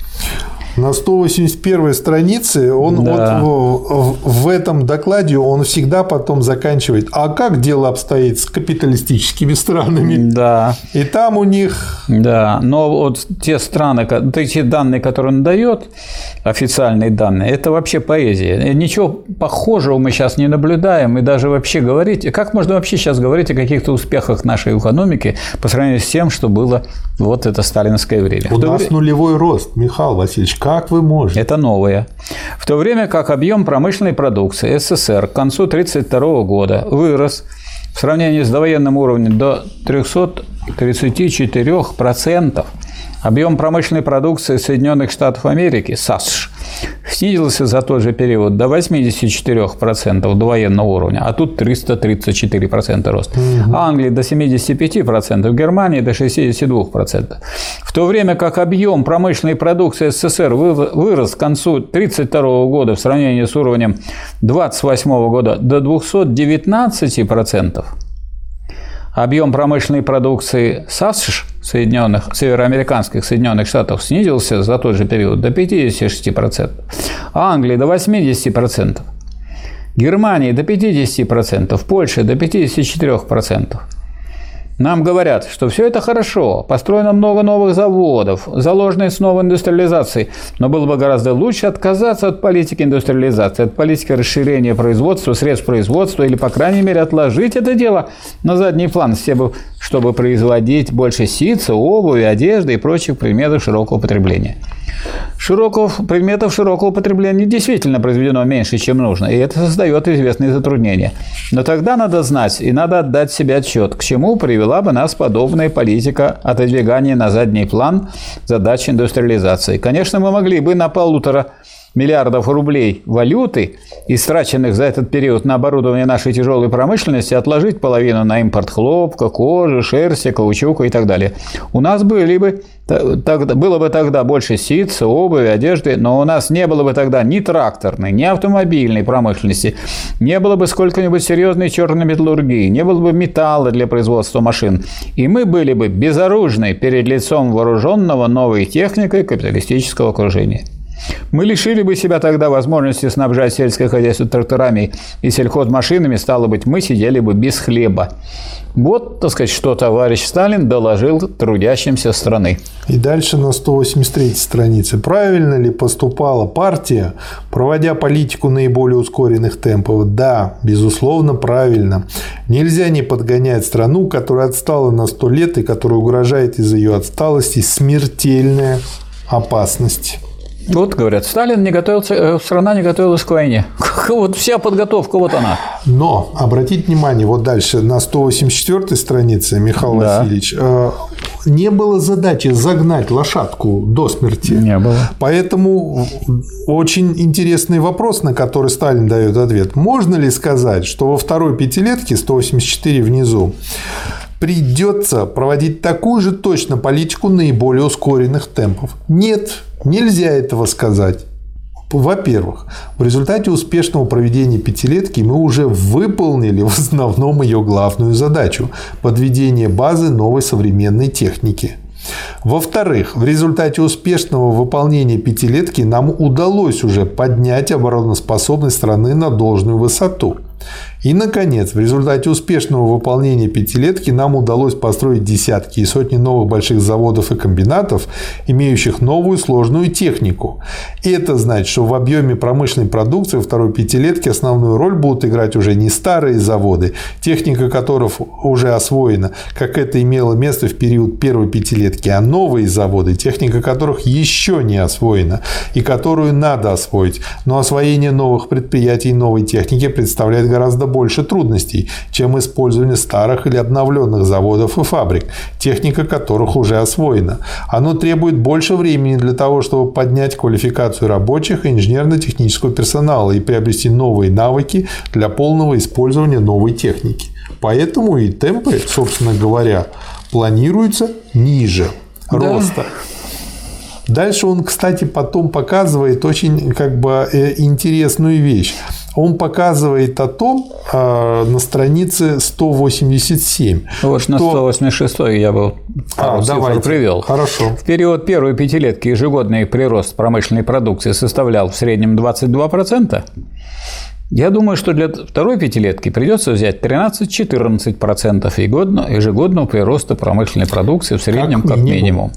На 181 странице он вот в этом докладе он всегда потом заканчивает. А как дело обстоит с капиталистическими странами? Да. И там у них… Да, но вот те страны, те данные, которые он дает, официальные данные, это вообще поэзия. Ничего похожего мы сейчас не наблюдаем. И даже вообще говорить… Как можно вообще сейчас говорить о каких-то успехах нашей экономики по сравнению с тем, что было вот это сталинское время? У нас нулевой рост, Михаил Васильевич. Как вы можете? Это новое. В то время как объем промышленной продукции СССР к концу 1932 года вырос в сравнении с довоенным уровнем до 334%, объем промышленной продукции Соединенных Штатов Америки, САСШ, снизился за тот же период до 84% до военного уровня, а тут 334% рост. Англия до 75%, Германия до 62%. В то время как объем промышленной продукции СССР вырос к концу 1932 года в сравнении с уровнем 1928 года до 219%, объем промышленной продукции САСШ североамериканских Соединенных Штатов снизился за тот же период до 56%, а Англии до 80%, Германии до 50%, Польши до 54%. Нам говорят, что все это хорошо, построено много новых заводов, заложено снова индустриализации, но было бы гораздо лучше отказаться от политики индустриализации, от политики расширения производства, средств производства, или, по крайней мере, отложить это дело на задний план, чтобы производить больше ситца, обуви, одежды и прочих предметов широкого потребления. Предметов широкого потребления действительно произведено меньше, чем нужно, и это создает известные затруднения. Но тогда надо знать и надо отдать себе отчет, к чему привела бы нас подобная политика отодвигания на задний план задач индустриализации. Конечно, мы могли бы на 1,5 миллиарда рублей валюты, истраченных за этот период на оборудование нашей тяжелой промышленности, отложить половину на импорт хлопка, кожи, шерсти, каучука и так далее. У нас было бы тогда больше ситца, обуви, одежды, но у нас не было бы тогда ни тракторной, ни автомобильной промышленности, не было бы сколько-нибудь серьезной черной металлургии, не было бы металла для производства машин, и мы были бы безоружны перед лицом вооруженного новой техникой капиталистического окружения. Мы лишили бы себя тогда возможности снабжать сельское хозяйство тракторами и сельхозмашинами, стало быть, мы сидели бы без хлеба. Вот, так сказать, что товарищ Сталин доложил трудящимся страны. И дальше на 183 странице. Правильно ли поступала партия, проводя политику наиболее ускоренных темпов? Да, безусловно, правильно. Нельзя не подгонять страну, которая отстала на 100 лет и которая угрожает из-за ее отсталости смертельная опасность. Вот, говорят, Сталин не готовился, страна не готовилась к войне. Вот вся подготовка, вот она. Но, обратите внимание, вот дальше, на 184-й странице, Михаил Васильевич, не было задачи загнать лошадку до смерти. Не было. Поэтому очень интересный вопрос, на который Сталин дает ответ. Можно ли сказать, что во второй пятилетке, 184 внизу, придется проводить такую же точно политику наиболее ускоренных темпов? Нет, нельзя этого сказать. Во-первых, в результате успешного проведения пятилетки мы уже выполнили в основном ее главную задачу – подведение базы новой современной техники. Во-вторых, в результате успешного выполнения пятилетки нам удалось уже поднять обороноспособность страны на должную высоту. И, наконец, в результате успешного выполнения пятилетки нам удалось построить десятки и сотни новых больших заводов и комбинатов, имеющих новую сложную технику. И это значит, что в объеме промышленной продукции второй пятилетки основную роль будут играть уже не старые заводы, техника которых уже освоена, как это имело место в период первой пятилетки, а новые заводы, техника которых еще не освоена и которую надо освоить. Но освоение новых предприятий и новой техники представляет гораздо больше трудностей, чем использование старых или обновленных заводов и фабрик, техника которых уже освоена. Оно требует больше времени для того, чтобы поднять квалификацию рабочих и инженерно-технического персонала и приобрести новые навыки для полного использования новой техники. Поэтому и темпы, собственно говоря, планируются ниже роста. Дальше он, кстати, потом показывает очень интересную вещь. Он показывает о том на странице 187. Вот что... на 186 я бы цифру привел. Хорошо. В период первой пятилетки ежегодный прирост промышленной продукции составлял в среднем 22%. Я думаю, что для второй пятилетки придется взять 13-14% ежегодного прироста промышленной продукции в среднем как минимум.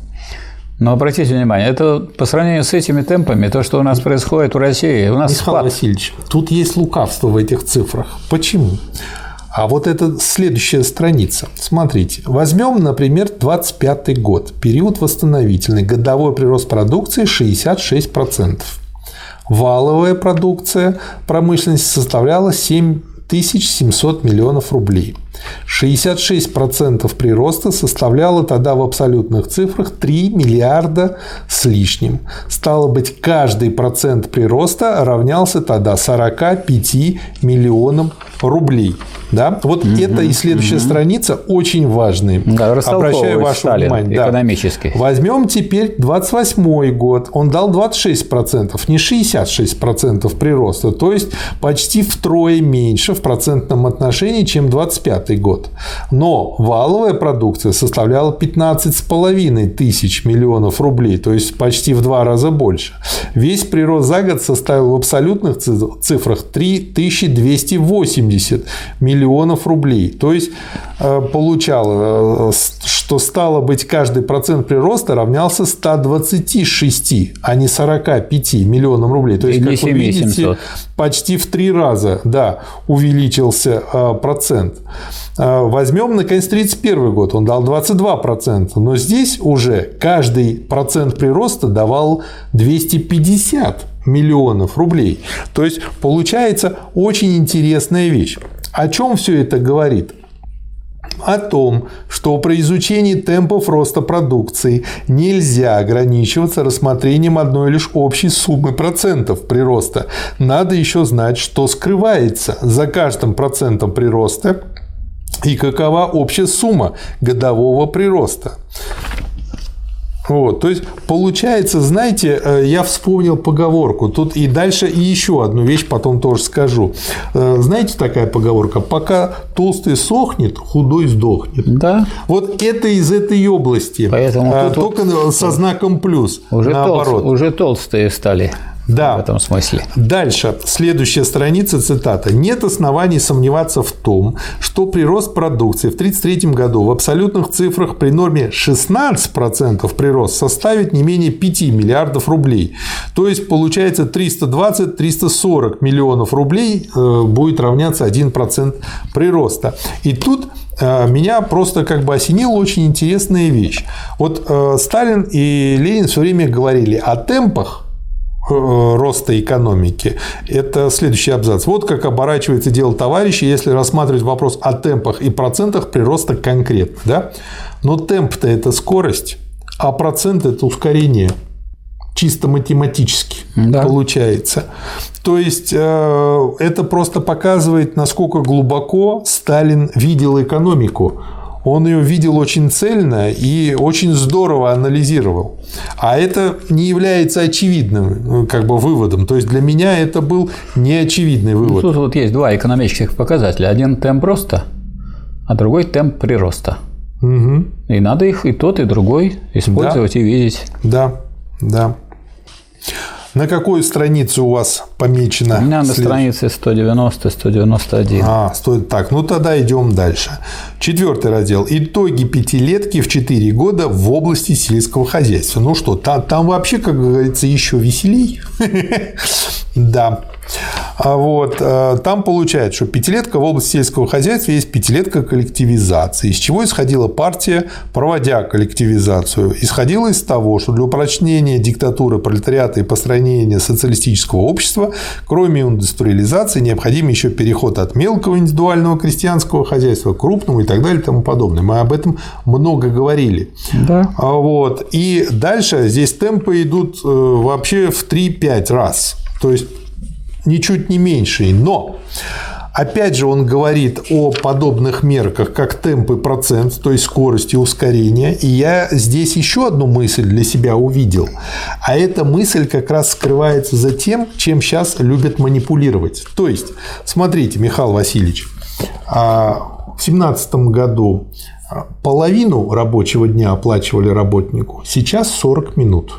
Но обратите внимание, это по сравнению с этими темпами, то, что у нас происходит в России, у нас Михаил спад. Васильевич, тут есть лукавство в этих цифрах. Почему? А вот это следующая страница. Смотрите, возьмем, например, 25-й год, период восстановительный, годовой прирост продукции 66%. Валовая продукция промышленности составляла 7 700 миллионов рублей. 66% прироста составляло тогда в абсолютных цифрах 3 миллиарда с лишним. Стало быть, каждый процент прироста равнялся тогда 45 миллионам рублей. Да? Вот это и следующая страница очень важная. Да, обращаю ваше Сталин внимание. Экономически. Да. Возьмем теперь 28-й год. Он дал 26%, не 66% прироста. То есть почти втрое меньше в процентном отношении, чем 25-й год. Но валовая продукция составляла 15,5 тысяч миллионов рублей. То есть почти в 2 раза больше. Весь прирост за год составил в абсолютных цифрах 3280 80 миллионов рублей. То есть получалось, что стало быть, каждый процент прироста равнялся 126, а не 45 миллионам рублей. То есть, как вы видите, почти в 3 раза, да, увеличился процент. Возьмем, наконец, 31 год, он дал 22%, но здесь уже каждый процент прироста давал 250 миллионов рублей. То есть, получается очень интересная вещь. О чем все это говорит? О том, что при изучении темпов роста продукции нельзя ограничиваться рассмотрением одной лишь общей суммы процентов прироста. Надо еще знать, что скрывается за каждым процентом прироста и какова общая сумма годового прироста. Вот, то есть, получается, знаете, я вспомнил поговорку. Тут и дальше и еще одну вещь потом тоже скажу. Знаете, такая поговорка: пока толстый сохнет, худой сдохнет. Да. Вот это из этой области. Поэтому только вот со знаком плюс. Уже, наоборот. Уже толстые стали. Да. В этом смысле. Дальше. Следующая страница, цитата. «Нет оснований сомневаться в том, что прирост продукции в 1933 году в абсолютных цифрах при норме 16% прирост составит не менее 5 миллиардов рублей». То есть, получается, 320-340 миллионов рублей будет равняться 1% прироста. И тут меня просто как бы осенила очень интересная вещь. Вот Сталин и Ленин все время говорили о темпах роста экономики. Это следующий абзац. Вот как оборачивается дело товарищей, если рассматривать вопрос о темпах и процентах прироста конкретно. Да? Но темп-то это скорость, а процент это ускорение. Чисто математически, да, получается. То есть, это просто показывает, насколько глубоко Сталин видел экономику. Он ее видел очень цельно и очень здорово анализировал. А это не является очевидным, как бы, выводом. То есть, для меня это был неочевидный вывод. Тут вот есть два экономических показателя. Один темп роста, а другой темп прироста. Угу. И надо их и тот, и другой использовать, да, и видеть. Да, да. На какую страницу у вас помечено? У меня на странице 190-191. Так, ну тогда идем дальше. 4-й раздел. Итоги пятилетки в 4 года в области сельского хозяйства. Ну что, там вообще, как говорится, еще веселей. Да. Вот. Там получается, что пятилетка в области сельского хозяйства есть пятилетка коллективизации, из чего исходила партия, проводя коллективизацию. Исходила из того, что для упрочнения диктатуры пролетариата и построения социалистического общества, кроме индустриализации, необходим еще переход от мелкого индивидуального крестьянского хозяйства к крупному и так далее и тому подобное. Мы об этом много говорили. Да. Вот. И дальше здесь темпы идут вообще в 3-5 раз. То есть, ничуть не меньший, но опять же он говорит о подобных мерках, как темп и процент, то есть скорость и ускорение. И я здесь еще одну мысль для себя увидел, а эта мысль как раз скрывается за тем, чем сейчас любят манипулировать. То есть, смотрите, Михаил Васильевич, в 1917 году половину рабочего дня оплачивали работнику, сейчас 40 минут.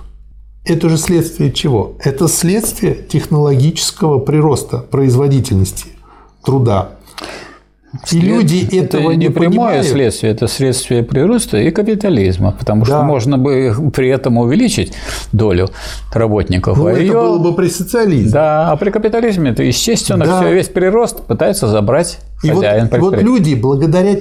Это же следствие чего? Это следствие технологического прироста производительности труда. И люди этого не понимают. Это не прямое следствие, это следствие прироста и капитализма, потому что можно бы при этом увеличить долю работников. Ну, это было бы при социализме. Да, а при капитализме это, естественно, весь прирост пытается забрать хозяин. И вот люди благодаря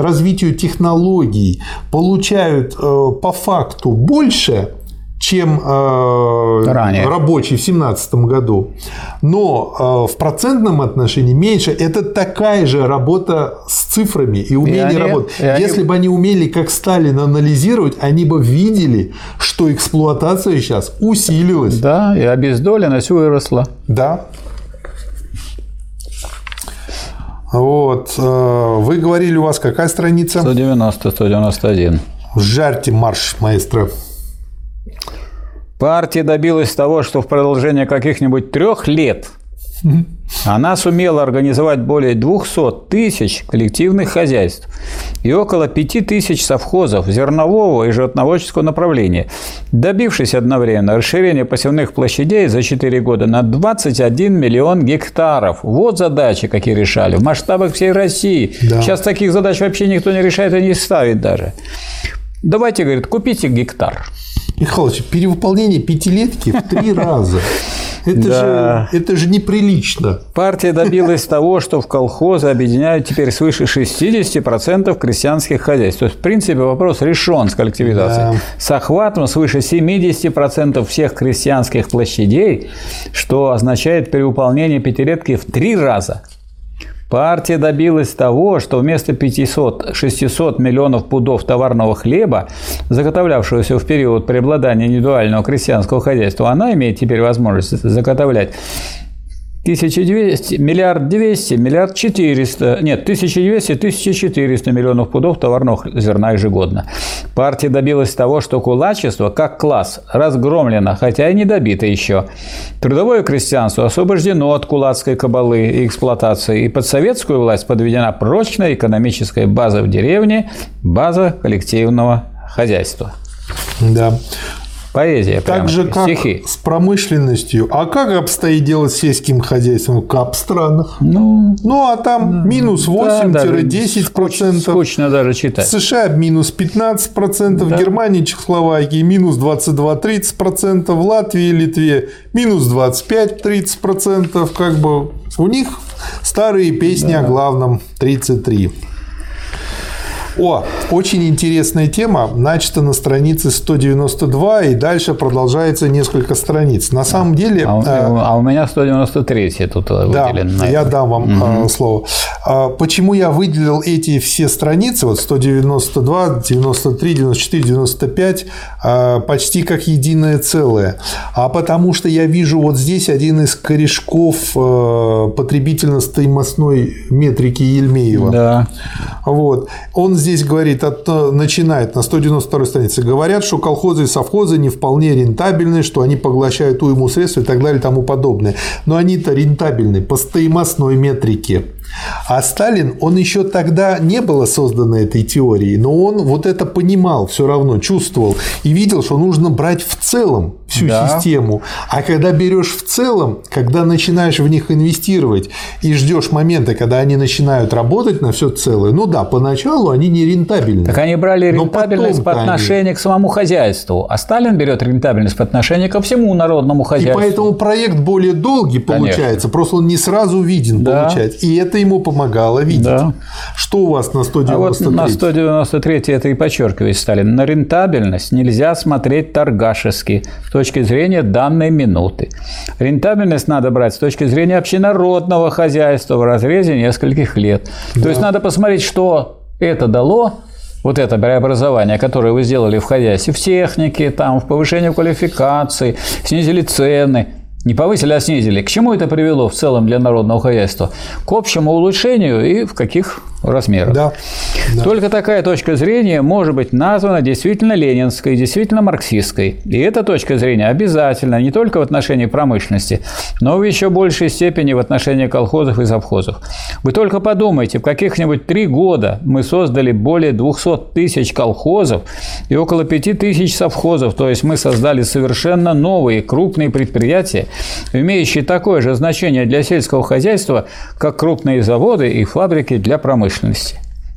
развитию технологий получают по факту больше, чем рабочий в 1917 году, но в процентном отношении меньше. Это такая же работа с цифрами и умение работать. Если бы они умели, как Сталин, анализировать, они бы видели, что эксплуатация сейчас усилилась. Да, и обездоленность выросла. Да. Вот. Вы говорили, у вас какая страница? 190-191. Жарьте марш, маэстро. Партия добилась того, что в продолжение каких-нибудь 3 лет Она сумела организовать более 200 тысяч коллективных хозяйств и около 5 тысяч совхозов зернового и животноводческого направления, добившись одновременно расширения посевных площадей за 4 года на 21 миллион гектаров. Вот задачи, какие решали в масштабах всей России. Да. Сейчас таких задач вообще никто не решает и не ставит даже. Давайте, говорит, купите гектар. Михайлович, перевыполнение пятилетки в 3 раза. Это же неприлично. Партия добилась того, что в колхозы объединяют теперь свыше 60% крестьянских хозяйств. То есть, в принципе, вопрос решен с коллективизацией. Да. С охватом свыше 70% всех крестьянских площадей, что означает перевыполнение пятилетки в 3 раза. Партия добилась того, что вместо 500-600 миллионов пудов товарного хлеба, заготовлявшегося в период преобладания индивидуального крестьянского хозяйства, она имеет теперь возможность заготовлять 1200-1400 миллионов пудов товарного зерна ежегодно. Партия добилась того, что кулачество, как класс, разгромлено, хотя и не добито еще. Трудовое крестьянство освобождено от кулацкой кабалы и эксплуатации, и под советскую власть подведена прочная экономическая база в деревне, база коллективного хозяйства. Да. Поэзия, так же, как стихи. С промышленностью. А как обстоит дело с сельским хозяйством в кап-странах? А там минус 8-10%. Да, скучно даже читать. США минус 15%, да. Германии, Чехословакии минус 22-30%, в Латвии и Литве минус 25-30%. Как бы у них старые песни о главном 33%. Очень интересная тема, начата на странице 192, и дальше продолжается несколько страниц. На самом деле… у меня 193 тут выделено. Да, я дам вам слово. Почему я выделил эти все страницы, вот 192, 93, 94, 95, почти как единое целое? А потому что я вижу вот здесь один из корешков потребительно-стоимостной метрики Ельмеева. Да. Вот. Он здесь говорит, начинает на 192-й странице. Говорят, что колхозы и совхозы не вполне рентабельны, что они поглощают уйму средств и так далее и тому подобное. Но они-то рентабельны по стоимостной метрике. А Сталин, он еще тогда не было создано этой теории, но он вот это понимал, все равно чувствовал и видел, что нужно брать в целом всю систему. А когда берешь в целом, когда начинаешь в них инвестировать и ждешь момента, когда они начинают работать на все целое, поначалу они не рентабельны. Так они брали рентабельность по отношению к самому хозяйству, а Сталин берет рентабельность по отношению ко всему народному хозяйству. И поэтому проект более долгий получается, просто он не сразу виден получается. И это ему помогало видеть. Да. Что у вас на 193? А вот на 193 это и подчеркивает Сталин. На рентабельность нельзя смотреть торгашески с точки зрения данной минуты. Рентабельность надо брать с точки зрения общенародного хозяйства в разрезе нескольких лет. Да. То есть надо посмотреть, что это дало, вот это преобразование, которое вы сделали в хозяйстве, в технике, там, в повышении квалификации, снизили цены. Не повысили, а снизили. К чему это привело в целом для народного хозяйства? К общему улучшению и в каких размерах? Да. Только такая точка зрения может быть названа действительно ленинской, действительно марксистской. И эта точка зрения обязательна не только в отношении промышленности, но в еще большей степени в отношении колхозов и совхозов. Вы только подумайте, в каких-нибудь 3 года мы создали более 200 тысяч колхозов и около 5 тысяч совхозов. То есть мы создали совершенно новые крупные предприятия, имеющие такое же значение для сельского хозяйства, как крупные заводы и фабрики для промышленности.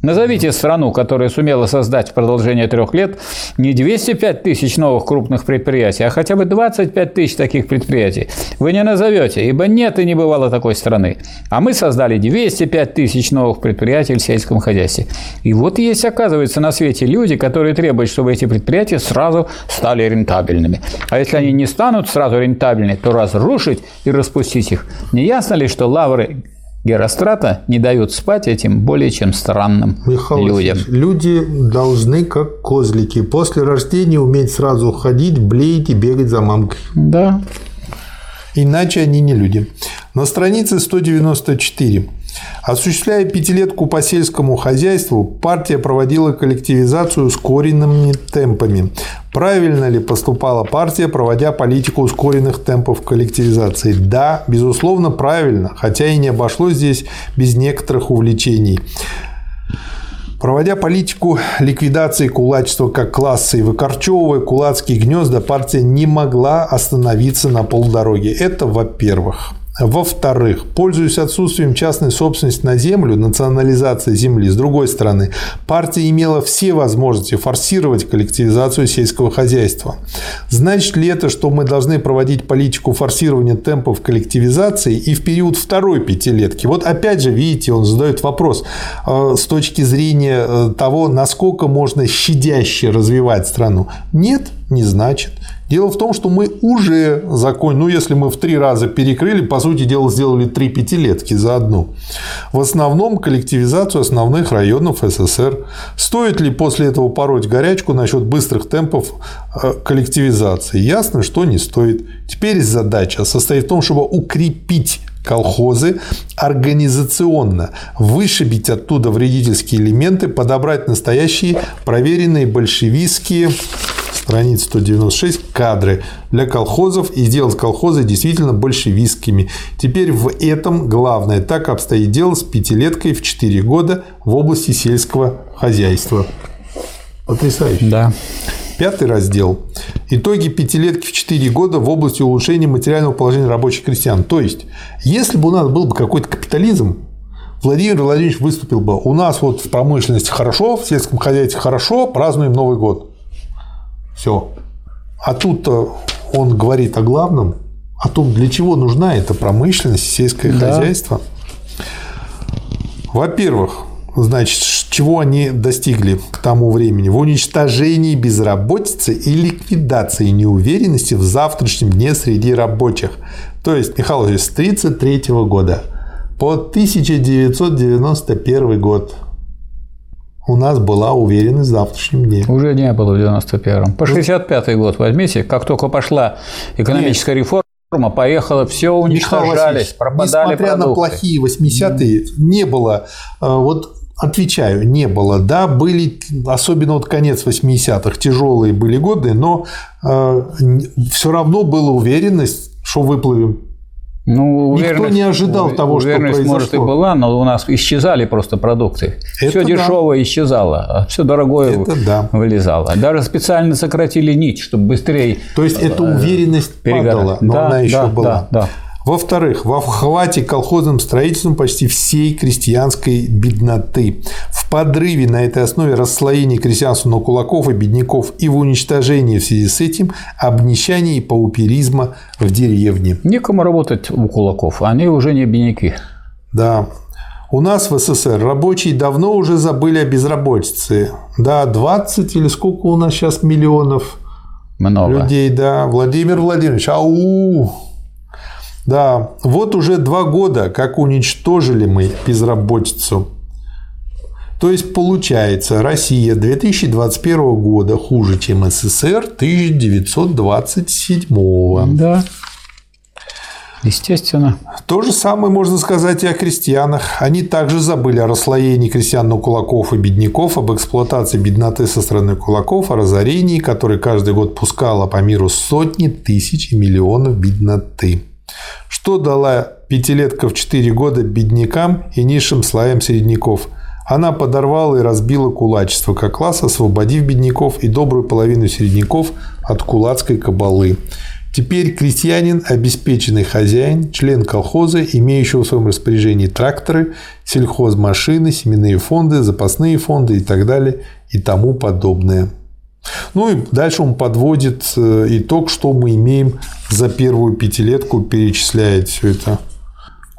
Назовите страну, которая сумела создать в продолжение 3 лет не 205 тысяч новых крупных предприятий, а хотя бы 25 тысяч таких предприятий. Вы не назовете, ибо нет и не бывало такой страны. А мы создали 205 тысяч новых предприятий в сельском хозяйстве. И вот есть, оказывается, на свете люди, которые требуют, чтобы эти предприятия сразу стали рентабельными. А если они не станут сразу рентабельными, то разрушить и распустить их. Не ясно ли, что лавры Герострата не дают спать этим более чем странным людям. Люди должны, как козлики, после рождения уметь сразу ходить, блеять и бегать за мамкой. Да. Иначе они не люди. На странице 194. Осуществляя 5-летку по сельскому хозяйству, партия проводила коллективизацию ускоренными темпами. Правильно ли поступала партия, проводя политику ускоренных темпов коллективизации? Да, безусловно, правильно, хотя и не обошлось здесь без некоторых увлечений. Проводя политику ликвидации кулачества как класса и выкорчевывая кулацкие гнезда, партия не могла остановиться на полдороге. Это во-первых. Во-вторых, пользуясь отсутствием частной собственности на землю, национализация земли, с другой стороны, партия имела все возможности форсировать коллективизацию сельского хозяйства. Значит ли это, что мы должны проводить политику форсирования темпов коллективизации и в период второй пятилетки? Вот опять же, видите, он задает вопрос с точки зрения того, насколько можно щадяще развивать страну. Нет, не значит. Дело в том, что мы уже закончили, ну, если мы в 3 раза перекрыли, по сути дела, сделали 3 пятилетки за одну. В основном коллективизацию основных районов СССР. Стоит ли после этого пороть горячку насчет быстрых темпов коллективизации? Ясно, что не стоит. Теперь задача состоит в том, чтобы укрепить колхозы организационно, вышибить оттуда вредительские элементы, подобрать настоящие проверенные большевистские... Страница 196. Кадры для колхозов и сделать колхозы действительно большевистскими. Теперь в этом главное. Так обстоит дело с 5-леткой в 4 года в области сельского хозяйства. Потрясающе. Да. 5-й раздел. Итоги 5-летки в 4 года в области улучшения материального положения рабочих крестьян. То есть, если бы у нас был бы какой-то капитализм, Владимир Владимирович выступил бы. У нас вот в промышленности хорошо, в сельском хозяйстве хорошо, празднуем Новый год. Все. А тут он говорит о главном, о том, для чего нужна эта промышленность, сельское хозяйство. Во-первых, значит, чего они достигли к тому времени? В уничтожении безработицы и ликвидации неуверенности в завтрашнем дне среди рабочих. То есть, Михаил Васильевич, с 1933 года по 1991 год. У нас была уверенность в завтрашнем дне. Уже не было в 91-м. По 65-й год возьмите, как только пошла экономическая реформа, поехала, все уничтожались, пропадали продукты. Несмотря на плохие 80-е, не было, вот отвечаю, не было. Да, были, особенно вот конец 80-х, тяжелые были годы, но все равно была уверенность, что выплывем. Ну, никто не ожидал того, что произошло. Уверенность, может, и была, но у нас исчезали просто продукты. Это все дешевое исчезало, а все дорогое вылезало. Даже специально сократили нить, чтобы быстрее. То есть, эта уверенность падала, но она еще была. Во-вторых, в охвате колхозным строительством почти всей крестьянской бедноты. В подрыве на этой основе расслоения крестьянства на кулаков и бедняков и в уничтожении в связи с этим обнищания и пауперизма в деревне. Некому работать у кулаков, они уже не бедняки. Да. У нас в СССР рабочие давно уже забыли о безработице. Да, 20 или сколько у нас сейчас миллионов людей. Да. Владимир Владимирович, ау! Да, вот уже 2 года, как уничтожили мы безработицу. То есть, получается, Россия 2021 года хуже, чем СССР 1927. Да, естественно. То же самое можно сказать и о крестьянах. Они также забыли о расслоении крестьян на кулаков и бедняков, об эксплуатации бедноты со стороны кулаков, о разорении, которое каждый год пускало по миру сотни тысяч и миллионов бедноты. Что дала 5-летка в 4 года беднякам и низшим слоям середняков? Она подорвала и разбила кулачество как класс, освободив бедняков и добрую половину середняков от кулацкой кабалы. Теперь крестьянин – обеспеченный хозяин, член колхоза, имеющий в своем распоряжении тракторы, сельхозмашины, семенные фонды, запасные фонды и так далее и тому подобное. Ну и дальше он подводит итог, что мы имеем за 1-ю пятилетку, перечисляет все это.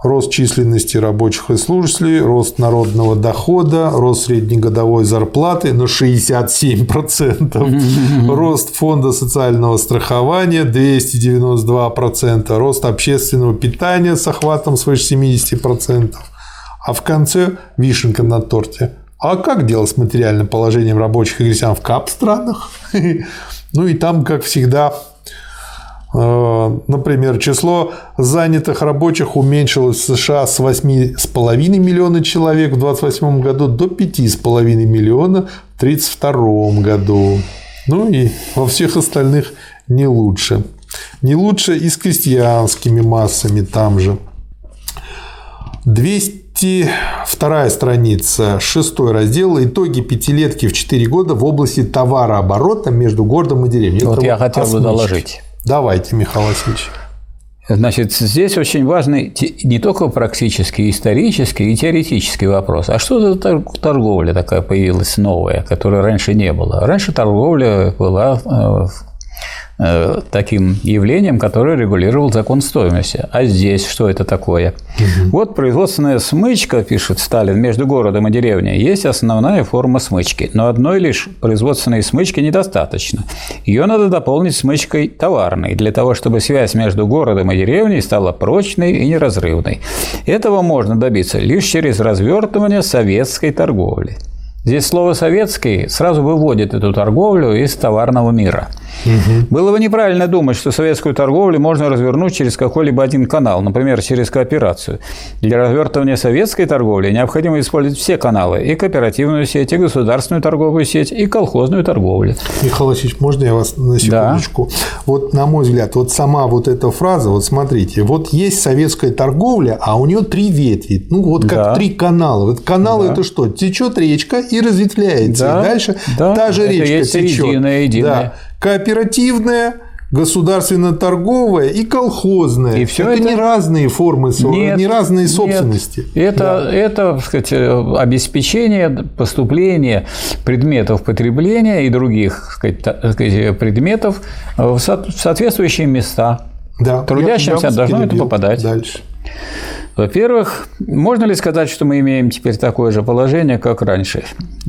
Рост численности рабочих и служителей, рост народного дохода, рост среднегодовой зарплаты на 67%, рост фонда социального страхования 292%, рост общественного питания с охватом свыше 70%, а в конце вишенка на торте. А как дело с материальным положением рабочих и крестьян в КАП-странах? Ну и там, как всегда, например, число занятых рабочих уменьшилось в США с 8,5 миллиона человек в 1928 году до 5,5 миллиона в 1932 году. Ну и во всех остальных не лучше. Не лучше и с крестьянскими массами там же. 202 страница, 6 раздел. Итоги пятилетки в 4 года в области товарооборота между городом и деревней. Вот это я хотел бы доложить. Давайте, Михаил Васильевич. Значит, здесь очень важный не только практический, исторический и теоретический вопрос. А что за торговля такая появилась новая, которой раньше не было? Раньше торговля была таким явлением, которое регулировал закон стоимости. А здесь что это такое? Угу. Вот производственная смычка, пишет Сталин, между городом и деревней есть основная форма смычки, но одной лишь производственной смычки недостаточно. Ее надо дополнить смычкой товарной, для того, чтобы связь между городом и деревней стала прочной и неразрывной. Этого можно добиться лишь через развертывание советской торговли. Здесь слово «советский» сразу выводит эту торговлю из товарного мира. Угу. Было бы неправильно думать, что советскую торговлю можно развернуть через какой-либо один канал, например, через кооперацию. Для развертывания советской торговли необходимо использовать все каналы – и кооперативную сеть, и государственную торговую сеть, и колхозную торговлю. Михаил Васильевич, можно я вас на секундочку? Да. Вот, на мой взгляд, вот сама вот эта фраза, вот смотрите, вот есть советская торговля, а у нее три ветви, ну вот как да. три канала. Вот каналы да. – это что? Течет речка и разветвляется, да, и дальше да, та же речка течет. Единая. Да. Кооперативная, государственно-торговая и колхозная. И все это не разные формы, нет, не разные собственности. Это, да. это, так сказать, обеспечение поступления предметов потребления и других, так сказать, предметов в соответствующие места. Да. Трудящимся должно это попадать. Дальше. Во-первых, можно ли сказать, что мы имеем теперь такое же положение, как раньше,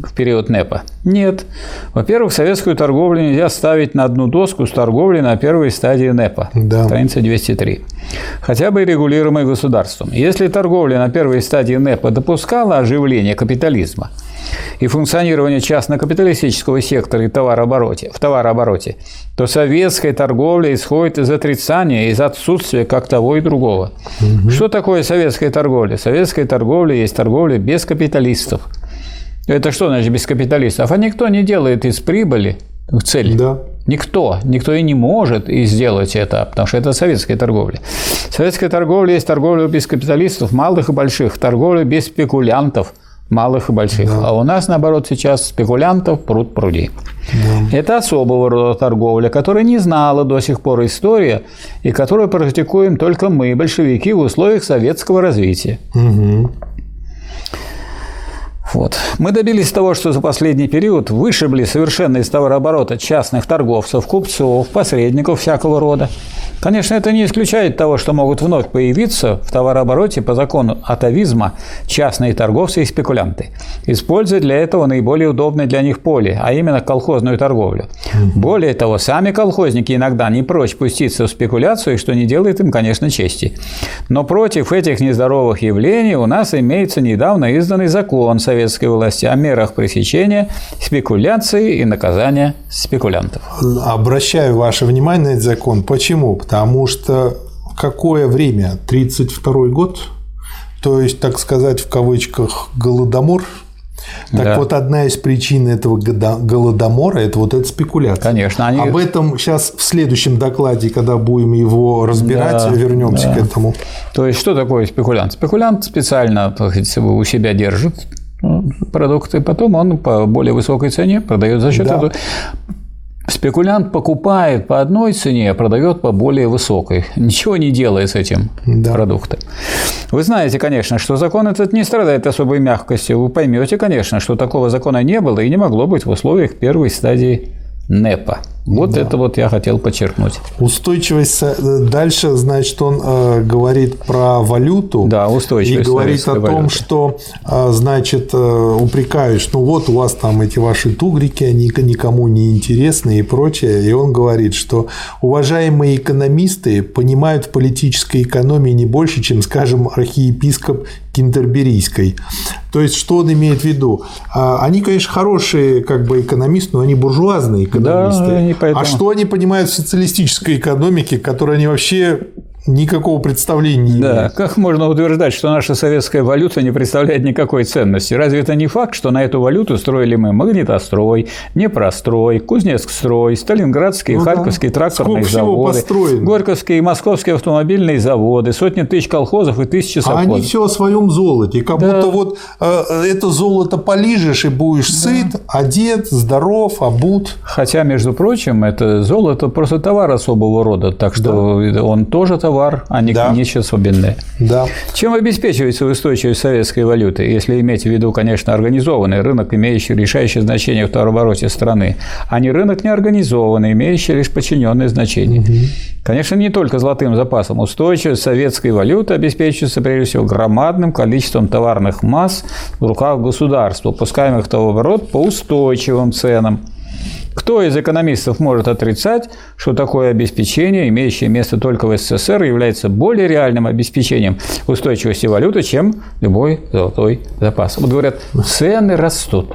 в период НЭПа? Нет. Во-первых, советскую торговлю нельзя ставить на одну доску с торговлей на первой стадии НЭПа, да. страница 203, хотя бы регулируемой государством. Если торговля на первой стадии НЭПа допускала оживление капитализма и функционирование частно-капиталистического сектора и в товарообороте, то советская торговля исходит из отрицания, из отсутствия как того и другого. Угу. Что такое советская торговля? Советская торговля есть торговля без капиталистов. Это что значит без капиталистов? А никто не делает из прибыли цель. Да. Никто и не может и сделать это, потому что это советская торговля. Советская торговля есть торговля без капиталистов, малых и больших, торговля без спекулянтов, малых и больших. Да. А у нас, наоборот, сейчас спекулянтов пруд-пруди. Да. Это особого рода торговля, которая не знала до сих пор история, и которую практикуем только мы, большевики, в условиях советского развития. Угу. Вот. Мы добились того, что за последний период вышибли совершенно из товарооборота частных торговцев, купцов, посредников всякого рода. Конечно, это не исключает того, что могут вновь появиться в товарообороте по закону атавизма частные торговцы и спекулянты, используя для этого наиболее удобное для них поле, а именно колхозную торговлю. Более того, сами колхозники иногда не прочь пуститься в спекуляцию, что не делает им, конечно, чести. Но против этих нездоровых явлений у нас имеется недавно изданный закон советской власти о мерах пресечения спекуляции и наказания спекулянтов. Обращаю ваше внимание на этот закон. Почему? Потому что какое время? 1932 год, то есть, так сказать, в кавычках, голодомор. Так да. вот, одна из причин этого голодомора – это вот эта спекуляция. Конечно. Они... Об этом сейчас в следующем докладе, когда будем его разбирать, да, вернемся да. к этому. То есть, что такое спекулянт? Спекулянт специально у себя держит продукты, потом он по более высокой цене продает за счет да. этого. Спекулянт покупает по одной цене, а продает по более высокой, ничего не делая с этим да. продуктом. Вы знаете, конечно, что закон этот не страдает особой мягкостью. Вы поймете, конечно, что такого закона не было и не могло быть в условиях первой стадии НЭПа. Вот да. это вот я хотел подчеркнуть. Устойчивость. Дальше, значит, он говорит про валюту. Да, устойчивость. И говорит о том, валюты. Что, значит, упрекаешь, ну вот у вас там эти ваши тугрики, они никому не интересны и прочее. И он говорит, что уважаемые экономисты понимают в политической экономии не больше, чем, скажем, архиепископ Кентерберийской. То есть, что он имеет в виду? Они, конечно, хорошие как бы экономисты, но они буржуазные экономисты. Да, а что они понимают в социалистической экономике, которую они вообще никакого представления не имеет. Как можно утверждать, что наша советская валюта не представляет никакой ценности? Разве это не факт, что на эту валюту строили мы Магнитострой, Днепрострой, Кузнецкстрой, Сталинградский, Харьковский тракторные заводы, Горьковские и Московские автомобильные заводы, сотни тысяч колхозов и тысячи совхозов. А они все о своем золоте. Как будто вот это золото полижешь и будешь сыт, одет, здоров, обут. Хотя, между прочим, это золото просто товар особого рода, так что он тоже товар. Товар, а не нечто особенное. Чем обеспечивается устойчивость советской валюты, если иметь в виду, конечно, организованный рынок, имеющий решающее значение в товарообороте страны, а не рынок неорганизованный, имеющий лишь подчиненное значение? Конечно, не только золотым запасом. Устойчивость советской валюты обеспечивается, прежде всего, громадным количеством товарных масс в руках государства, пускаемых в товарооборот по устойчивым ценам. Кто из экономистов может отрицать, что такое обеспечение, имеющее место только в СССР, является более реальным обеспечением устойчивости валюты, чем любой золотой запас? Вот говорят, цены растут.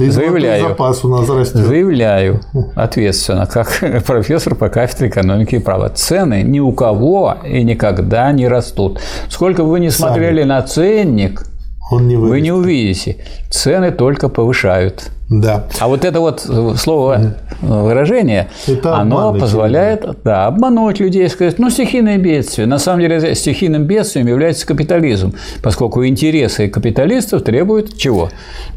Да, заявляю, запас у нас растет. Заявляю ответственно, как профессор по кафедре экономики и права. Цены ни у кого и никогда не растут. Сколько бы вы ни смотрели на ценник, вы не увидите. Цены только повышают. А вот это вот слово, выражение, оно позволяет обмануть людей, сказать, ну, стихийное бедствие. На самом деле, стихийным бедствием является капитализм, поскольку интересы капиталистов требуют чего?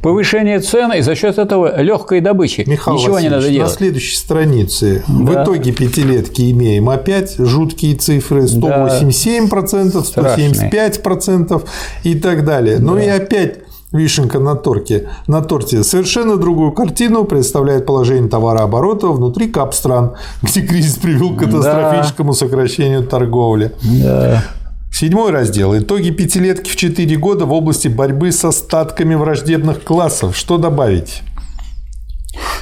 Повышения цен, и за счет этого легкой добычи. Михаил Ничего Васильевич, не надо делать. На следующей странице в итоге пятилетки имеем опять жуткие цифры: 187%, 175% и так далее. Ну и опять. Вишенка на торте. На торте совершенно другую картину представляет положение товарооборота внутри капстран, где кризис привел к катастрофическому сокращению торговли. Седьмой раздел. Итоги пятилетки в 4 года в области борьбы с остатками враждебных классов. Что добавить?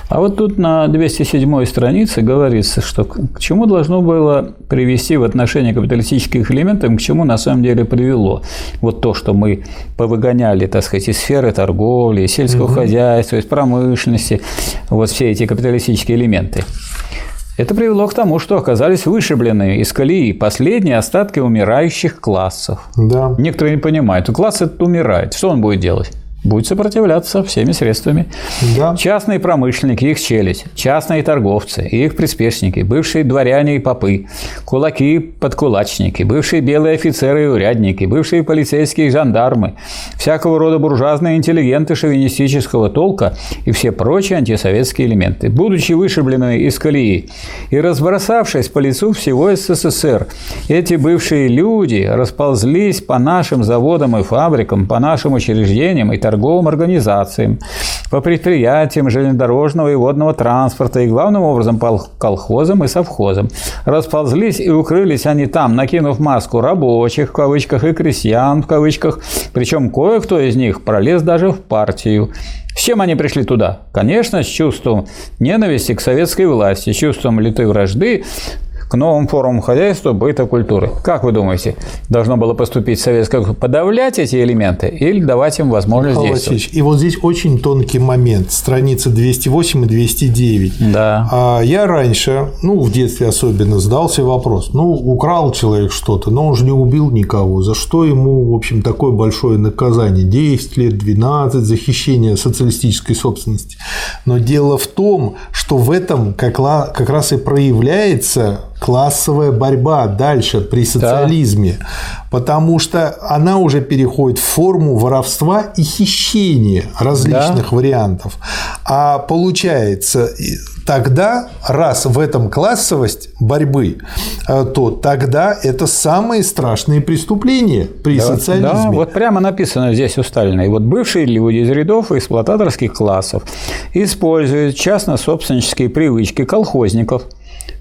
А вот тут на 207 странице говорится, что к чему должно было привести в отношении капиталистических элементов, к чему на самом деле привело. Вот то, что мы повыгоняли, так сказать, из сферы торговли, из сельского хозяйства, из промышленности, вот все эти капиталистические элементы. Это привело к тому, что оказались вышиблены из колеи последние остатки умирающих классов. Некоторые не понимают, класс этот умирает, что он будет делать? Будет сопротивляться всеми средствами. Частные промышленники, их челядь, частные торговцы, их приспешники, бывшие дворяне и попы, кулаки, подкулачники, бывшие белые офицеры и урядники, бывшие полицейские и жандармы, всякого рода буржуазные интеллигенты шовинистического толка и все прочие антисоветские элементы. Будучи вышибленными из колеи и разбросавшись по лицу всего СССР, эти бывшие люди расползлись по нашим заводам и фабрикам, по нашим учреждениям и торговым организациям, по предприятиям железнодорожного и водного транспорта и, главным образом, по колхозам и совхозам. Расползлись и укрылись они там, накинув маску рабочих, в кавычках, и крестьян, в кавычках, причем кое-кто из них пролез даже в партию. С чем они пришли туда? Конечно, с чувством ненависти к советской власти, с чувством лютой вражды к новым формам хозяйства, быта, культуры. Как вы думаете, должно было поступить советское государство? Подавлять эти элементы или давать им возможность действовать? И вот здесь очень тонкий момент. Страницы 208 и 209. Я раньше, в детстве особенно, задался вопрос. Украл человек что-то, но он же не убил никого. За что ему, в общем, такое большое наказание? 10 лет, 12 за хищение социалистической собственности. Но дело в том, что в этом как раз и проявляется классовая борьба дальше при социализме, потому что она уже переходит в форму воровства и хищения различных вариантов. А получается, тогда, раз в этом классовость борьбы, то тогда это самые страшные преступления при социализме. Вот прямо написано здесь у Сталина. И вот бывшие люди из рядов эксплуататорских классов используют частно-собственнические привычки колхозников,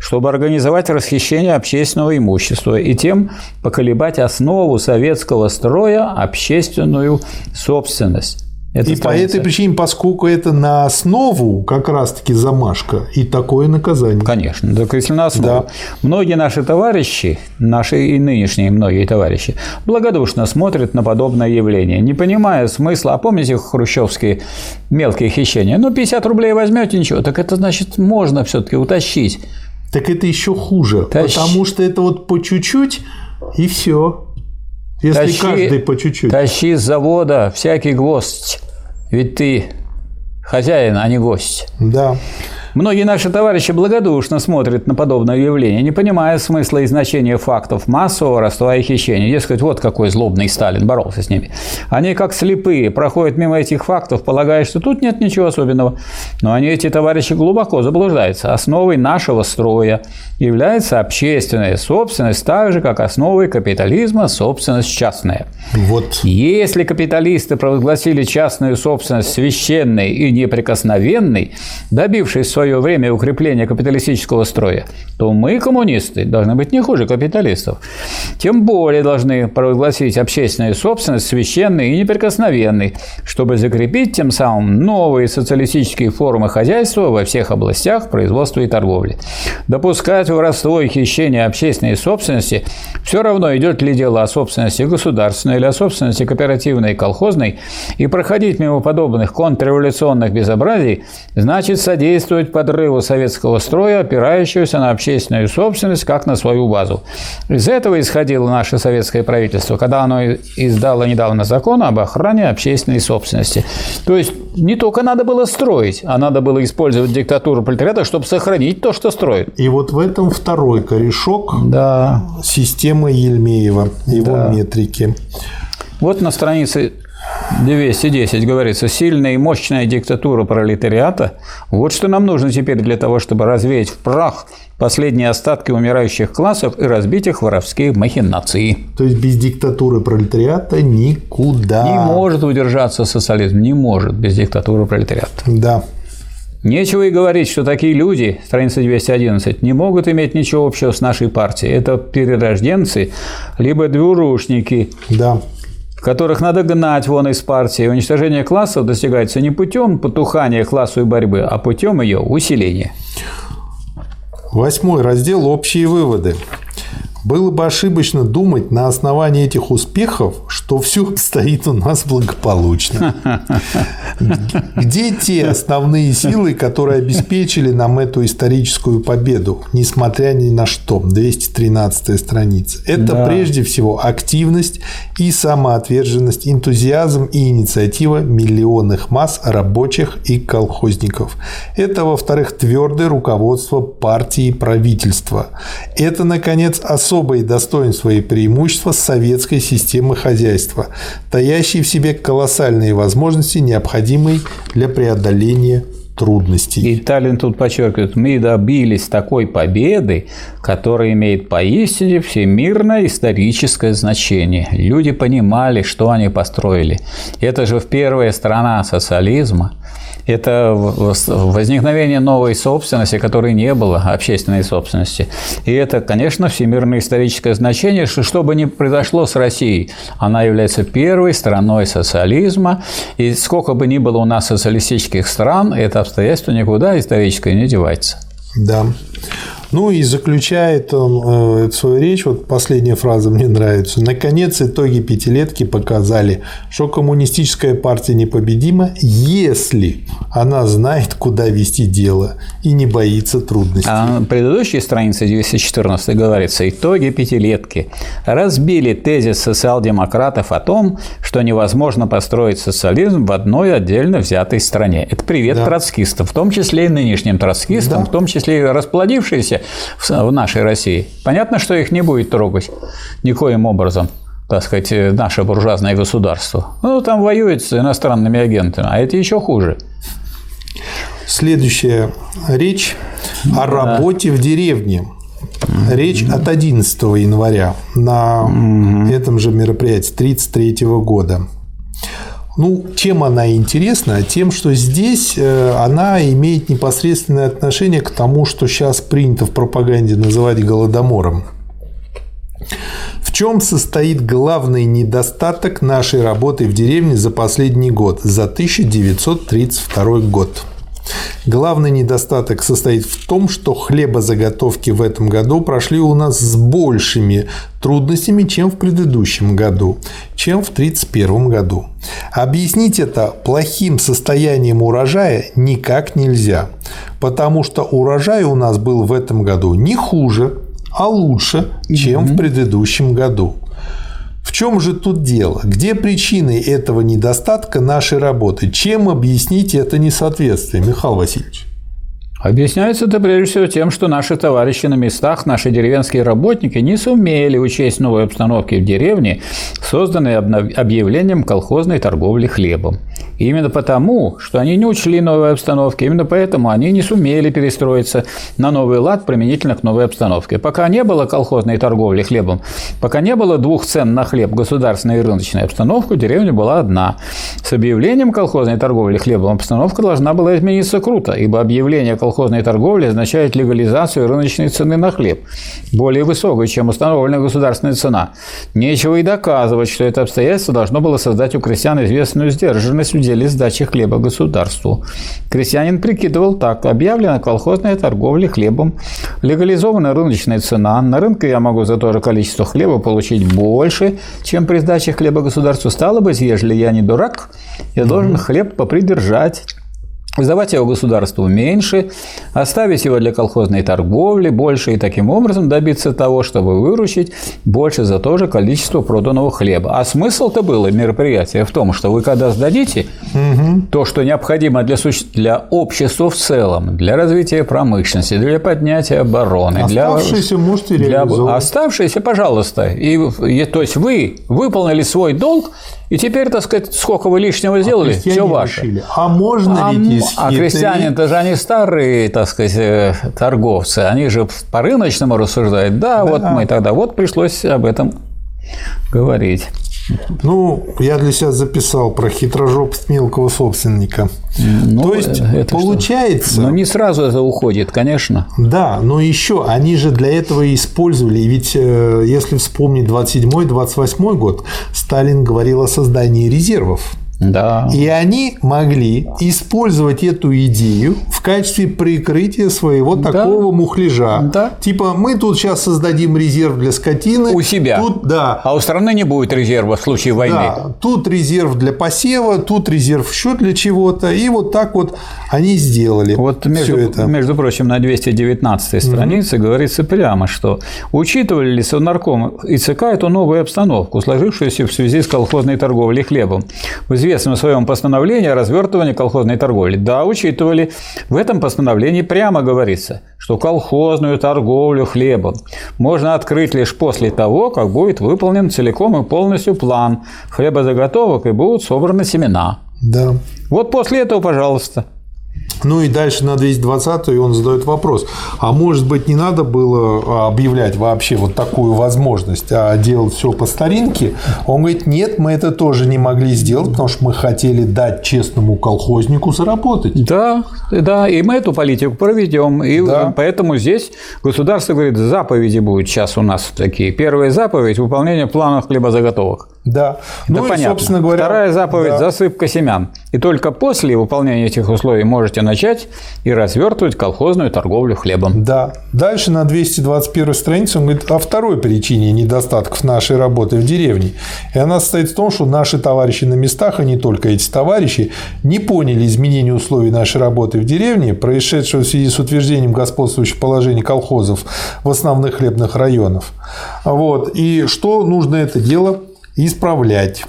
чтобы организовать расхищение общественного имущества и тем поколебать основу советского строя – общественную собственность. Это и страница. По этой причине, поскольку это на основу как раз-таки замашка, и такое наказание. Конечно, только если на основу. Многие наши товарищи, наши и нынешние многие товарищи, благодушно смотрят на подобное явление, не понимая смысла. А помните хрущевские мелкие хищения? 50 рублей возьмете, ничего. Так это значит, можно все-таки утащить. так это еще хуже. Потому что это вот по чуть-чуть и все. Если каждый по чуть-чуть. Тащи с завода всякий гость. Ведь ты хозяин, а не гость. Да. Многие наши товарищи благодушно смотрят на подобное явление, не понимая смысла и значения фактов массового воровства и хищения. Дескать, вот какой злобный Сталин боролся с ними. Они, как слепые, проходят мимо этих фактов, полагая, что тут нет ничего особенного. Но они, эти товарищи, глубоко заблуждаются. Основой нашего строя является общественная собственность, так же, как основой капитализма собственность частная. Вот. Если капиталисты провозгласили частную собственность священной и неприкосновенной, добившись свое время укрепления капиталистического строя, то мы, коммунисты, должны быть не хуже капиталистов. Тем более должны провозгласить общественную собственность священной и неприкосновенной, чтобы закрепить тем самым новые социалистические формы хозяйства во всех областях производства и торговли. Допускать воровство и хищение общественной собственности все равно, идет ли дело о собственности государственной или о собственности кооперативной и колхозной, и проходить мимо подобных контрреволюционных безобразий значит содействовать подрыву советского строя, опирающегося на общественную собственность, как на свою базу. Из этого исходило наше советское правительство, когда оно издало недавно закон об охране общественной собственности. То есть не только надо было строить, а надо было использовать диктатуру пролетариата, чтобы сохранить то, что строит. И вот в этом второй корешок системы Ельмеева, его метрики. Вот на странице 210 говорится: сильная и мощная диктатура пролетариата. Вот что нам нужно теперь для того, чтобы развеять в прах последние остатки умирающих классов и разбить их воровские махинации. То есть без диктатуры пролетариата никуда. Не может удержаться социализм, не может без диктатуры пролетариата. Да. Нечего и говорить, что такие люди, страница 211, не могут иметь ничего общего с нашей партией. Это перерожденцы, либо двурушники. Да. Которых надо гнать вон из партии. Уничтожение классов достигается не путем потухания классовой борьбы, а путем ее усиления. 8 раздел «Общие выводы». Было бы ошибочно думать на основании этих успехов, что все обстоит у нас благополучно. Где те основные силы, которые обеспечили нам эту историческую победу, несмотря ни на что? 213-я страница. Это прежде всего активность и самоотверженность, энтузиазм и инициатива миллионных масс рабочих и колхозников. Это, во-вторых, твердое руководство партии и правительства. Это, наконец, особые достоинства и преимущества советской системы хозяйства, таящие в себе колоссальные возможности, необходимые для преодоления трудностей. И Сталин тут подчеркивает: мы добились такой победы, которая имеет поистине всемирное историческое значение. Люди понимали, что они построили. Это же первая страна социализма. Это возникновение новой собственности, которой не было, общественной собственности. И это, конечно, всемирное историческое значение, что, что бы ни произошло с Россией, она является первой страной социализма. И сколько бы ни было у нас социалистических стран, это обстоятельство никуда историческое не девается. Да. Ну и заключает он свою речь, вот последняя фраза мне нравится: наконец, итоги пятилетки показали, что коммунистическая партия непобедима, если она знает, куда вести дело и не боится трудностей. А на предыдущей странице 214 говорится: итоги пятилетки разбили тезис социал-демократов о том, что невозможно построить социализм в одной отдельно взятой стране. Это привет троцкистам, в том числе и нынешним троцкистам, в том числе и расплодившиеся в нашей России. Понятно, что их не будет трогать никоим образом, так сказать, наше буржуазное государство. Ну, там воюют с иностранными агентами, а это еще хуже. Следующая речь о работе в деревне. Речь от 11 января на этом же мероприятии 1933 года. Ну, чем она интересна? Тем, что здесь она имеет непосредственное отношение к тому, что сейчас принято в пропаганде называть голодомором. В чем состоит главный недостаток нашей работы в деревне за последний год, за 1932 год? Главный недостаток состоит в том, что хлебозаготовки в этом году прошли у нас с большими трудностями, чем в предыдущем году, чем в 1931 году. Объяснить это плохим состоянием урожая никак нельзя, потому что урожай у нас был в этом году не хуже, а лучше, чем в предыдущем году. В чем же тут дело? Где причины этого недостатка нашей работы? Чем объяснить это несоответствие, Михаил Васильевич? Объясняется это прежде всего тем, что наши товарищи на местах, наши деревенские работники не сумели учесть новые обстановки в деревне, созданные объявлением колхозной торговли хлебом. Именно потому, что они не учли новые обстановки, именно поэтому они не сумели перестроиться на новый лад применительно к новой обстановке. Пока не было колхозной торговли хлебом, пока не было двух цен на хлеб, государственной и рыночной, обстановка деревня была одна. С объявлением колхозной торговли хлебом обстановка должна была измениться круто, ибо объявление колхозной торговли означает легализацию рыночной цены на хлеб, более высокой, чем установлена государственная цена. Нечего и доказывать, что это обстоятельство должно было создать у крестьян известную сдержанность в деле сдачи хлеба государству. Крестьянин прикидывал так: объявлена колхозная торговля хлебом, легализована рыночная цена, на рынке я могу за то же количество хлеба получить больше, чем при сдаче хлеба государству. Стало быть, ежели я не дурак, я должен хлеб попридержать, сдавать его государству меньше, оставить его для колхозной торговли больше и таким образом добиться того, чтобы выручить больше за то же количество проданного хлеба. А смысл-то было мероприятие в том, что вы когда сдадите то, что необходимо для общества в целом, для развития промышленности, для поднятия обороны, оставшиеся можете реализовать. Оставшиеся, пожалуйста. И, то есть вы выполнили свой долг, и теперь, так сказать, сколько вы лишнего сделали, все ваше. Решили. А можно ведь А крестьяне-то же они старые, так сказать, торговцы, они же по рыночному рассуждают. Да, вот мы тогда, вот пришлось об этом говорить. Ну, я для себя записал про хитрожопость мелкого собственника. Ну, то есть, получается… Что? Но не сразу это уходит, конечно. Да, но еще они же для этого и использовали. Ведь, если вспомнить 1927-1928 год, Сталин говорил о создании резервов. Да. И они могли использовать эту идею в качестве прикрытия своего такого мухляжа. Да. Типа, мы тут сейчас создадим резерв для скотины. У себя. Тут, а у страны не будет резерва в случае войны. Да. Тут резерв для посева, тут резерв еще для чего-то. И вот так вот они сделали. Вот, между прочим, на 219-й странице говорится прямо, что учитывали ли Совнарком и ЦК эту новую обстановку, сложившуюся в связи с колхозной торговлей хлебом, в известном своем постановлении о развертывании колхозной торговли. Да, учитывали. В этом постановлении прямо говорится, что колхозную торговлю хлебом можно открыть лишь после того, как будет выполнен целиком и полностью план хлебозаготовок и будут собраны семена. Да. Вот после этого, пожалуйста. Ну и дальше на 220-й он задает вопрос: а может быть, не надо было объявлять вообще вот такую возможность, а делать все по старинке? Он говорит: нет, мы это тоже не могли сделать, потому что мы хотели дать честному колхознику заработать. Да, да, и мы эту политику проведем. И поэтому здесь государство говорит: заповеди будут сейчас у нас такие. Первая заповедь – выполнение планов хлебозаготовок. Да. Ну и, понятно. Собственно говоря, вторая заповедь – засыпка семян. И только после выполнения этих условий можете начать и развертывать колхозную торговлю хлебом. Да. Дальше на 221 странице он говорит о второй причине недостатков нашей работы в деревне. И она состоит в том, что наши товарищи на местах, а не только эти товарищи, не поняли изменения условий нашей работы в деревне, происшедшего в связи с утверждением господствующего положения колхозов в основных хлебных районах. Вот. И что нужно это дело исправлять.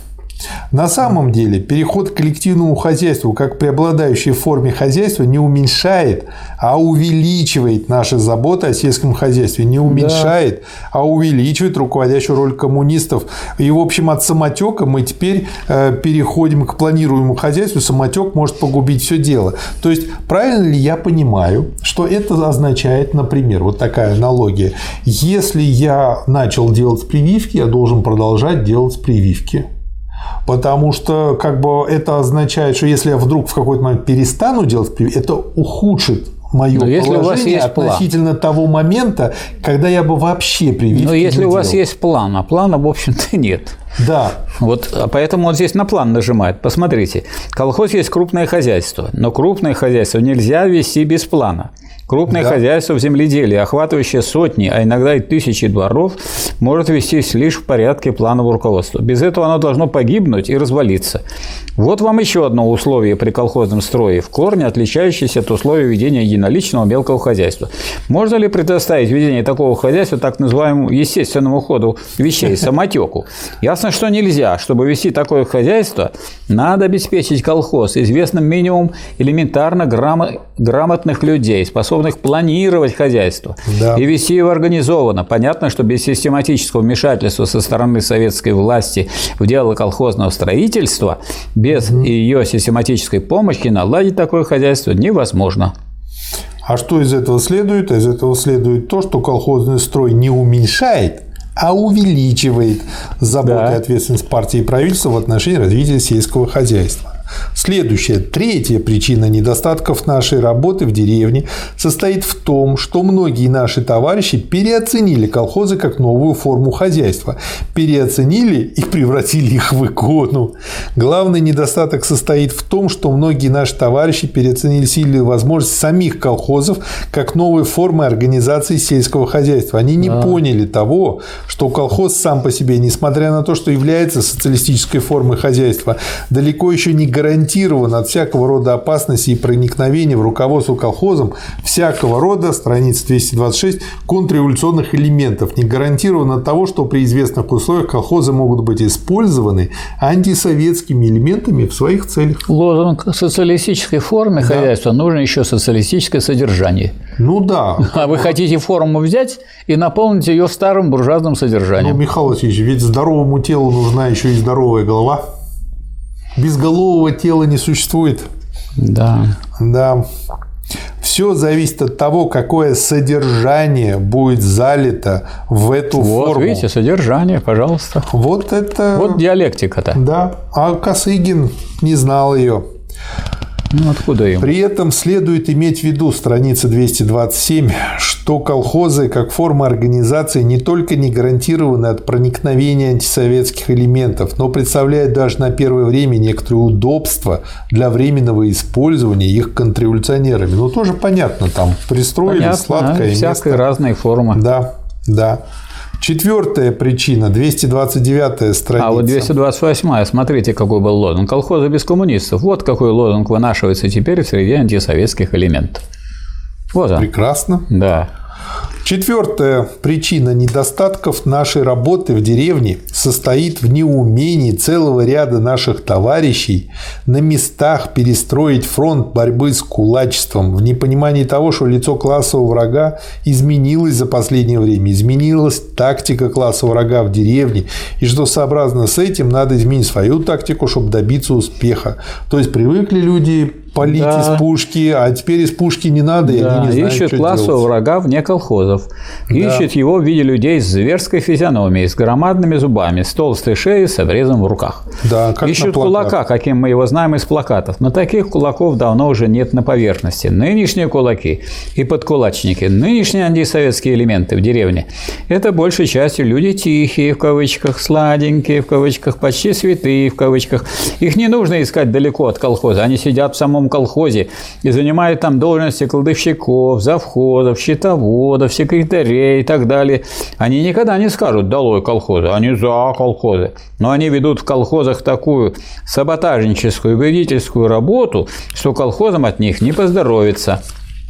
На самом деле переход к коллективному хозяйству как преобладающей форме хозяйства не уменьшает, а увеличивает наши заботы о сельском хозяйстве. Не уменьшает, а увеличивает руководящую роль коммунистов. И, в общем, от самотека мы теперь переходим к планируемому хозяйству. Самотек может погубить все дело. То есть, правильно ли я понимаю, что это означает, например, вот такая аналогия: если я начал делать прививки, я должен продолжать делать прививки. Потому что как бы это означает, что если я вдруг в какой-то момент перестану делать прививки, это ухудшит мое положение относительно того момента, когда я бы вообще прививки не делал. Но если у вас есть план, а плана, в общем-то, нет. Да. Вот, поэтому он здесь на план нажимает. Посмотрите, колхоз есть крупное хозяйство, но крупное хозяйство нельзя вести без плана. Крупное хозяйство в земледелии, охватывающее сотни, а иногда и тысячи дворов, может вестись лишь в порядке планового руководства. Без этого оно должно погибнуть и развалиться. Вот вам еще одно условие при колхозном строе, в корне отличающееся от условий ведения единоличного мелкого хозяйства. Можно ли предоставить ведение такого хозяйства так называемому естественному ходу вещей, самотеку? Ясно, что нельзя. Чтобы вести такое хозяйство, надо обеспечить колхоз известным минимум элементарно грамотных людей, способных планировать хозяйство и вести его организованно. Понятно, что без систематического вмешательства со стороны советской власти в дело колхозного строительства, без ее систематической помощи наладить такое хозяйство невозможно. А что из этого следует? Из этого следует то, что колхозный строй не уменьшает, а увеличивает заботу и ответственность партии и правительства в отношении развития сельского хозяйства. Следующая, третья причина недостатков нашей работы в деревне состоит в том, что многие наши товарищи переоценили колхозы как новую форму хозяйства, переоценили и превратили их в икону. Главный недостаток состоит в том, что многие наши товарищи переоценили силу и возможность самих колхозов как новой формы организации сельского хозяйства. Они не поняли того, что колхоз сам по себе, несмотря на то, что является социалистической формой хозяйства, далеко еще не гарантирован от всякого рода опасности и проникновения в руководство колхозом всякого рода, страница 226, контрреволюционных элементов, не гарантирован от того, что при известных условиях колхозы могут быть использованы антисоветскими элементами в своих целях. Лозунг социалистической формы хозяйства нужно еще социалистическое содержание. Ну да. А вы хотите форму взять и наполнить ее старым буржуазным содержанием. Ну, Михаил Васильевич, ведь здоровому телу нужна еще и здоровая голова. Безголового тела не существует. Да. Да. Все зависит от того, какое содержание будет залито в эту форму. Вот, видите, содержание, пожалуйста. Вот это... Вот диалектика-то. Да. А Косыгин не знал ее. Ну, откуда им? При этом следует иметь в виду, страница 227, что колхозы как форма организации не только не гарантированы от проникновения антисоветских элементов, но представляют даже на первое время некоторые удобства для временного использования их контрреволюционерами. Ну, тоже понятно, там пристроили понятно, сладкое место. Всякие разные формы. Да, да. Четвертая причина, 229-я страница. А вот 228-я, смотрите, какой был лозунг. Колхозы без коммунистов. Вот какой лозунг вынашивается теперь в среде антисоветских элементов. Вот он. Прекрасно. Да. Четвертая причина недостатков нашей работы в деревне состоит в неумении целого ряда наших товарищей на местах перестроить фронт борьбы с кулачеством, в непонимании того, что лицо классового врага изменилось за последнее время, изменилась тактика классового врага в деревне, и что сообразно с этим надо изменить свою тактику, чтобы добиться успеха. То есть привыкли люди палить из пушки, а теперь из пушки не надо, и они не знают, ищут классового врага вне колхозов. Ищут его в виде людей с зверской физиономией, с громадными зубами, с толстой шеей, с обрезом в руках. Да, как ищут кулака, каким мы его знаем из плакатов. Но таких кулаков давно уже нет на поверхности. Нынешние кулаки и подкулачники, нынешние антисоветские элементы в деревне – это большей частью люди тихие, в кавычках, сладенькие, в кавычках, почти святые, в кавычках. Их не нужно искать далеко от колхоза, они сидят в самом колхозе и занимают там должности кладовщиков, завхозов, счетоводов, секретарей и так далее. Они никогда не скажут «долой колхозы», они «за колхозы». Но они ведут в колхозах такую саботажническую, вредительскую работу, что колхозам от них не поздоровится.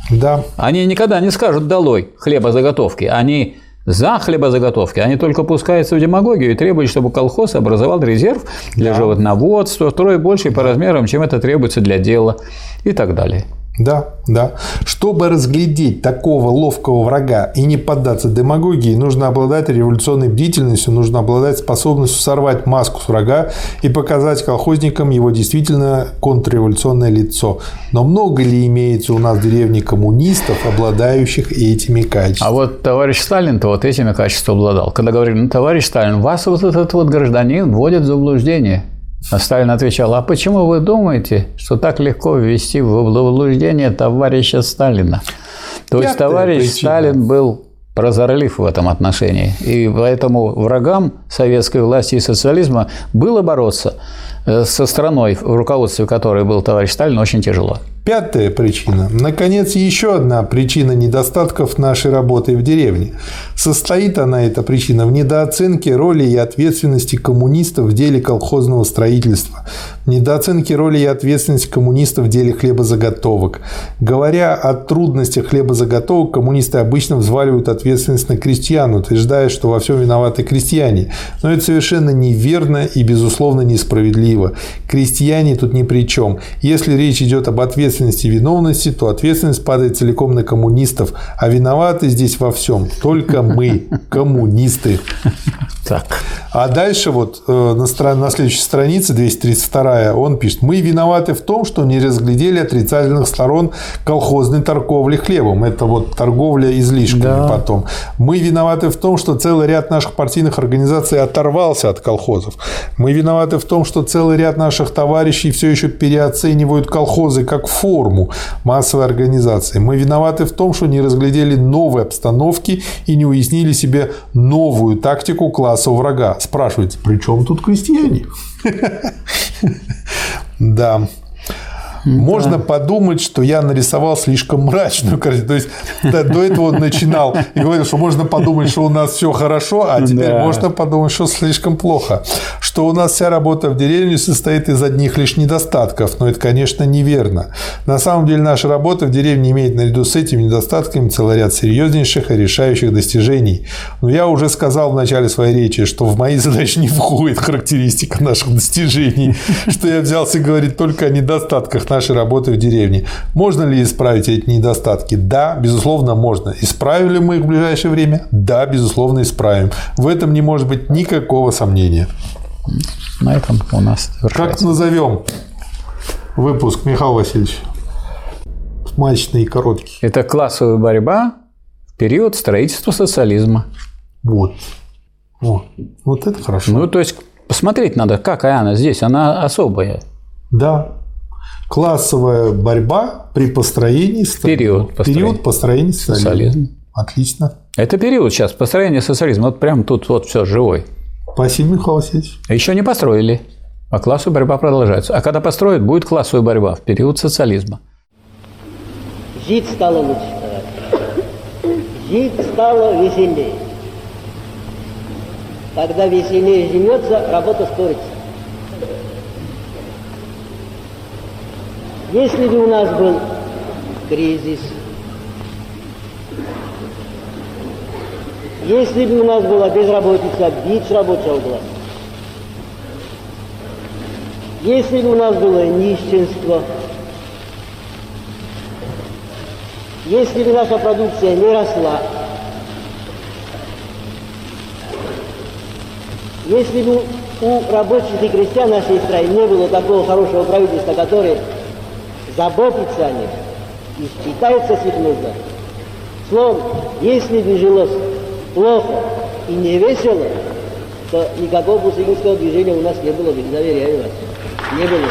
Да. Они никогда не скажут «долой хлебозаготовки», они за хлебозаготовки. Они только пускаются в демагогию и требуют, чтобы колхоз образовал резерв для животноводства, втрое больше по размерам, чем это требуется для дела и так далее. Да, да. Чтобы разглядеть такого ловкого врага и не поддаться демагогии, нужно обладать революционной бдительностью, нужно обладать способностью сорвать маску с врага и показать колхозникам его действительно контрреволюционное лицо. Но много ли имеется у нас в деревне коммунистов, обладающих этими качествами? А вот товарищ Сталин-то вот этими качествами обладал. Когда говорили, ну, товарищ Сталин, вас вот этот вот гражданин вводит в заблуждение. А Сталин отвечал: а почему вы думаете, что так легко ввести в заблуждение товарища Сталина? То есть товарищ Сталин был прозорлив в этом отношении. И поэтому врагам советской власти и социализма было бороться со страной, в руководстве которой был товарищ Сталин, очень тяжело. Пятая причина. Наконец, еще одна причина недостатков нашей работы в деревне. Состоит она, эта причина, в недооценке роли и ответственности коммунистов в деле колхозного строительства, недооценке роли и ответственности коммунистов в деле хлебозаготовок. Говоря о трудностях хлебозаготовок, коммунисты обычно взваливают ответственность на крестьян, утверждая, что во всем виноваты крестьяне. Но это совершенно неверно и, безусловно, несправедливо. Крестьяне тут ни при чем. Если речь идет об ответственности и виновности, то ответственность падает целиком на коммунистов, а виноваты здесь во всем только мы, коммунисты. Так. А дальше вот на следующей странице, 232-я, он пишет: мы виноваты в том, что не разглядели отрицательных сторон колхозной торговли хлебом. Это вот торговля излишками, да. Потом. Мы виноваты в том, что целый ряд наших партийных организаций оторвался от колхозов. Мы виноваты в том, что целый ряд наших товарищей все еще переоценивают колхозы как форму массовой организации. Мы виноваты в том, что не разглядели новые обстановки и не уяснили себе новую тактику класса врага. Спрашивается, при чем тут крестьяне? Да. Можно подумать, что я нарисовал слишком мрачную картину. То есть, до этого он начинал и говорил, что можно подумать, что у нас все хорошо, а теперь можно подумать, что слишком плохо. Что у нас вся работа в деревне состоит из одних лишь недостатков. Но это, конечно, неверно. На самом деле, наша работа в деревне имеет наряду с этими недостатками целый ряд серьезнейших и решающих достижений. Но я уже сказал в начале своей речи, что в мои задачи не входит характеристика наших достижений, что я взялся говорить только о недостатках нашей работы в деревне. Можно ли исправить эти недостатки? Да, безусловно, можно. Исправим ли мы их в ближайшее время? Да, безусловно, исправим. В этом не может быть никакого сомнения. На этом у нас завершается. Как назовем выпуск, Михаил Васильевич? Смачный и короткий. Это классовая борьба в период строительства социализма. Вот. Вот это хорошо. Ну, то есть, посмотреть надо, какая она здесь. Она особая. Да. Классовая борьба при построении период построения социализма. Отлично. Это период сейчас построения социализма. Вот прям тут вот все живой. Спасибо, Михаил Васильевич. Еще не построили, а классовая борьба продолжается. А когда построят, будет классовая борьба в период социализма. Жить стало лучше. Жить стало веселее. Когда веселее живется, работа спорится. Если бы у нас был кризис, если бы у нас была безработица, бич рабочего класса, если бы у нас было нищенство, если бы наша продукция не росла, если бы у рабочих и крестьян нашей страны не было такого хорошего правительства, которое заботиться о них и считается с их нуждами. Словом, если бы жилось плохо и не весело, то никакого пустынинского движения у нас не было бы, доверяю вас. Не было.